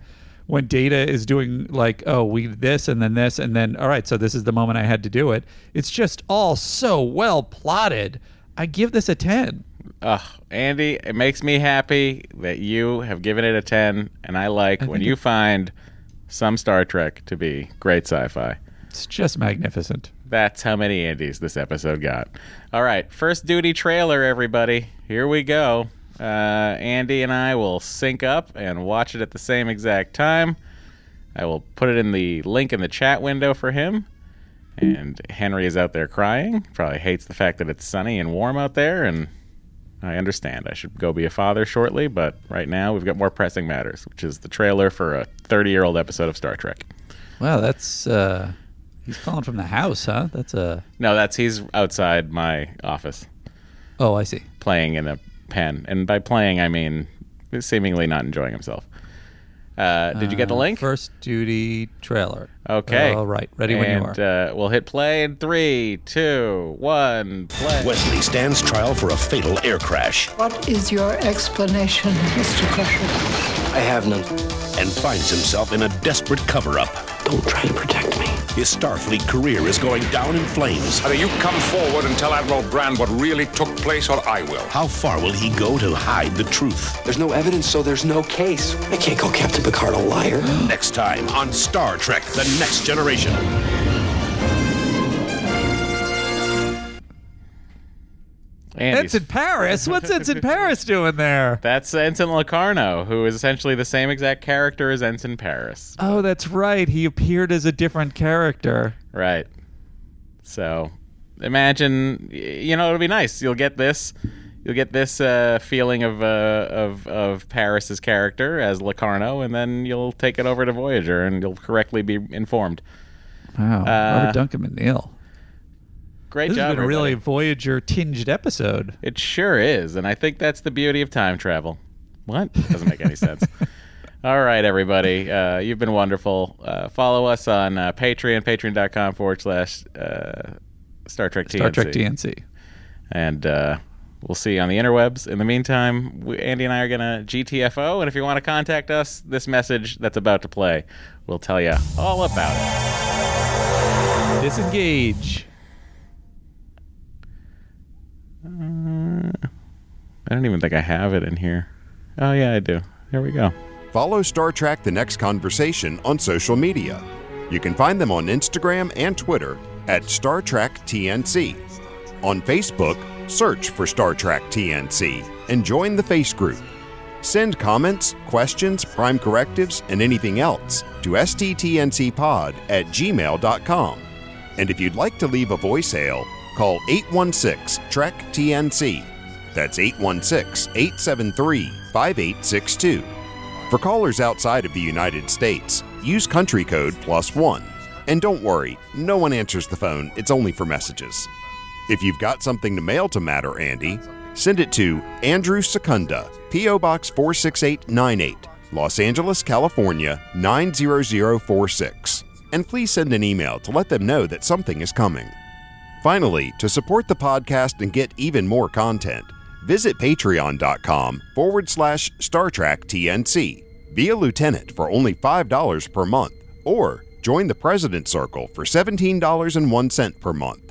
Data is doing like, we this, and then, all right, so this is the moment I had to do it. It's just all so well plotted. I give this a 10. Andy, it makes me happy that you have given it a 10, and I find some Star Trek to be great sci-fi. It's just magnificent. That's how many Andys this episode got. All right, first duty trailer, everybody. Here we go. Andy and I will sync up and watch it at the same exact time. I will put it in the link in the chat window for him. And Henry is out there crying. Probably hates the fact that it's sunny and warm out there. And I understand. I should go be a father shortly. But right now we've got more pressing matters, which is the trailer for a 30-year-old episode of Star Trek. Wow, that's... he's calling from the house, huh? No, he's outside my office. Oh, I see. Playing in a... pen, and by playing I mean seemingly not enjoying himself. Did you get the link? First duty trailer. Okay. All right, ready when you are. We'll hit play in 3, 2, 1, play. Wesley stands trial for a fatal air crash. What is your explanation, Mr. Crusher? I have none. And finds himself in a desperate cover-up. Don't try to protect me. His Starfleet career is going down in flames. Either you come forward and tell Admiral Brand what really took place, or I will. How far will he go to hide the truth? There's no evidence, so there's no case. I can't call Captain Picard a liar. Next time on Star Trek: The Next Generation. Andy's. Ensign Paris? What's Ensign Paris doing there? That's Ensign Locarno, who is essentially the same exact character as Ensign Paris. Oh, that's right. He appeared as a different character. Right. So, imagine, you know, it'll be nice. You'll get this feeling of Paris's character as Locarno, and then you'll take it over to Voyager, and you'll correctly be informed. Wow. Robert Duncan McNeil. Great job. This has been a really Voyager-tinged episode. It sure is, and I think that's the beauty of time travel. What? Doesn't make any sense. All right, everybody. You've been wonderful. Follow us on Patreon, patreon.com/ Star Trek TNC. Star Trek TNC. And we'll see you on the interwebs. In the meantime, Andy and I are going to GTFO, and if you want to contact us, this message that's about to play will tell you all about it. Disengage. I don't even think I have it in here. Oh, yeah, I do. Here we go. Follow Star Trek: The Next Conversation on social media. You can find them on Instagram and Twitter at Star Trek TNC. On Facebook, search for Star Trek TNC and join the Face group. Send comments, questions, prime correctives, and anything else to sttncpod@gmail.com. And if you'd like to leave a voicemail, call 816-TREK-TNC. That's 816-873-5862. For callers outside of the United States, use country code +1. And don't worry, no one answers the phone. It's only for messages. If you've got something to mail to Matter Andy, send it to Andrew Secunda, P.O. Box 46898, Los Angeles, California, 90046. And please send an email to let them know that something is coming. Finally, to support the podcast and get even more content, visit patreon.com/StarTrekTNC. Be a lieutenant for only $5 per month, or join the President's Circle for $17.01 per month.